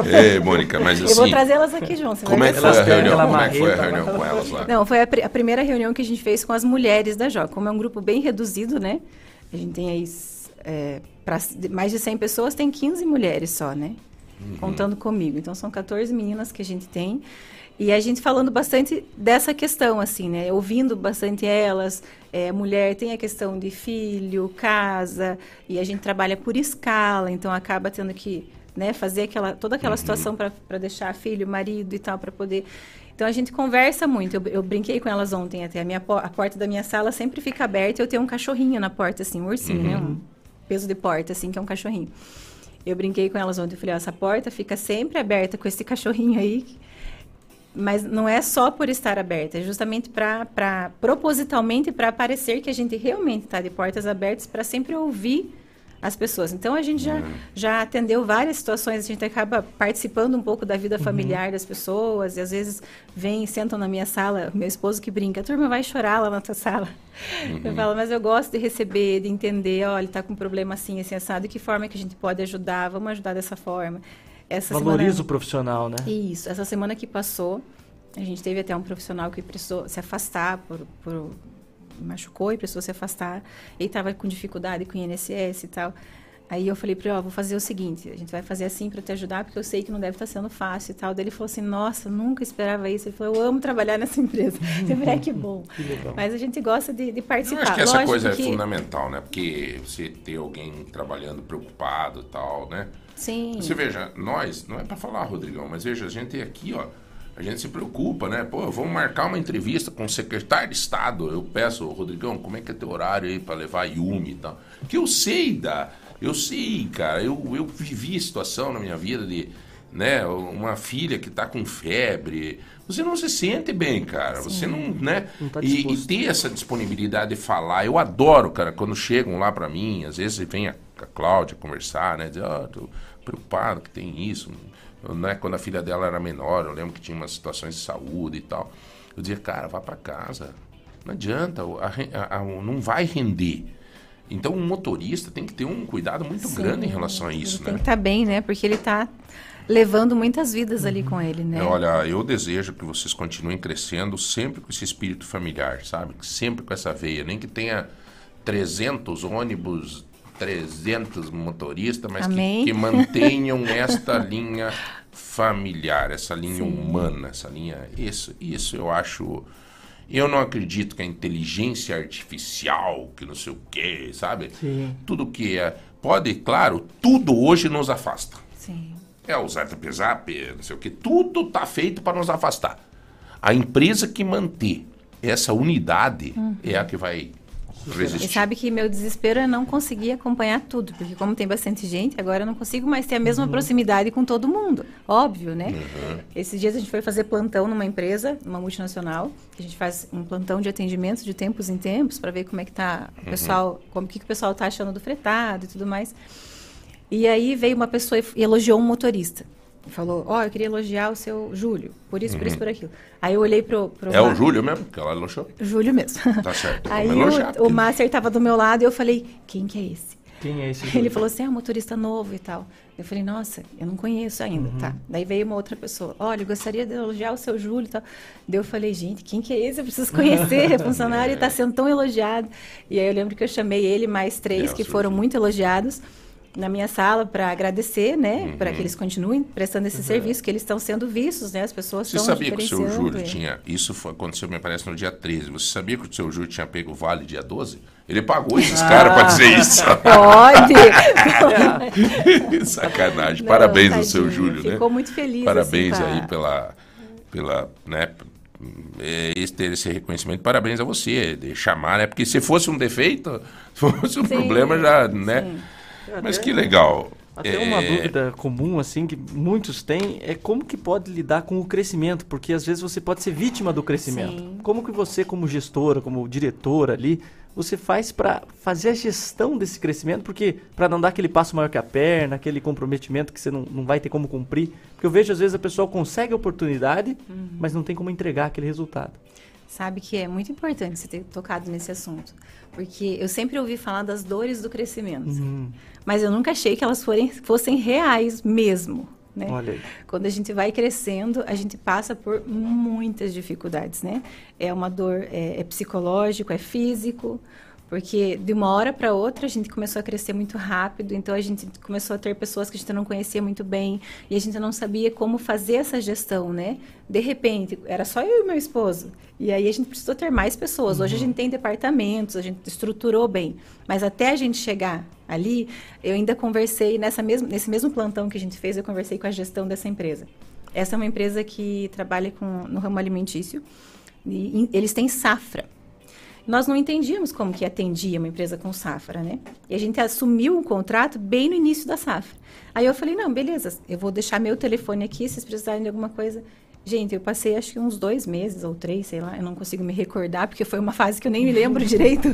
Ei, Mônica, mas assim... Eu vou trazer elas aqui, João. Como é que foi a reunião, como é que foi a reunião com elas lá? Não, foi a, pr- a primeira reunião que a gente fez com as mulheres da Joca. Como é um grupo bem reduzido, né? A gente tem aí... É, pra, mais de cem pessoas, tem quinze mulheres só, né? Uhum. Contando comigo. Então, são quatorze meninas que a gente tem. E a gente falando bastante dessa questão, assim, né? Ouvindo bastante elas. É, mulher tem a questão de filho, casa. E a gente trabalha por escala. Então, acaba tendo que né, fazer aquela, toda aquela uhum. situação para deixar filho, marido e tal, para poder... Então, a gente conversa muito. Eu, eu brinquei com elas ontem até. A, minha, a porta da minha sala sempre fica aberta. E eu tenho um cachorrinho na porta, assim, um ursinho, uhum. né? Um peso de porta, assim, que é um cachorrinho. Eu brinquei com elas ontem, eu falei, ó, essa porta fica sempre aberta com esse cachorrinho aí, mas não é só por estar aberta, é justamente para, propositalmente, para parecer que a gente realmente está de portas abertas para sempre ouvir as pessoas. Então, a gente já, uhum. já atendeu várias situações, a gente acaba participando um pouco da vida familiar uhum. das pessoas, e às vezes vem, sentam na minha sala, meu esposo que brinca, a turma vai chorar lá na tua sala. Uhum. Eu falo, mas eu gosto de receber, de entender, olha, está com um problema assim, assim, assado, de que forma que a gente pode ajudar, vamos ajudar dessa forma. Essa Valoriza semana... o profissional, né? Isso, essa semana que passou, a gente teve até um profissional que precisou se afastar por... por machucou e precisou se afastar, ele estava com dificuldade com o I N S S e tal. Aí eu falei para ele, ó, vou fazer o seguinte, a gente vai fazer assim para te ajudar, porque eu sei que não deve estar sendo fácil e tal. Daí ele falou assim, nossa, nunca esperava isso. Ele falou, eu amo trabalhar nessa empresa. Eu falei, é que bom. Que legal. Mas a gente gosta de, de participar. Eu acho que essa Lógico coisa que... é fundamental, né? Porque você ter alguém trabalhando preocupado e tal, né? Sim. Você veja, nós, não é para falar, Rodrigão, mas veja, a gente aqui, ó, a gente se preocupa, né? Pô, vamos marcar uma entrevista com o secretário de Estado. Eu peço, Rodrigão, como é que é teu horário aí para levar a Yumi e tal? Que eu sei, da, eu sei, cara. Eu, eu vivi a situação na minha vida de, né? Uma filha que tá com febre. Você não se sente bem, cara. Sim. Você não, né? Não tá e, e ter essa disponibilidade de falar. Eu adoro, cara, quando chegam lá para mim. Às vezes vem a, a Cláudia conversar, né? Dizer, ó, oh, tô preocupado que tem isso, né? Quando a filha dela era menor, eu lembro que tinha umas situações de saúde e tal. Eu dizia, cara, vá para casa. Não adianta, a, a, a, não vai render. Então, o motorista tem que ter um cuidado muito Sim, grande em relação a isso, ele né? Tem que estar tá bem, né? Porque ele está levando muitas vidas uhum. ali com ele, né? Olha, eu desejo que vocês continuem crescendo sempre com esse espírito familiar, sabe? Sempre com essa veia. Nem que tenha trezentos ônibus... trezentos motoristas, mas que, que mantenham esta linha familiar, essa linha Sim. humana, essa linha... Isso, isso eu acho... Eu não acredito que a inteligência artificial, que não sei o quê, sabe? Sim. Tudo que é... Pode, claro, tudo hoje nos afasta. Sim. É o Zap Zap, não sei o quê. Tudo está feito para nos afastar. A empresa que manter essa unidade uhum. é a que vai resistir. E sabe que meu desespero é não conseguir acompanhar tudo, porque como tem bastante gente, agora eu não consigo mais ter a mesma uhum. proximidade com todo mundo. Óbvio, né? Uhum. Esses dias a gente foi fazer plantão numa empresa, numa multinacional, que a gente faz um plantão de atendimento de tempos em tempos para ver como é que tá o pessoal, uhum. como que, que o pessoal tá achando do fretado e tudo mais. E aí veio uma pessoa e elogiou um motorista. Falou, ó, oh, eu queria elogiar o seu Júlio, por isso, uhum. por isso, por aquilo. Aí eu olhei pro... pro é Márcio. O Júlio mesmo que ela elogiou? Júlio mesmo. Tá certo, aí elogiar, o, porque... o Márcio estava do meu lado e eu falei, quem que é esse? Quem é esse? Ele Júlio? Falou assim, é ah, um motorista novo e tal. Eu falei, nossa, eu não conheço ainda, uhum. tá? Daí veio uma outra pessoa, olha, eu gostaria de elogiar o seu Júlio e tal. Daí eu falei, gente, quem que é esse? Eu preciso conhecer, é funcionário, ele tá sendo tão elogiado. E aí eu lembro que eu chamei ele mais três, é, que foram Júlio. Muito elogiados. Na minha sala para agradecer, né? Uhum. Para que eles continuem prestando esse uhum. serviço, que eles estão sendo vistos, né? As pessoas estão diferenciando. Você sabia que o seu Júlio é. tinha... Isso foi, aconteceu, me parece, no dia treze. Você sabia que o seu Júlio tinha pego o vale dia doze? Ele pagou esses ah. caras para dizer isso. Pode! Sacanagem. Não, parabéns ao seu Júlio, né? Ficou muito feliz. Parabéns assim, aí pra... pela... pela né? Esse, ter esse reconhecimento, parabéns a você. De chamar, né? Porque se fosse um defeito, se fosse um sim, problema, já, né? Sim. Mas até, que legal. Até é... uma dúvida comum, assim, que muitos têm, é como que pode lidar com o crescimento, porque às vezes você pode ser vítima do crescimento. Sim. Como que você, como gestora, como diretora ali, você faz para fazer a gestão desse crescimento, porque para não dar aquele passo maior que a perna, aquele comprometimento que você não, não vai ter como cumprir, porque eu vejo às vezes a pessoa consegue a oportunidade, uhum. mas não tem como entregar aquele resultado. Sabe que é muito importante você ter tocado nesse assunto. Porque eu sempre ouvi falar das dores do crescimento. Uhum. Mas eu nunca achei que elas forem, fossem reais mesmo. Né? Olha aí. Quando a gente vai crescendo, a gente passa por muitas dificuldades. Né? É uma dor, é, é psicológico, é físico. Porque de uma hora para outra a gente começou a crescer muito rápido, então a gente começou a ter pessoas que a gente não conhecia muito bem e a gente não sabia como fazer essa gestão, né? De repente, era só eu e meu esposo. E aí a gente precisou ter mais pessoas. Hoje a gente tem departamentos, a gente estruturou bem. Mas até a gente chegar ali, eu ainda conversei, nessa mesma, nesse mesmo plantão que a gente fez, eu conversei com a gestão dessa empresa. Essa é uma empresa que trabalha com, no ramo alimentício e eles têm safra. Nós não entendíamos como que atendia uma empresa com safra, né? E a gente assumiu um contrato bem no início da safra. Aí eu falei, não, beleza, eu vou deixar meu telefone aqui, se vocês precisarem de alguma coisa. Gente, eu passei acho que uns dois meses ou três, sei lá, eu não consigo me recordar, porque foi uma fase que eu nem me lembro direito,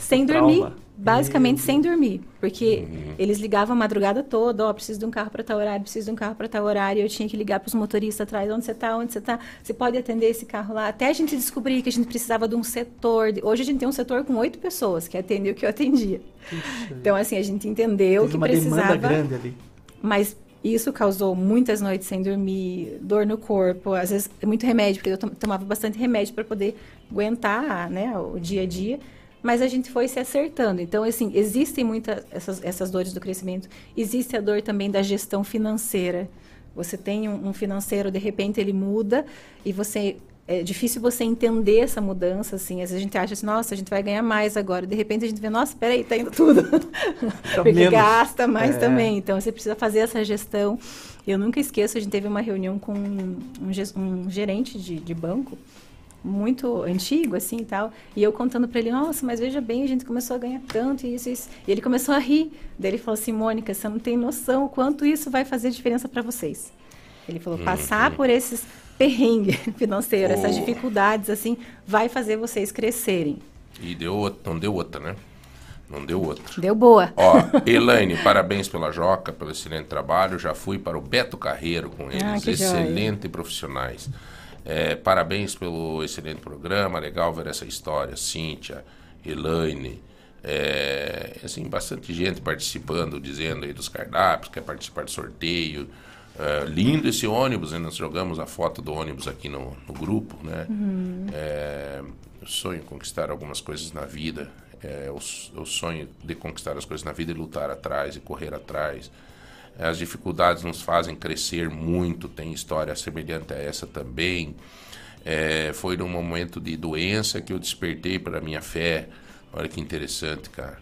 sem dormir, trauma. Basicamente sem dormir. Porque uhum. eles ligavam a madrugada toda, ó, oh, preciso de um carro para tal horário, preciso de um carro para tal horário, eu tinha que ligar para os motoristas atrás, onde você está, onde você está, você pode atender esse carro lá. Até a gente descobrir que a gente precisava de um setor, hoje a gente tem um setor com oito pessoas que atendeu o que eu atendia. Isso. Então assim, a gente entendeu que precisava... Teve uma demanda grande ali. Mas... Isso causou muitas noites sem dormir, dor no corpo, às vezes muito remédio, porque eu tomava bastante remédio para poder aguentar, né, o dia a dia, mas a gente foi se acertando. Então, assim, existem muitas essas, essas dores do crescimento, existe a dor também da gestão financeira. Você tem um, um financeiro, de repente ele muda e você... É difícil você entender essa mudança, assim. Às vezes a gente acha assim, nossa, a gente vai ganhar mais agora. De repente a gente vê, nossa, peraí, está indo tudo. Tá porque menos. Gasta mais é. Também. Então, você precisa fazer essa gestão. Eu nunca esqueço, a gente teve uma reunião com um, um gerente de, de banco, muito antigo, assim, e tal. E eu contando para ele, nossa, mas veja bem, a gente começou a ganhar tanto, isso, isso. E ele começou a rir. Daí ele falou assim, Mônica, você não tem noção o quanto isso vai fazer diferença para vocês. Ele falou, passar uhum. por esses... perrengue financeiro, oh. essas dificuldades, assim, vai fazer vocês crescerem. E deu, não deu outra, né? Não deu outra. Deu boa. Ó, Elaine, parabéns pela Joca, pelo excelente trabalho. Já fui para o Beto Carreiro com eles, ah, excelentes profissionais. É, parabéns pelo excelente programa, legal ver essa história. Cíntia, Elaine, é, assim, bastante gente participando, dizendo aí dos cardápios, quer participar do sorteio. É, lindo esse ônibus, né? Nós jogamos a foto do ônibus aqui no, no grupo, né? Uhum. É, eu sonho em conquistar algumas coisas na vida, é, eu, eu sonho de conquistar as coisas na vida e lutar atrás e correr atrás. É, as dificuldades nos fazem crescer muito, tem história semelhante a essa também. É, foi num momento de doença que eu despertei para a minha fé. Olha que interessante, cara.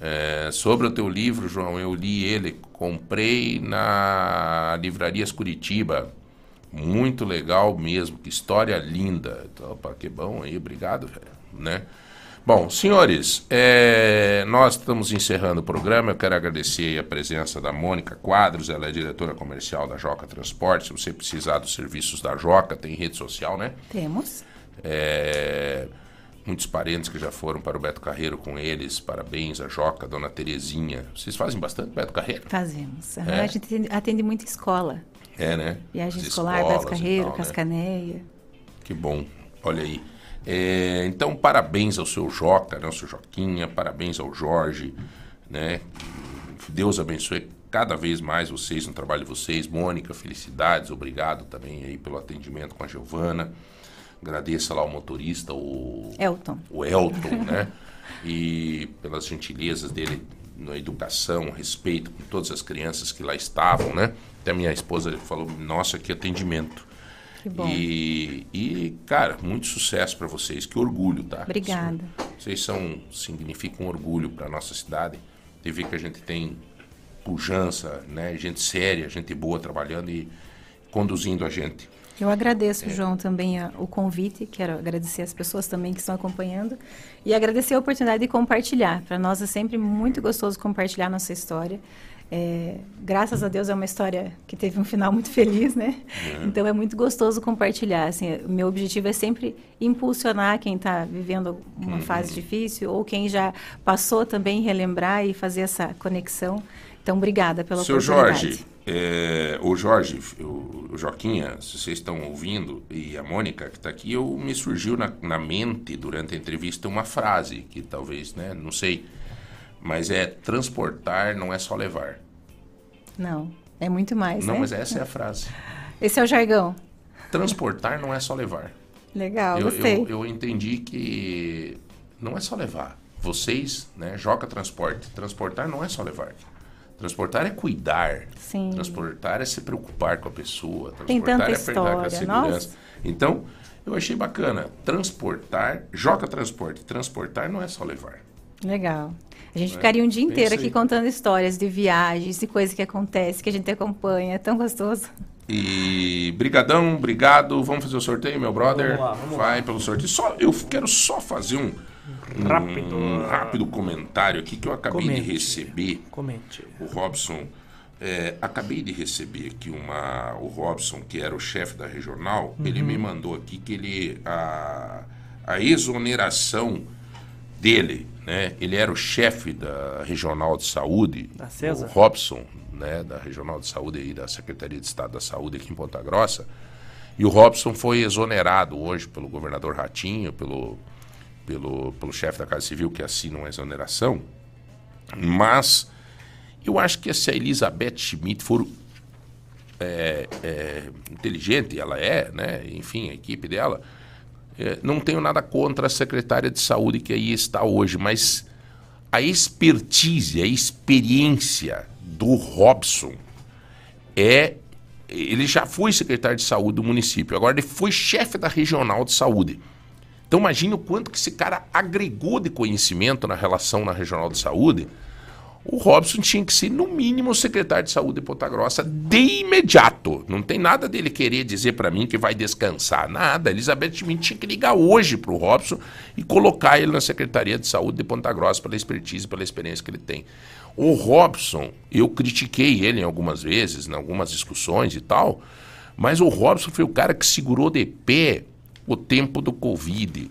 É, sobre o teu livro, João, eu li ele, comprei na Livrarias Curitiba, Muito legal mesmo, que história linda. Então, para que bom aí, obrigado, velho, né? Bom, senhores, é, nós estamos encerrando o programa. Eu quero agradecer a presença da Mônica Quadros, ela é diretora comercial da Joca Transportes. Se você precisar dos serviços da Joca, tem rede social, né? Temos. É, muitos parentes que já foram para o Beto Carreiro com eles. Parabéns, a Joca, dona Terezinha. Vocês fazem bastante Beto Carreiro? Fazemos. É. A gente atende muita escola. É, né? Viagem As escolar, Beto Carreiro, tal, Cascaneia. Né? Que bom, olha aí. É, então, parabéns ao seu Joca, né, ao seu Joquinha, parabéns ao Jorge, né? Que Deus abençoe cada vez mais vocês no trabalho de vocês. Mônica, felicidades, obrigado também aí pelo atendimento com a Giovana. Agradeça lá o motorista, o Elton, o Elton, né? E pelas gentilezas dele na educação, respeito com todas as crianças que lá estavam, né? Até minha esposa falou, nossa, que atendimento. Que bom. E, e, cara, muito sucesso para vocês. Que orgulho, tá? Obrigada. Vocês são, significam um orgulho para nossa cidade. Tem ver que a gente tem pujança, né? Gente séria, gente boa trabalhando e conduzindo a gente. Eu agradeço, é. João, também a, o convite. Quero agradecer as pessoas também que estão acompanhando. E agradecer a oportunidade de compartilhar. Para nós é sempre muito gostoso compartilhar nossa história. É, graças a Deus é uma história que teve um final muito feliz, né? É. Então é muito gostoso compartilhar. Assim, meu objetivo é sempre impulsionar quem está vivendo uma uhum. fase difícil ou quem já passou também, relembrar e fazer essa conexão. Então, obrigada pela Seu oportunidade. Seu Jorge, é, o Jorge, o, o Joquinha, se vocês estão ouvindo, e a Mônica que está aqui, eu, me surgiu na, na mente durante a entrevista uma frase que talvez, né, não sei... Mas é transportar, não é só levar. Não, é muito mais, Não, né? mas essa é a frase. Esse é o jargão. Transportar não é só levar. Legal, eu, gostei. Eu, eu entendi que não é só levar. Vocês, né, Joca Transporte. Transportar não é só levar. Transportar é cuidar. Sim. Transportar é se preocupar com a pessoa. Transportar Tem tanta é história. Com a segurança. Nossa. Então, eu achei bacana. Transportar, Joca Transporte. Transportar não é só levar. Legal. A gente ficaria um dia inteiro aqui contando histórias de viagens, de coisas que acontecem, que a gente acompanha. É tão gostoso. E brigadão, obrigado. Vamos fazer o sorteio, meu brother? Vamos lá, vamos Vai lá. pelo sorteio. Só, eu quero só fazer um, um, rápido. um rápido comentário aqui que eu acabei Comente. de receber. Comente. O Robson, é, acabei de receber aqui uma... O Robson, que era o chefe da regional, uhum. ele me mandou aqui que ele... A, a exoneração dele... Né? Ele era o chefe da Regional de Saúde, o Robson, né? da Regional de Saúde aí, da Secretaria de Estado da Saúde aqui em Ponta Grossa. E o Robson foi exonerado hoje pelo governador Ratinho, pelo, pelo, pelo chefe da Casa Civil, que assina uma exoneração. Mas eu acho que se a Elizabeth Schmidt for é, é, inteligente, ela é, né? enfim, a equipe dela... É, não tenho nada contra a secretária de saúde que aí está hoje, mas a expertise, a experiência do Robson é... Ele já foi secretário de saúde do município, agora ele foi chefe da regional de saúde. Então imagina o quanto que esse cara agregou de conhecimento na relação na regional de saúde. O Robson tinha que ser, no mínimo, secretário de saúde de Ponta Grossa de imediato. Não tem nada dele querer dizer para mim que vai descansar, nada. Elizabeth Schmidt tinha que ligar hoje para o Robson e colocar ele na Secretaria de Saúde de Ponta Grossa pela expertise, pela experiência que ele tem. O Robson, eu critiquei ele algumas vezes, em algumas discussões e tal, mas o Robson foi o cara que segurou de pé o tempo do Covid.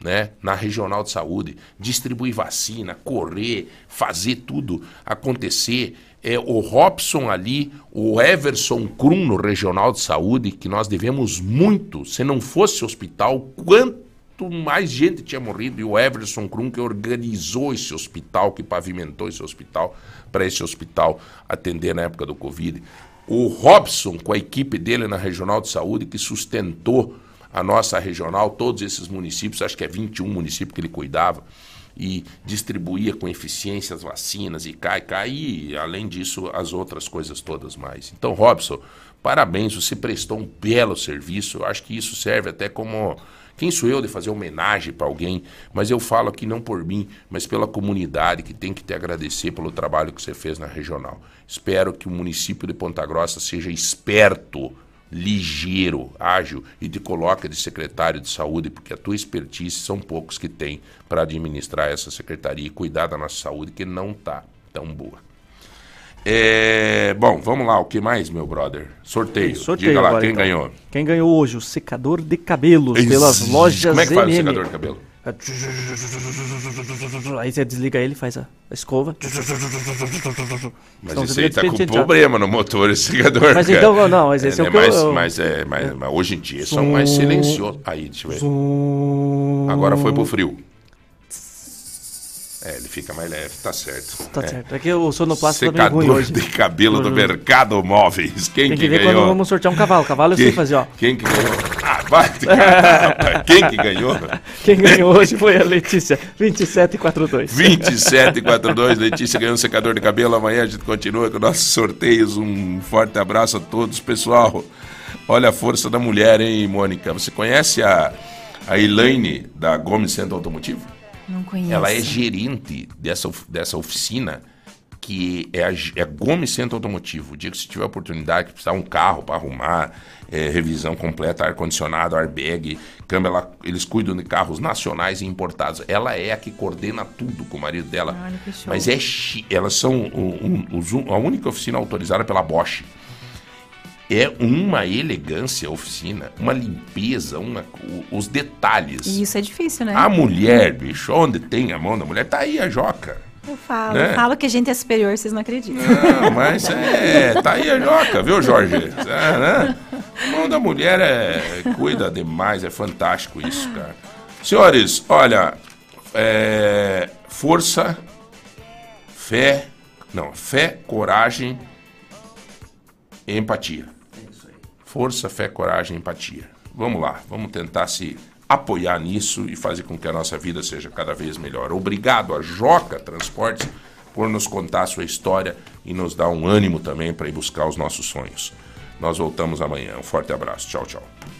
Né? Na regional de saúde, distribuir vacina, correr, fazer tudo acontecer. É, o Robson ali, o Everson Krum no regional de saúde, que nós devemos muito. Se não fosse hospital, quanto mais gente tinha morrido. E o Everson Krum que organizou esse hospital, que pavimentou esse hospital, para esse hospital atender na época do Covid. O Robson com a equipe dele na regional de saúde, que sustentou a nossa regional, todos esses municípios, acho que é vinte e um municípios que ele cuidava e distribuía com eficiência as vacinas e cai, cai, e além disso as outras coisas todas mais. Então, Robson, parabéns, você prestou um belo serviço, eu acho que isso serve até como... Quem sou eu de fazer homenagem para alguém? Mas eu falo aqui não por mim, mas pela comunidade que tem que te agradecer pelo trabalho que você fez na regional. Espero que o município de Ponta Grossa seja esperto ligeiro, ágil, e te coloca de secretário de saúde, porque a tua expertise são poucos que tem para administrar essa secretaria e cuidar da nossa saúde, que não está tão boa. É, bom, vamos lá, o que mais, meu brother? Sorteio, Sorteio diga lá, agora, quem então. ganhou? Quem ganhou hoje? O secador de cabelos Ex... pelas lojas M M. Como é que faz M M? O secador de cabelo? Aí você desliga ele, faz a escova. Mas então, esse aí tá com um problema no motor, esse secador. Mas cara. então, não, mas esse é, é o mais, eu... mas é, mas, é. Mas hoje em dia são Zum... mais silenciosos. Aí, deixa eu ver. Zum... Agora foi pro frio. É, ele fica mais leve, tá certo. Tá é. certo. É que o sonoplasta também é ruim hoje. Secador de cabelo do Mercado Móveis. Quem Tem que, que ver ganhou? Quando vamos sortear um cavalo. Cavalo quem, eu sei fazer, ó. Quem que ganhou? Ah, vai, cara, quem que ganhou? Quem ganhou hoje foi a Letícia. vinte e sete e quarenta e dois. vinte e sete e quarenta e dois. Letícia ganhou um secador de cabelo. Amanhã a gente continua com nossos sorteios. Um forte abraço a todos, pessoal. Olha a força da mulher, hein, Mônica? Você conhece a, a Elaine da Gomes Centro Automotivo? Não conheço. Ela é gerente dessa, dessa oficina, que é a, é a Gomes Centro Automotivo. O dia que você tiver a oportunidade, que precisar um carro para arrumar, é, revisão completa, ar-condicionado, airbag, câmbio, ela, eles cuidam de carros nacionais e importados. Ela é a que coordena tudo com o marido dela. Olha, que show. Mas é, elas são um, um, a única oficina autorizada pela Bosch. É uma elegância a oficina, uma limpeza, uma, os detalhes. E isso é difícil, né? A mulher, bicho, onde tem a mão da mulher, tá aí a Joca. Eu falo, né? Eu falo que a gente é superior, vocês não acreditam. Não, mas é, tá aí a Joca, viu, Jorge? Ah, né? A mão da mulher é, cuida demais, é fantástico isso, cara. Senhores, olha, é, força, fé, não, fé, coragem e empatia. Força, fé, coragem e empatia. Vamos lá, vamos tentar se apoiar nisso e fazer com que a nossa vida seja cada vez melhor. Obrigado a Joca Transportes por nos contar a sua história e nos dar um ânimo também para ir buscar os nossos sonhos. Nós voltamos amanhã. Um forte abraço. Tchau, tchau.